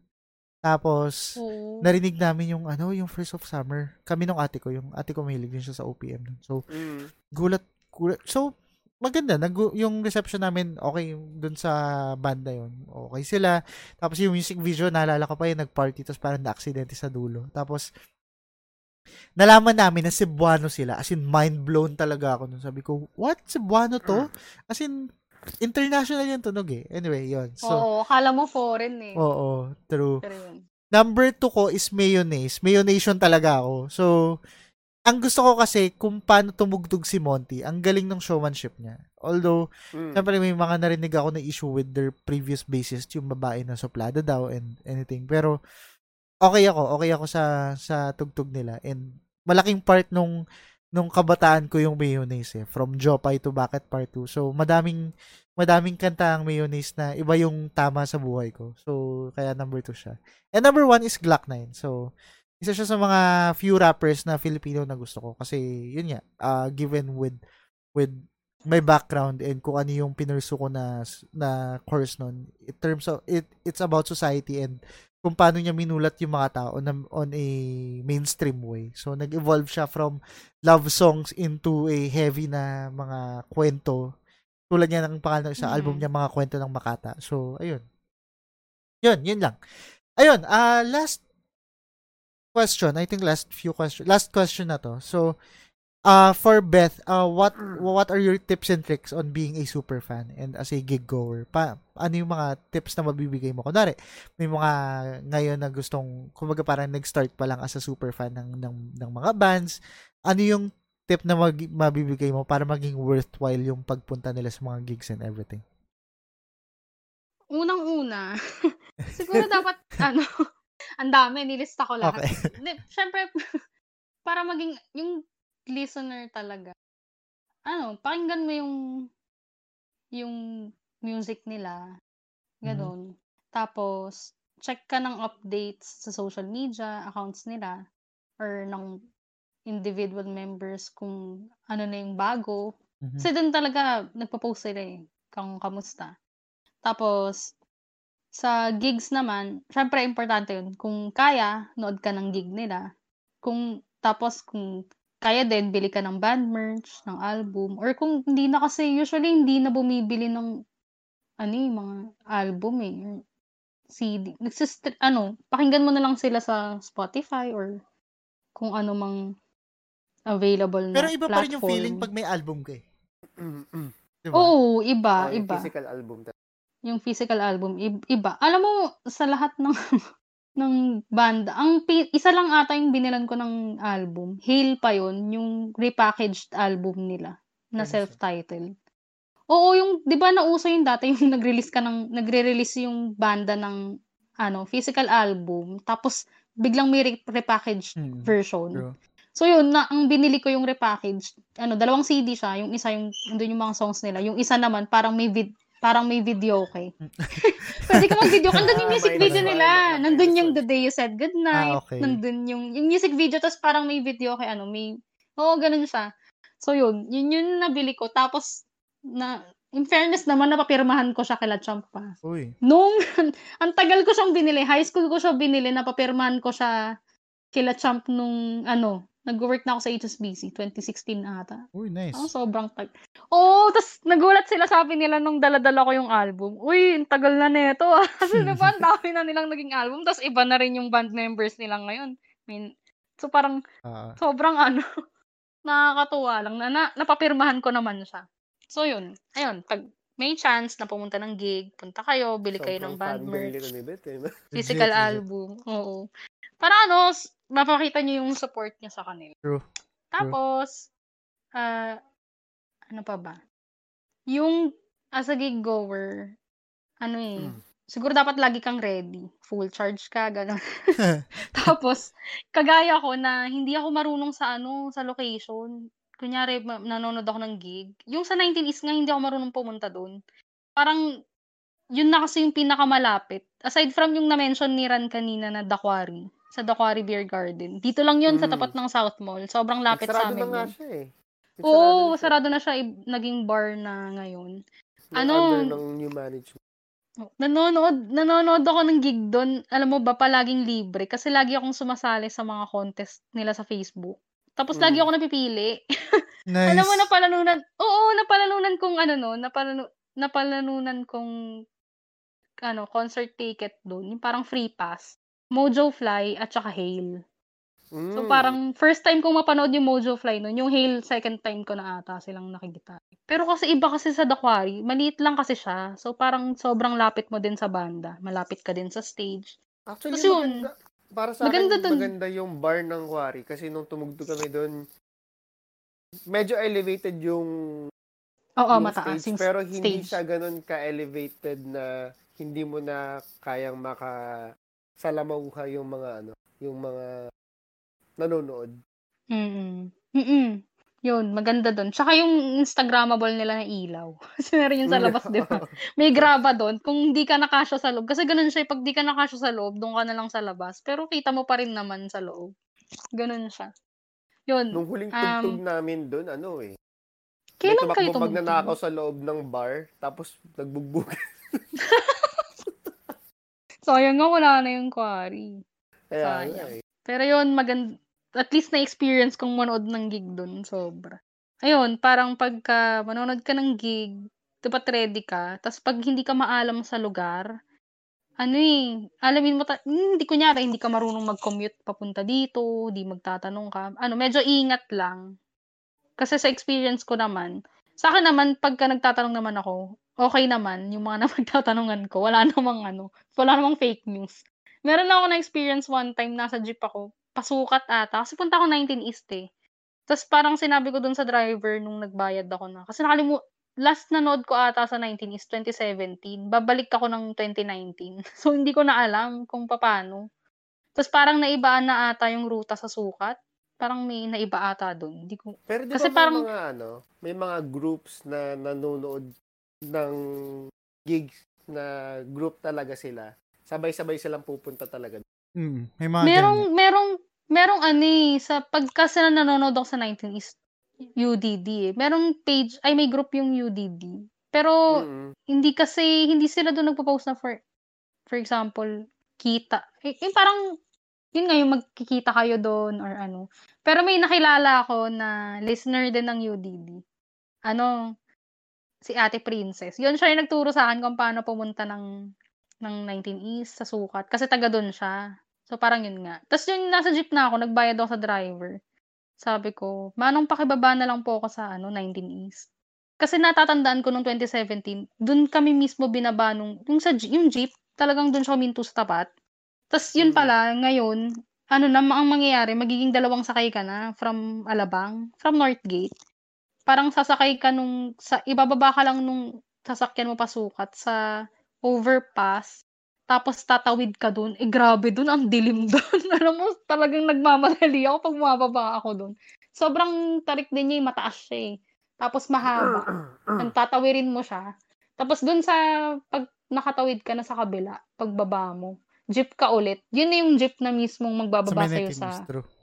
Tapos, narinig namin yung first of summer. Kami nung ate ko mahilig din siya sa OPM nun. So, gulat. So, maganda. Yung reception namin, okay, dun sa banda yon, okay sila. Tapos yung music video, naalala ko pa yun, nag-party, tapos parang na-aksidente sa dulo. Tapos, nalaman namin na Cebuano sila. As in, mind-blown talaga ako nun. Sabi ko, what? Cebuano to? As in, international yung tunog eh. Anyway, yun. So, akala mo foreign eh. Oo, true. Number 2 ko is Mayonnaise. Mayonation talaga ako. So, ang gusto ko kasi kung paano tumugtog si Monty. Ang galing ng showmanship niya. Although, siyempre may mga narinig ako na issue with their previous bassist, yung babae na soplada daw and anything. Pero, okay ako sa tugtog nila. And, malaking part nung kabataan ko yung Mayonnaise eh. From Jopay to Bakit Part 2. So, madaming kanta ang Mayonnaise na iba yung tama sa buhay ko. So, kaya number 2 siya. And number 1 is Glock 9. So, isa siya sa mga few rappers na Filipino na gusto ko. Kasi, yun nga, given with my background and kung ano yung pinursu ko na course nun, in terms of, it's about society and kung paano niya minulat yung mga tao on a mainstream way. So, nag-evolve siya from love songs into a heavy na mga kwento. Tulad niya ng pangalan sa album niya, mga kwento ng Makata. So, ayun. Yun lang. Ayun, last question. I think last question na to. So, For Beth, what are your tips and tricks on being a super fan and as a gig goer? Ano yung mga tips na mabibigay mo? Kunwari, may mga ngayon na gustong, kumbaga parang nag-start pa lang as a super fan ng mga bands. Ano yung tip na mabibigay mo para maging worthwhile yung pagpunta nila sa mga gigs and everything? Unang-una, siguro dapat, ang dami, nilista ko lahat. Okay. Siyempre, para maging, yung listener talaga. Pakinggan mo yung music nila. Ganun. Mm-hmm. Tapos, check ka ng updates sa social media accounts nila or ng individual members kung ano na yung bago. Mm-hmm. Kasi doon talaga nagpo-post sila kung kamusta. Tapos, sa gigs naman, syempre importante yun. Kung kaya, nood ka ng gig nila. Kung kaya din, bili ka ng band merch, ng album. Or kung hindi na kasi, usually hindi na bumibili ng mga album CD. Pakinggan mo na lang sila sa Spotify or kung ano mang available na platform. Pero iba platform. Pa rin yung feeling pag may album ka. Diba? Oo, iba. Yung physical album. Iba. Alam mo, sa lahat ng... ng banda. Isa lang ata yung binilan ko ng album. Hail pa yun, yung repackaged album nila na self-titled. Oo, yung, di ba nauso yung dati yung nagre-release yung banda ng, physical album, tapos biglang may repackaged version. True. So yun, ang binili ko yung repackaged, 2 CD siya, yung isa yung, doon yung mga songs nila, yung isa naman, parang may video, okay? Pwede ka mag-video. Nandun yung music video nila. Nandun yung The Day You Said Goodnight. Ah, okay. Nandun yung music video, tapos parang may video, okay, ganun siya. So, yun nabili ko. Tapos, in fairness naman, napapirmahan ko siya kila Champ pa. Uy. Ang tagal ko siyang binili, high school ko siya binili, napapirmahan ko siya kila Champ nung, nag-work na ako sa HSBC, 2016 ata. Uy, nice. Sobrang tag. Tapos nagulat sila, sabi nila nung dala-dala ko yung album. Uy, ang tagal na nito. Kasi diba, ang dami na nilang naging album. Tapos iba na rin yung band members nila ngayon. I mean, so parang, sobrang nakakatuwa lang. Napapirmahan ko naman siya. So yun, pag may chance na pumunta ng gig, punta kayo, bili kayo ng band merch. Physical album. Oo. Para mapakita niyo yung support niya sa kanila. True. Tapos, ano pa ba? Yung, as a gig goer, siguro dapat lagi kang ready. Full charge ka, gano'n. Tapos, kagaya ko na hindi ako marunong sa location. Kunyari, nanonood ako ng gig. Yung sa 19 East nga, hindi ako marunong pumunta doon. Parang, yun na kasi yung pinakamalapit. Aside from yung na-mention ni Ran kanina na Dakwari. Sa Dakwari Beer Garden. Dito lang yun sa tapat ng South Mall. Sobrang lapit sa amin. Sarado na nga siya eh. Sarado na siya. Naging bar na ngayon. Under ng new management. Nanonood ako ng gig doon. Alam mo ba, palaging libre. Kasi lagi akong sumasali sa mga contest nila sa Facebook. Tapos lagi ako napipili. Nice. Alam mo, napalanunan kong concert ticket doon, yung parang free pass, Mojo Fly at saka Hail. So parang first time kong mapanood yung Mojo Fly noon, yung Hail second time ko na ata silang nakikita. Pero kasi iba kasi sa Dakwari, maliit lang kasi siya. So parang sobrang lapit mo din sa banda, malapit ka din sa stage. Actually, kasi maganda, para sa akin, maganda yung bar ng Dakwari kasi nung tumugtog kami doon, medyo elevated yung mataas stage, pero hindi siya ganun ka-elevated na hindi mo na kayang makasalamauha yung mga nanonood. Yun, maganda doon. Tsaka yung Instagrammable nila na ilaw. Kasi meron yun sa labas, di ba? May graba doon. Kung di ka nakasya sa loob. Kasi ganun siya, pag di ka nakasya sa loob, doon ka na lang sa labas. Pero kita mo pa rin naman sa loob. Ganun siya. Yun. Nung huling tugtog namin doon, kailan kayo tumutulog? Magnanakaw sa loob ng bar, tapos nagbugbog. Sayang nga, wala na yung quarry. Sayang. Pero yun, maganda. At least na-experience kong manood ng gig dun. Sobra. Ayun, parang pagka manonood ka ng gig, dapat ready ka. Tapos pag hindi ka maalam sa lugar, alamin mo, hindi ka marunong mag-commute papunta dito, hindi magtatanong ka. Medyo ingat lang. Kasi sa experience ko naman, sa akin naman, pagka nagtatanong naman ako, okay naman yung mga napagtatanungan ko. Wala namang fake news. Meron lang ako na experience one time, nasa jeep ako, pasukat ata. Kasi punta ako 19 East eh. Tapos parang sinabi ko dun sa driver nung nagbayad ako na. Kasi last nanood ko ata sa 19 East, 2017. Babalik ako ng 2019. So hindi ko na alam kung paano. Tapos parang naibaan na ata yung ruta sa sukat. Parang may naiba ata dun. Hindi ko... Pero di ba kasi parang... may mga groups na nanonood ng gigs na group talaga sila. Sabay-sabay silang pupunta talaga. Merong sa pagkasa na nanonood ako sa 19 East UDD eh. Merong page, may group yung UDD. Pero hindi sila doon nagpo-post na for example, kita. Parang yun nga yung magkikita kayo doon or ano. Pero may nakilala ako na listener din ng UDD. Si Ate Princess. Yun siya yung nagturo sa akin kung paano pumunta ng 19 East sa sukat. Kasi taga doon siya. So, parang yun nga. Tapos yung nasa jeep na ako, nagbayad ako sa driver. Sabi ko, manong pakibaba na lang po ako sa 19 East. Kasi natatandaan ko nung 2017, doon kami mismo binaba yung jeep, talagang doon siya huminto sa tapat. Tapos yun pala, ngayon, ang mangyayari, magiging dalawang sakay ka na from Alabang, from Northgate. Parang sasakay ka ibababa ka lang nung sasakyan mo pasukat sa overpass, tapos tatawid ka dun. Grabe dun, ang dilim dun. Alam mo, talagang nagmamadali ako pag mababa ako dun. Sobrang tarik din niya, mataas siya eh. Tapos mahaba. Ang tatawirin mo siya. Tapos dun sa, pag nakatawid ka na sa kabila, pagbaba mo, jeep ka ulit. Yun na yung jeep na mismong magbababa sa'yo sa...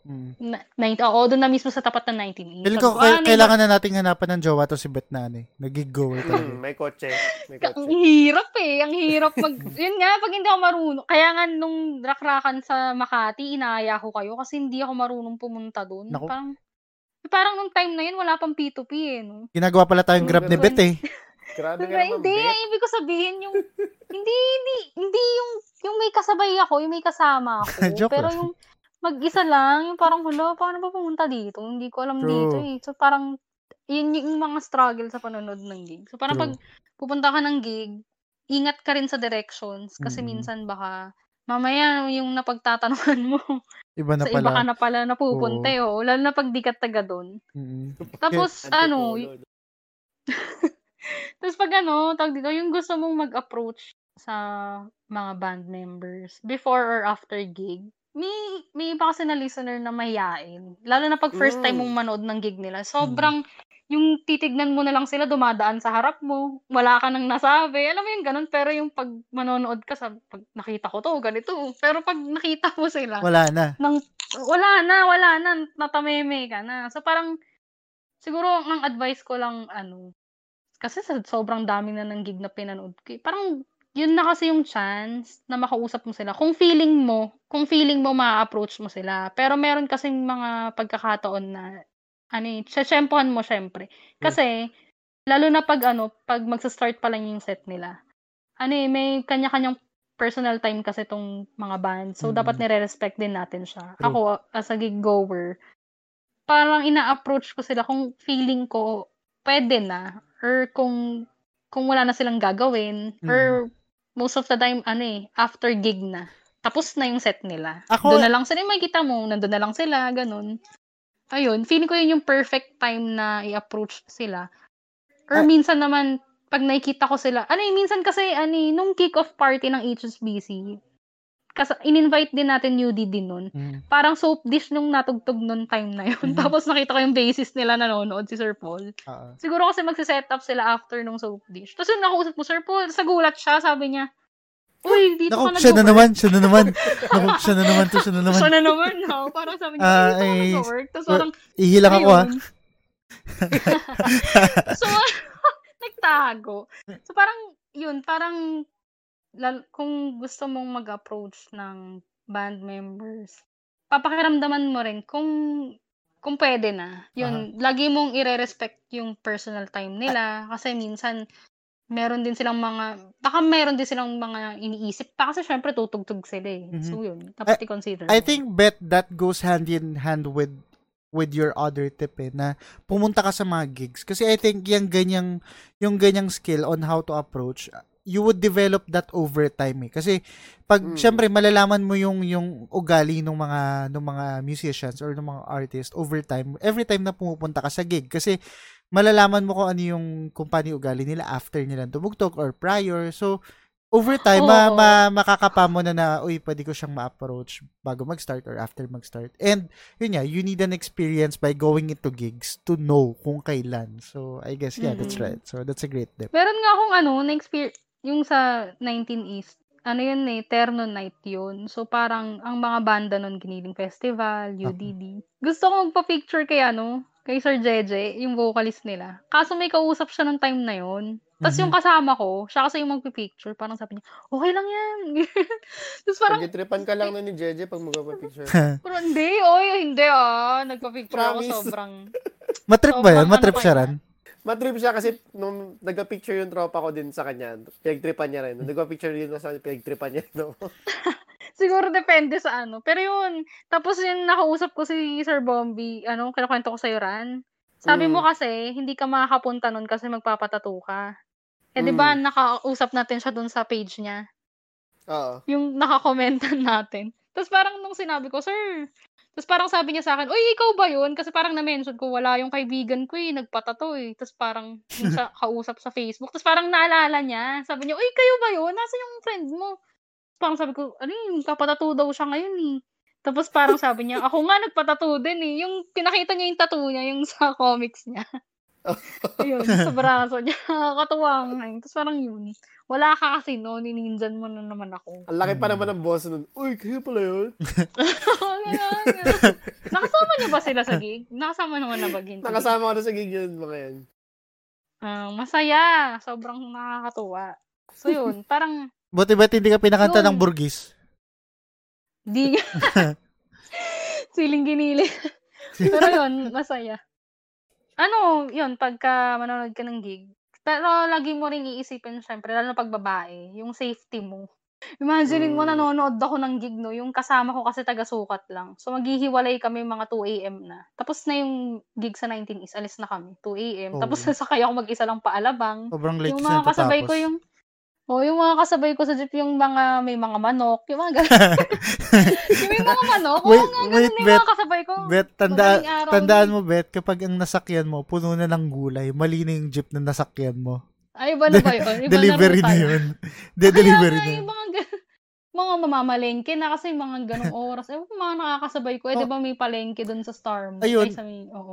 doon na mismo sa tapat ng 19. Pili ko, kailangan na nating hanapan ng jowa to si Beth Nani. Nag-go. May kotse. Ang hirap eh. Ang hirap yun nga, pag hindi ako marunong. Kaya nga nung rakrakan sa Makati, inaaya ko kayo kasi hindi ako marunong pumunta doon. Parang nung time na yun, wala pang P2P eh. No? Ginagawa pala tayong grab ni Beth eh. Grabe ka naman, Beth. Hindi, ibig ko sabihin yung... hindi yung may kasabay ako, yung may kasama ako. Pero yung... mag-isa lang, yung parang, paano ba pumunta dito? Hindi ko alam dito eh. So, parang, yun yung mga struggle sa panonood ng gig. So, parang pag pupunta ka ng gig, ingat ka rin sa directions. Kasi minsan baka, mamaya yung napagtatanungan mo, iba na sa pala. Iba ka na pala napupunta. Lalo na pag di ka taga doon. Mm-hmm. Tapos, tapos pag tawag dito, yung gusto mong mag-approach sa mga band members, before or after gig, may iba kasi na listener na mahihain. Lalo na pag first time mong manood ng gig nila. Sobrang, yung titignan mo na lang sila, dumadaan sa harap mo, wala ka nang nasabi. Alam mo yung ganun, pero yung pag manonood ka pag nakita ko to, ganito. Pero pag nakita mo sila, wala na, natameme ka na. So parang, siguro ang advice ko lang, kasi sobrang dami na ng gig na pinanood ko. Parang, yun na kasi yung chance na makausap mo sila. Kung feeling mo, ma-approach mo sila. Pero meron kasing mga pagkakataon na, tsyempohan mo syempre. Kasi, lalo na pag magsa-start pa lang yung set nila. May kanya-kanyang personal time kasi itong mga bands. So, dapat nire-respect din natin siya. Ako, as a gig-goer, parang ina-approach ko sila kung feeling ko, pwede na. Or kung wala na silang gagawin. Or, most of the time, after gig na. Tapos na yung set nila. Doon na lang sila, makikita mo, nandun na lang sila, ganun. Ayun, feeling ko yun yung perfect time na i-approach sila. Or minsan naman, pag nakikita ko sila, minsan kasi, nung kick-off party ng HSBC, kasi in-invite din natin UDD nun. Parang soap dish nung natugtog nun time na yun. Tapos nakita ko yung basis nila nanonood, si Sir Paul. Siguro kasi magsiset up sila after nung soap dish. Tapos yung nakausap mo, Sir Paul, sagulat siya, sabi niya, uy, dito ka nag-over. Siya na naman. No? Parang sabi niya, dito ka nag-work. Tapos parang, ihilang ako ha. So, nagtago. So, parang, kung gusto mong mag-approach ng band members, papakiramdaman mo rin kung pwede na. Yun, lagi mong i-respect yung personal time nila. Kasi minsan, meron din silang mga iniisip pa kasi syempre tutugtog sila eh. So yun, dapat i-consider. I think, Beth, that goes hand in hand with with your other tip eh, na pumunta ka sa mga gigs. Kasi I think yung ganyang skill on how to approach, you would develop that over time eh. Kasi pag syempre malalaman mo yung ugali ng mga musicians or ng mga artists over time, every time na pumupunta ka sa gig. Kasi malalaman mo kung ano yung kumpanya ugali nila after nila tumugtog or prior. So, over time, makakapa mo na, uy, pwede ko siyang ma-approach bago mag-start or after mag-start. And, yun nga, you need an experience by going into gigs to know kung kailan. So, I guess, yeah, that's right. So, that's a great tip. Meron nga akong na-experience, yung sa 19 East, Terno Night yun. So, parang, ang mga banda nun, Giniling Festival, UDD. Gusto kong magpa-picture kay Sir JJ, yung vocalist nila. Kaso may kausap siya nung time na yun. Tapos yung kasama ko, siya kasi yung magpipicture, parang sabi niya, okay lang yan. Tapos parang... Pag-tripan ka lang nun ni Jeje pag magpapicture. Pero hindi. Nagpapicture promise. Ako sobrang... Matrip ba yan? Matrip siya rin? Matrip siya kasi nung nagpapicture yung tropa ko din sa kanya, pinag-tripan niya rin. Nung nagpapicture yun na sa kanya, pinag-tripan niya rin. Siguro depende sa ano. Pero yun, tapos yung nakausap ko si Sir Bombi, kinakwento ko sa'yo, Ran. Sabi mo kasi, hindi ka makakapunta nun kasi magpapatato ka. Eh, di ba, nakausap natin siya dun sa page niya. Oo. Yung nakakomentan natin. Tapos parang nung sinabi ko, sir, tapos parang sabi niya sa akin, uy, ikaw ba yun? Kasi parang na-mention ko, wala yung kaibigan ko eh, nagpatato eh. Tapos parang yung kausap sa Facebook. Tapos parang naalala niya. Sabi niya, uy, kayo ba yun? Nasaan yung friend mo? Tapos parang sabi ko, kapatato daw siya ngayon eh. Tapos parang sabi niya, ako nga nagpatato din eh. Yung pinakita niya yung tattoo niya, yung sa comics niya. Ayun, sa braso niya. Katuwa nga. Tapos parang yun. Wala ka kasi noon, nininjan mo na naman ako. Ang laki pa naman ang boss nun. Uy, kaya pala yun. Nakasama niyo ba sila sa gig? Nakasama naman na ba? Nakasama ko na sa gig yun, mga yan. Masaya. Sobrang nakakatuwa. So yun, parang... Buti hindi ka pinakanta ng Burgis? Di. Siling ginili. Pero yun, masaya. Yun, pagka manonood ka ng gig. Pero lagi mo rin iisipin, syempre, lalo na pag babae, yung safety mo. Imagine mo, nanonood ako ng gig, no? Yung kasama ko kasi taga-sukat lang. So, maghihiwalay kami mga 2 a.m. na. Tapos na yung gig sa 19 is, alis na kami, 2 a.m. Oh. Tapos nasakay ako mag-isa lang paalabang. Sobrang late yung mga kasabay ko yung mga kasabay ko sa jeep, yung mga may mga manok, yung mga gano'n. Yung may mga manok, yung mga kasabay ko. Bet, tandaan mo, Bet, kapag ang nasakyan mo, puno na ng gulay, mali na yung jeep na nasakyan mo. Ay, iba na ba yun? Delivery na yun. Delivery na yun. Mga mamamalengke na kasi mga ganong oras. Mga nakakasabay ko. Diba may palengke dun sa Star Mo? Ayun.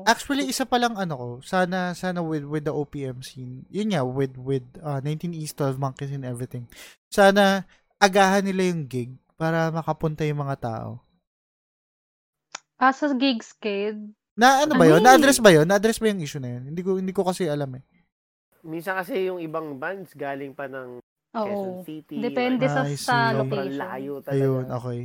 Actually, isa palang ko. Sana with the OPM scene. Yun nga, with 19 East, 12 Monkeys and everything. Sana agahan nila yung gig para makapunta yung mga tao. Sa gigs, kid? Na ano ba yun? Na-address ba yun? Na-address ba yung issue na yun? Hindi ko kasi alam eh. Minsan kasi yung ibang bands galing pa ng Quezon City. Depende sa location. Layo talaga. Ayun, okay.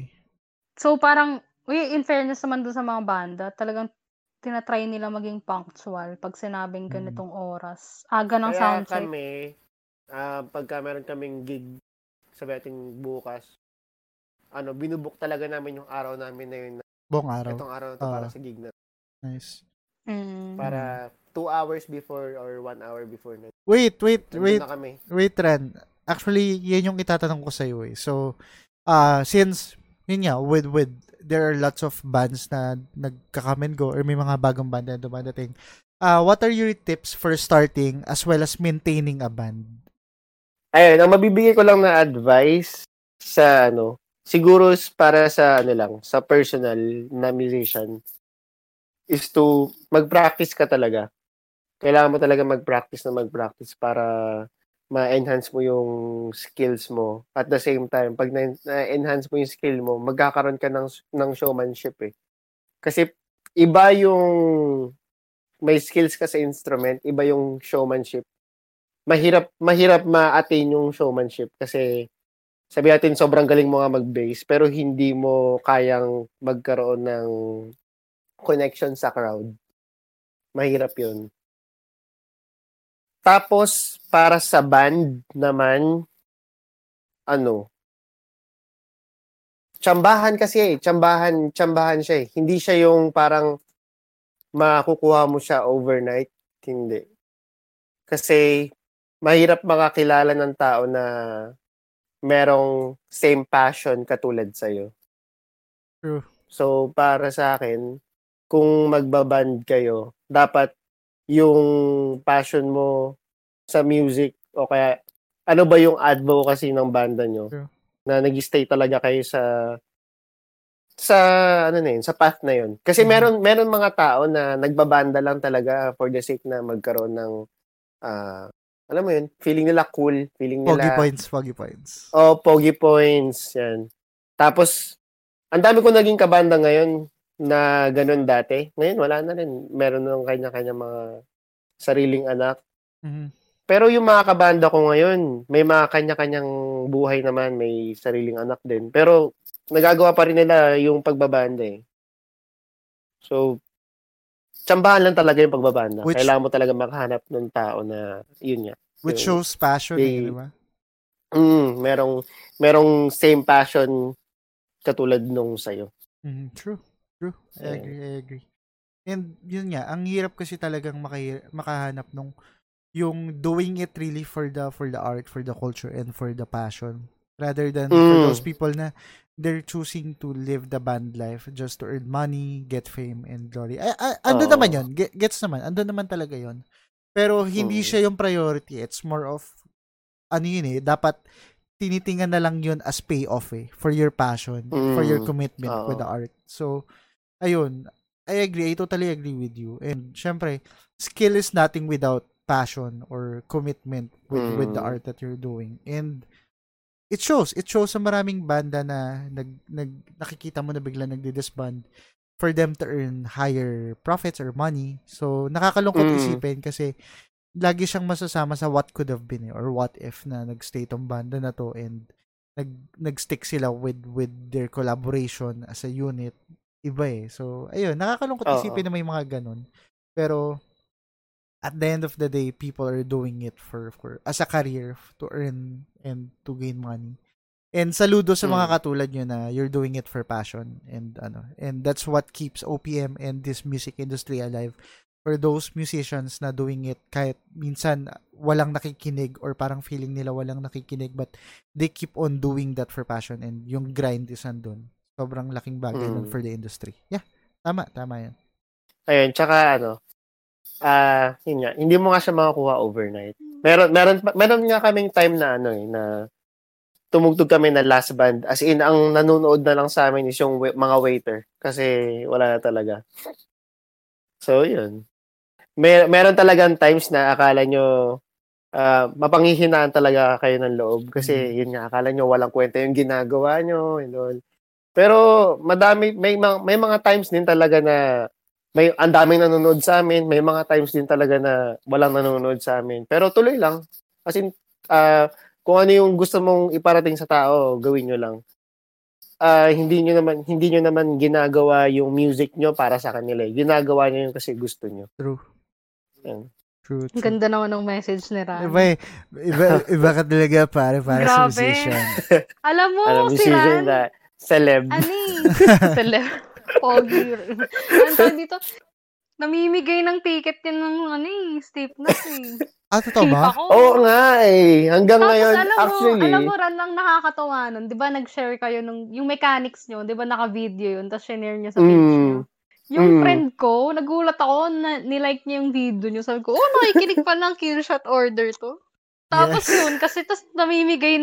So, parang, in fairness naman dun sa mga banda, talagang tinatry nila maging punctual pag sinabing ganitong oras. Aga ng soundcheck. Kaya kami, pagka meron kaming gig sa betting bukas, binubuk talaga namin yung araw namin na yun. Buong araw. Itong araw na para sa gig na. Nice. Para 2 hours before or 1 hour before na. Wait, Ren. Actually, yan yung itatanong ko sa'yo eh. So, since, yun nga, with there are lots of bands na nagka-come and go or may mga bagong banda na dumadating, what are your tips for starting as well as maintaining a band? Ayun, ang mabibigay ko lang na advice sa, siguro para sa, sa personal na musician is to mag-practice ka talaga. Kailangan mo talaga mag-practice para ma-enhance mo yung skills mo. At the same time, pag na-enhance mo yung skill mo, magkakaroon ka ng showmanship eh. Kasi iba yung may skills ka sa instrument, iba yung showmanship. Mahirap ma-attain yung showmanship kasi sabi natin sobrang galing mo nga mag-bass pero hindi mo kayang magkaroon ng connection sa crowd. Mahirap yun. Tapos, para sa band naman, tsambahan kasi eh. Tsambahan siya eh. Hindi siya yung parang makukuha mo siya overnight, hindi. Kasi mahirap makakilala ng tao na merong same passion katulad sa'yo. True. So, para sa akin, kung magbaband kayo, dapat yung passion mo sa music o kaya ano ba yung advocacy ng banda nyo? True. Na nag-stay talaga kayo sa ano na yun, sa path na yun. Kasi meron mga tao na nagbabanda lang talaga for the sake na magkaroon ng alam mo yun, feeling nila cool, feeling nila pogi points. Oh, pogi points, yan. Tapos ang dami ko naging kabanda ngayon na ganun dati. Ngayon wala na rin. Meron nang kanya-kanya mga sariling anak. Mm-hmm. Pero yung mga kabanda ko ngayon, may mga kanya-kanyang buhay naman, may sariling anak din. Pero nagagawa pa rin nila yung pagbabanda eh. So, tsambahan lang talaga yung pagbabanda. Kailangan mo talaga makahanap ng tao na yun niya. Which so, shows passion, di ba? Merong same passion katulad nung sa'yo. Mm, true. I agree. And yun nga, ang hirap kasi talagang makahanap nung yung doing it really for the art, for the culture, and for the passion. Rather than for those people na they're choosing to live the band life just to earn money, get fame, and glory. Ando naman yun. Gets naman. Ando naman talaga yun. Pero hindi siya yung priority. It's more of, ano yun eh, dapat tinitingnan na lang yun as payoff eh, for your passion, for your commitment with the art. So, ayun. I agree. I totally agree with you. And syempre, skill is nothing without passion or commitment with the art that you're doing, and it shows sa maraming banda na nakikita mo na bigla nagdi-disband for them to earn higher profits or money. So nakakalungkot isipin kasi lagi siyang masasama sa what could have been or what if na nagstay tong banda na to and nagstick sila with their collaboration as a unit, iba eh. So ayun, nakakalungkot isipin na may mga ganun, pero at the end of the day, people are doing it for as a career to earn and to gain money. And saludo sa mga katulad nyo na you're doing it for passion, and and that's what keeps OPM and this music industry alive. For those musicians na doing it kahit minsan walang nakikinig or parang feeling nila walang nakikinig, but they keep on doing that for passion, and yung grind is andun. Sobrang laking bagay nun for the industry. Yeah, tama yan. Ayun, tsaka yun nga, hindi mo nga siya makakuha overnight. Meron nga kaming time na na tumugtog kami na last band. As in, ang nanonood na lang sa amin is yung mga waiter. Kasi wala na talaga. So, yun. Meron talagang times na akala nyo mapanghihinaan talaga kayo ng loob. Kasi, yun nga, akala nyo walang kwenta yung ginagawa nyo. And all. Pero, madami, may mga times din talaga na may ang daming nanonood sa amin, may mga times din talaga na walang nanonood sa amin. Pero tuloy lang. As in, kung ano yung gusto mong iparating sa tao, gawin nyo lang. Hindi nyo naman ginagawa yung music nyo para sa kanila. Ginagawa nyo yun kasi gusto nyo. True. Yan. True. Ganda naman ng message ni Rami. Iba ka talaga para sa musician. Alam mo, si Rami. Celeb. Celeb. Pogi. Ano tayo dito? Namimigay ng ticket yan ng Slipknot eh. Totoo ba? Oo nga eh. Hanggang tapos, ngayon, actually. Alam mo, Ran, ang nakakatawa nun. Di ba, nag-share kayo ng yung mechanics nyo, di ba, naka-video yun, tapos share nyo sa page nyo. Yung friend ko, nagulat ako, nilike niya yung video nyo. Sabi ko, nakikinig pa ng Killshot Order to. Tapos yun, kasi tas namimigay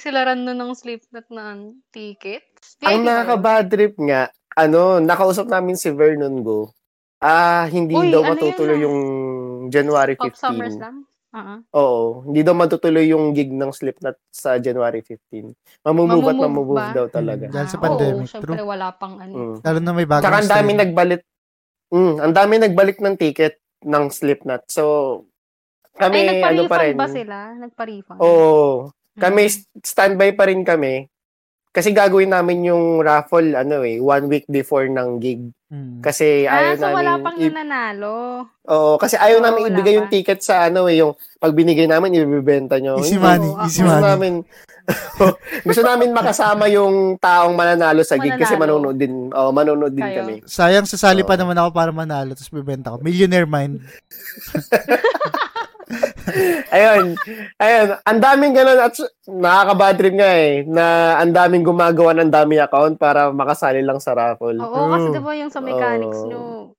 sila Ran nun ng Slipknot na ticket. Ang nakaka-bad trip nga, nakausap namin si Vernon Go. Hindi daw matutuloy yung January 15. Pop Summer Slam? Oo, hindi daw matutuloy yung gig ng Slipknot sa January 15. Mamumove daw talaga. Dahil sa pandemic. Oo, syempre wala pang Lalo na may bagong. Saka ang dami nagbalit. Ang dami nagbalik ng ticket ng Slipknot. So, kami nagpa-refund ba sila? Nagpa-refund? Oo. Kami, standby pa rin kami. Kasi gagawin namin yung raffle, 1 week before ng gig. Kasi ayaw namin... wala pang nanalo. Oo, kasi ayaw namin ibigay yung ticket sa yung pag binigay namin, ibibenta nyo. Easy money, easy money. Gusto namin makasama yung taong mananalo sa gig kasi manonood din. Oo, manonood din kami. Sayang, sasali pa naman ako para manalo, tapos bibenta ko. Millionaire mind. Ayun. Ang daming ganun at nakaka-bad trip nga na ang daming gumagawa ng daming account para makasali lang sa raffle. Oo, kasi diba yung sa mechanics nyo.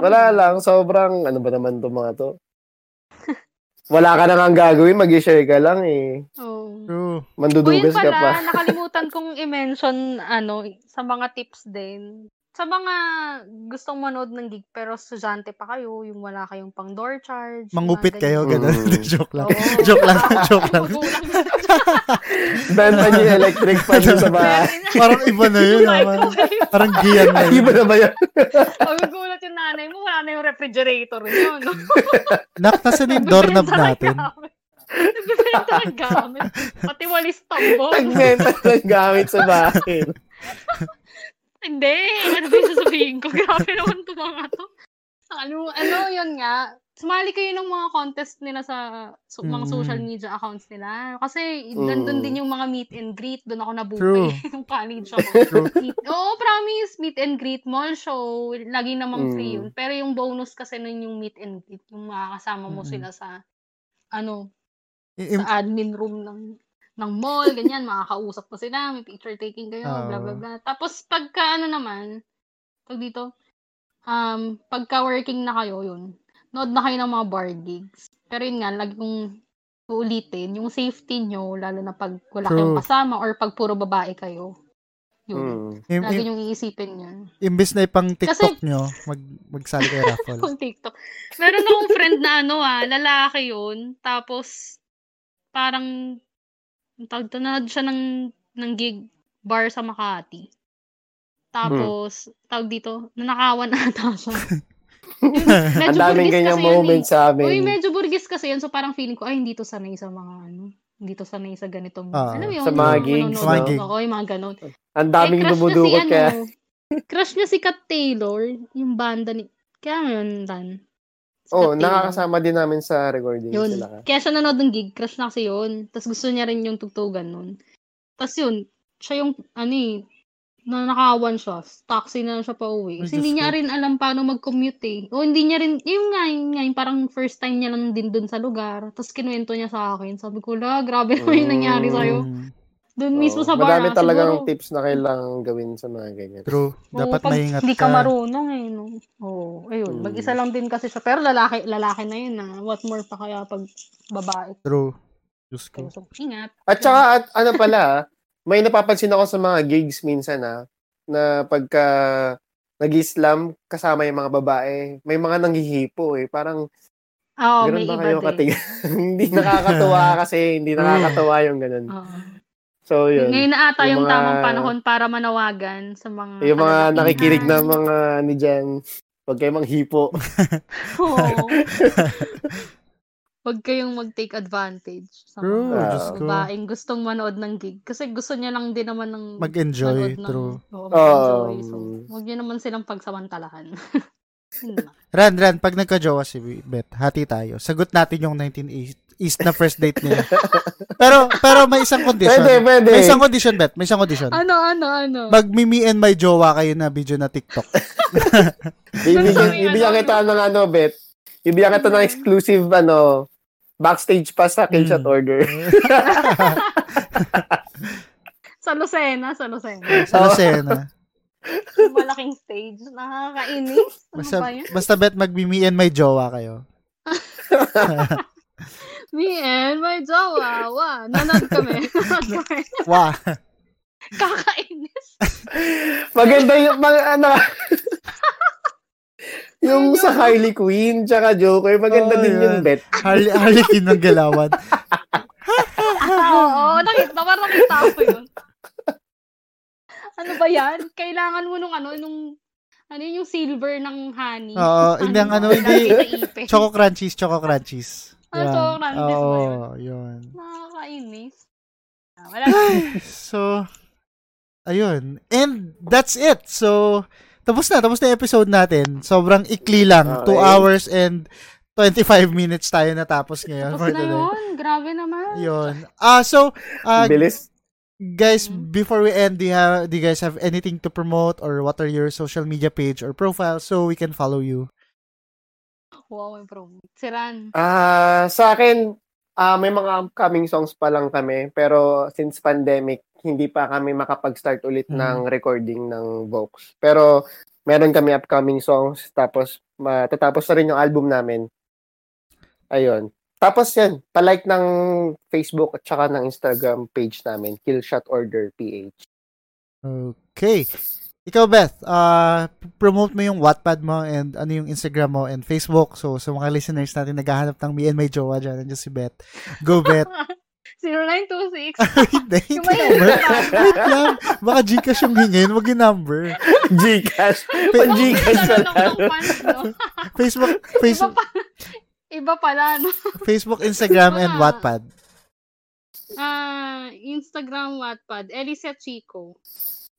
Wala lang, sobrang ano ba naman itong mga to? Wala ka na nga gagawin, mag-share ka lang Oo. Mandudugas ka pa. Nakalimutan kong i-mention sa mga tips din. Sa mga gustong manood ng gig pero estudyante pa kayo, yung wala kayong pang door charge. Mangupit kayo, ganun. Joke lang. Joke lang. Benta niyo yung electric fan sa bahay. Parang iba na yun. Parang giyan na yun. Iba na ba yun? Magulat yung nanay mo, wala na yung refrigerator yun. Naktasan yung doorknob natin. Nagbibenta ng gamit. Pati walis tambong. Nagbibenta ng gamit sa bahay. Hindi. Ano ba yung sasabihin ko? Grabe naman ito mga to. Yun nga. Sumali kayo ng mga contest nila sa mga social media accounts nila. Kasi nandun din yung mga meet and greet. Doon ako nabukay yung college ako. Oo, promise. Meet and greet, mall show. Lagi namang free yun. Pero yung bonus kasi nun yung meet and greet. Yung makakasama mo sila sa sa admin room ng mall, ganyan, makakausap mo sila, may picture taking kayo, blah, blah, blah. Tapos, pagka, pagka working na kayo, yun, nood na kayo ng mga bar gigs. Pero yun nga, lagi kong uulitin, yung safety nyo, lalo na pag wala kayong kasama or pag puro babae kayo. Yun. Lagi nyo iisipin yun. Imbis na ipang TikTok kasi, nyo, magsali kayo raffle. Kung TikTok. Meron akong friend na lalaki yun, tapos, parang, nanood siya ng gig bar sa Makati. Tapos, nanakawan ata siya. Ang daming ganyan moment sa amin. Uy, medyo burgis kasi yun. So, parang feeling ko, hindi to sanay sa mga hindi to sanay sa ganitong, sa mga gigs. Oo, yung mga ganon. Ang daming dumudukot kaya. Crush niya si Kat Taylor, yung banda ni, kaya yun, Dan. Nakakasama din namin sa recording sila. Kaya siya nanood ng gig, crush na kasi yun. Tapos gusto niya rin yung tugtugan nun. Tapos yun, siya yung, nanakawan siya. Taxi na siya pa uwi. Kasi hindi niya rin alam paano mag-commute hindi niya rin, yung parang first time niya lang din dun sa lugar. Tapos kinuwento niya sa akin. Sabi ko, grabe naman yung nangyari sa'yo. Doon mismo sa bar. Madami talagang tips na kailangang gawin sa mga ganyan. True. Dapat maingat ka. Hindi ka marunong ayun. Mag-isa lang din kasi siya. Pero lalaki na yun. What more pa kaya pag babae. True. Diyos ko. So, ingat. At saka, may napapansin ako sa mga gigs minsan na pagka nag-islam kasama yung mga babae, may mga nanghihipo Parang, ganun ba kayo katingin? Hindi nakakatuwa kasi, hindi nakakatuwa yung ganun. So, yun. Ngayon na ata yung tamang panahon para manawagan sa mga... Yung mga nakikinig na mga ni Jan, huwag kayong manghipo. Huwag kayong mag-take advantage sa mga babaeng gustong manood ng gig. Kasi gusto niya lang din naman ng... Mag-enjoy, true. Mag-enjoy. So, huwag niya naman silang pagsamantalahan. Ran, pag nagka-jowa si Beth, hati tayo. Sagot natin yung 1980. East na first date niya. pero may isang condition. Pwede. May isang condition, Bet. May isang condition. Ano? Mag-me and my jowa kayo na video na TikTok. Ibigyan kita ng Bet. Ibigyan kita ng exclusive, backstage pass sa Killshot Order. Sa Lucena. Malaking stage. Nakakainis. Basta, Bet, mag-me and my jowa kayo. Me and my jowa. Nanood kami. Kakainis. Maganda yung yung sa Harley Quinn tsaka Joker. Maganda din yung Bet. Harley Quinn ng galawan. Oo, nakita ko yun. Ano ba yan? Kailangan mo nung yung silver ng honey. Oo, hindi Choco Crunchies. Choco Crunchies. Nakakainis. Wala. So, ayun. And that's it. So, tapos na yung episode natin. Sobrang ikli lang. Okay. 2 hours and 25 minutes tayo natapos ngayon. Tapos na yun. Grabe naman. Yun. Bilis. Guys, before we end, do you guys have anything to promote or what are your social media page or profile so we can follow you? Wow, bro. Siran. Sa akin, may mga upcoming songs pa lang kami. Pero since pandemic, hindi pa kami makapag-start ulit ng recording ng Vox. Pero meron kami upcoming songs. Tapos matatapos na rin yung album namin. Ayun. Tapos yan, palike ng Facebook at saka ng Instagram page namin. Killshot Order PH. Okay. Ikaw, Beth, promote mo yung Wattpad mo and ano yung Instagram mo and Facebook. So, sa mga listeners natin, naghahanap ng me and my jowa dyan. Nandiyan si Beth. Go, Beth. 0926. Yung may number. Wait lang. Baka Gcash yung hingin. Wag yung number. Gcash. Gcash na lang. Facebook. Iba pala. No? Facebook, Instagram, and Wattpad. Instagram, Wattpad. Elisa Chico.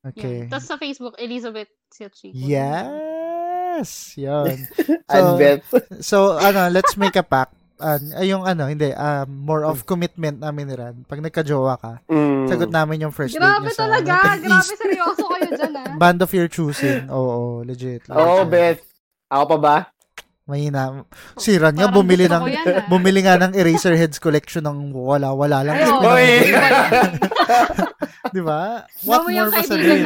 Okay. Yeah. Tapos sa Facebook, Elizabeth Siachico. Yes! Yun. So, let's make a pact. More of commitment namin ni Ran. Pag nagka-jowa ka, sagot namin yung first date niya sa... Grabe talaga! Grabe, seryoso kayo dyan, ha? Band of your choosing. Oo, legit. Oo, Beth. Ako pa ba? Mahina. Si Ran nga, bumili nga ng Eraserheads collection ng wala lang. Oy! Di ba? What more pa sabihin?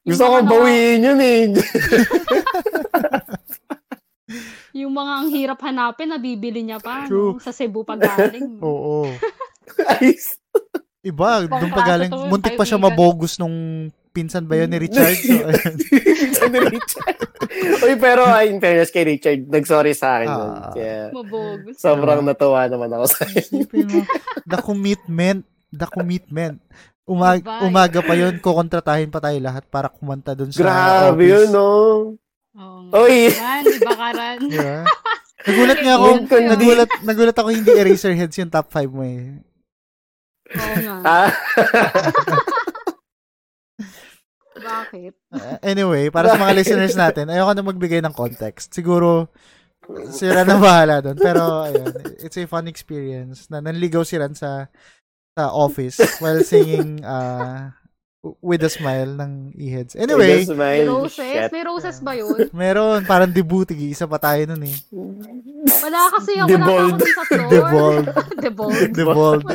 Gusto ko bawiin yun eh. Yung mga ang hirap hanapin, nabibili niya pa. True. Sa Cebu pagaling. Oo. Iba, doon pagaling. Muntik pa siya mabogus nung pinsan ba yun ni Richard? Pinsan ni Richard. Uy, pero in fairness kay Richard, nagsorry sa akin. Yeah. Mabogus. Sobrang natuwa naman ako sa akin. The commitment. Umaga pa yun, kukontratahin pa tayo lahat para kumanta dun sa grabe office. Yun, no? Oh, uy! Yan, iba ka rin. Yeah. Nagulat ako hindi Eraserheads yung top 5 mo eh. Oo nga. Bakit? Anyway, para sa mga listeners natin, ayoko na magbigay ng context. Siguro, si Ran ang bahala doon. Pero, ayun, it's a fun experience na nanligaw si Ran sa office while singing with a smile ng E-Heads. Anyway. May roses? May roses ba yun? Meron. Parang debuti. Isa pa tayo nun eh. Wala kasi ako. Wala pa ako sa floor. The bold. Wala pa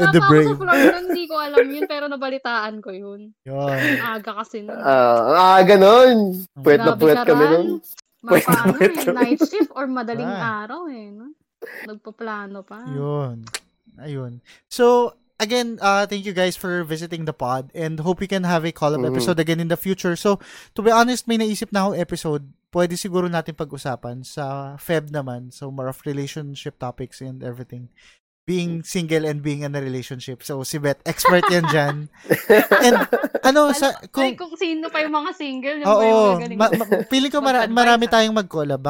ako sa floor nun. Hindi ko alam yun pero nabalitaan ko yun. Yun. Aga kasi nun. Aga nun. Puwet na puwet kami nun. Mapaano eh. Night shift or madaling araw eh. Nagpaplano pa. Yun. Ayun. So, again, thank you guys for visiting the pod and hope we can have a call-up episode again in the future. So, to be honest, may naisip na akong episode. Pwede siguro natin pag-usapan sa Feb naman. So, more of relationship topics and everything. Being single and being in a relationship. So, si Beth, expert yan dyan. And, kung sino pa yung mga single, yung yung feeling ko marami tayong mag-collab.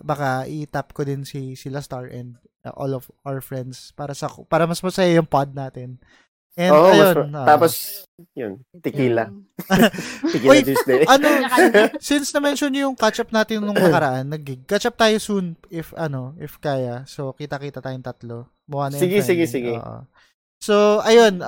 Baka i-tap ko din sila Star and all of our friends para mas masaya yung pod natin. And ayun. Tapos yun, tequila. Tequila Tuesday. Since na-mention yung catch-up natin nung nakaraan, catch-up tayo soon if kaya. So kita-kita tayong tatlo. Sige. So ayun,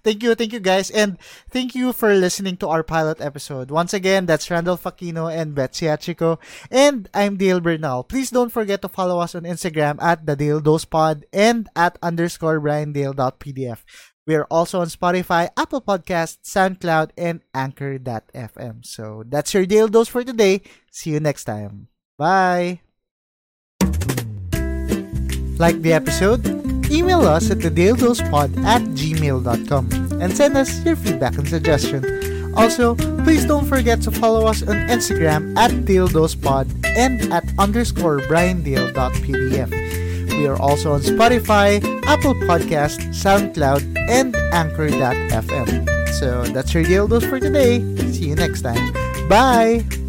thank you guys and thank you for listening to our pilot episode. Once again, that's Randolph Aquino and Beth Siachico and I'm Dale Bernal. Please don't forget to follow us on Instagram at The Dale Dose Pod and at _BrianDale.pdf. We are also on Spotify, Apple Podcasts, SoundCloud, and Anchor.fm. So that's your Dale Dose for today. See you next time. Bye! Like the episode? Email us at thedaledosepod@gmail.com and send us your feedback and suggestion. Also, please don't forget to follow us on Instagram at daledosepod and at _BrianDale.pdf. We are also on Spotify, Apple Podcasts, SoundCloud, and Anchor.fm. So that's your Dale Dose for today. See you next time. Bye!